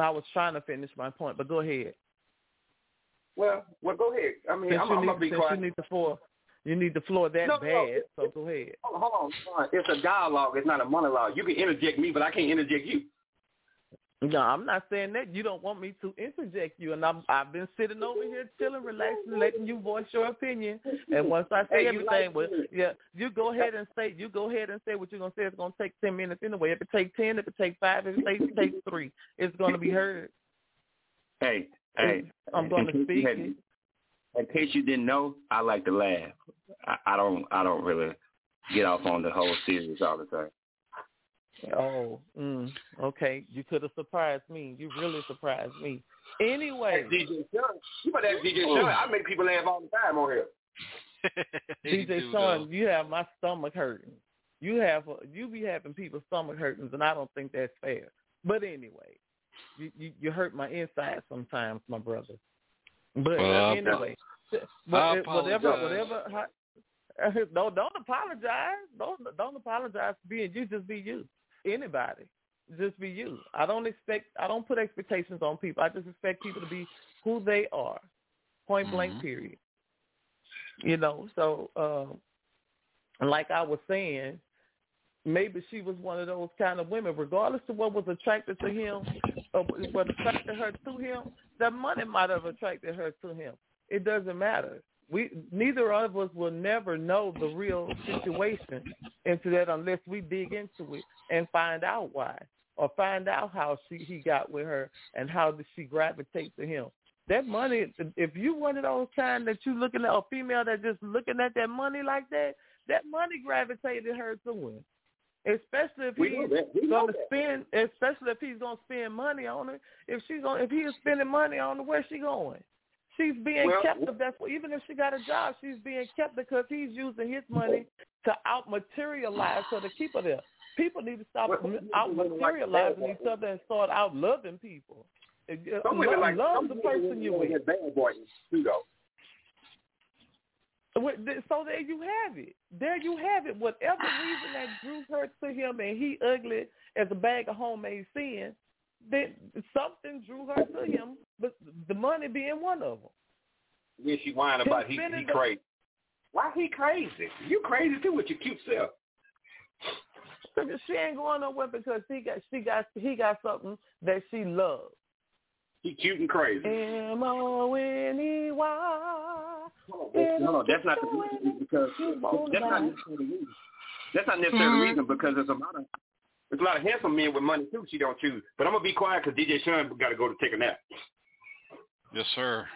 I was trying to finish my point, but go ahead. Well, well, go ahead. I mean, since I'm, I'm going to be quiet. You need the floor. You need the floor that no, bad, no. so go ahead. Hold on, hold on, it's a dialogue. It's not a monologue. You can interject me, but I can't interject you. No, I'm not saying that. You don't want me to interject you, and I'm, I've been sitting over here chilling, relaxing, letting you voice your opinion. And once I say hey, everything, well, yeah, you go ahead and say. You go ahead and say what you're gonna say. It's gonna take ten minutes anyway. If it takes ten, if it takes five, if it takes take three, it's gonna be heard. Hey, hey, I'm gonna speak it. In case you didn't know, I like to laugh. I, I don't. I don't really get off on the whole series all the time. Oh, mm, okay. You could have surprised me. You really surprised me. Anyway, hey, D J Shaun. You better ask D J Shaun. I make people laugh all the time on here. D J Shaun, you have my stomach hurting. You have. You be having people's stomach hurtings, and I don't think that's fair. But anyway, you you, you hurt my insides sometimes, my brother. But well, anyway, I whatever, whatever. I, no, don't apologize. Don't don't apologize for being you. Just be you. Anybody, just be you. I don't expect. I don't put expectations on people. I just expect people to be who they are. Point mm-hmm. blank. Period. You know. So, um, like I was saying, maybe she was one of those kind of women. Regardless of what was attracted to him, or what attracted her to him. That money might have attracted her to him. It doesn't matter. We neither of us will never know the real situation into that unless we dig into it and find out why, or find out how she he got with her and how did she gravitate to him. That money, if you one of those kind that you looking at a female that just looking at that money like that, that money gravitated her to him. Especially if he's gonna spend, especially if he's gonna spend money on her. If she's on, if he is spending money on her, where's she going? She's being well, kept. Well, that's what, even if she got a job, she's being kept because he's using his money to out materialize her to keep her there. People need to stop well, out materializing each other and start out loving people. Some love, like, love some the person you with. Bad boy too, though. So there you have it. There you have it. Whatever reason that drew her to him and he ugly as a bag of homemade sin, then something drew her to him, but the money being one of them. Then she whined about he, he crazy. Why he crazy? You crazy too with your cute self. She ain't going nowhere because he got she got he got something that she loves. He cute and crazy. M O N E Y. No, that's not the reason because that's not necessarily the reason. That's not necessarily the reason because there's a lot of there's a lot of handsome men with money too. She don't choose. But I'm gonna be quiet because D J Shaun got to go to take a nap. Yes, sir.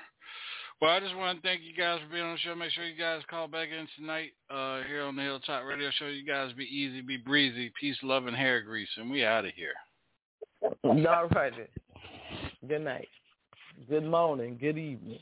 Well, I just want to thank you guys for being on the show. Make sure you guys call back in tonight uh, here on the Hilltop Radio Show. You guys be easy, be breezy, peace, love, and hair grease, and we out of here. All right. Good night. Good morning. Good evening.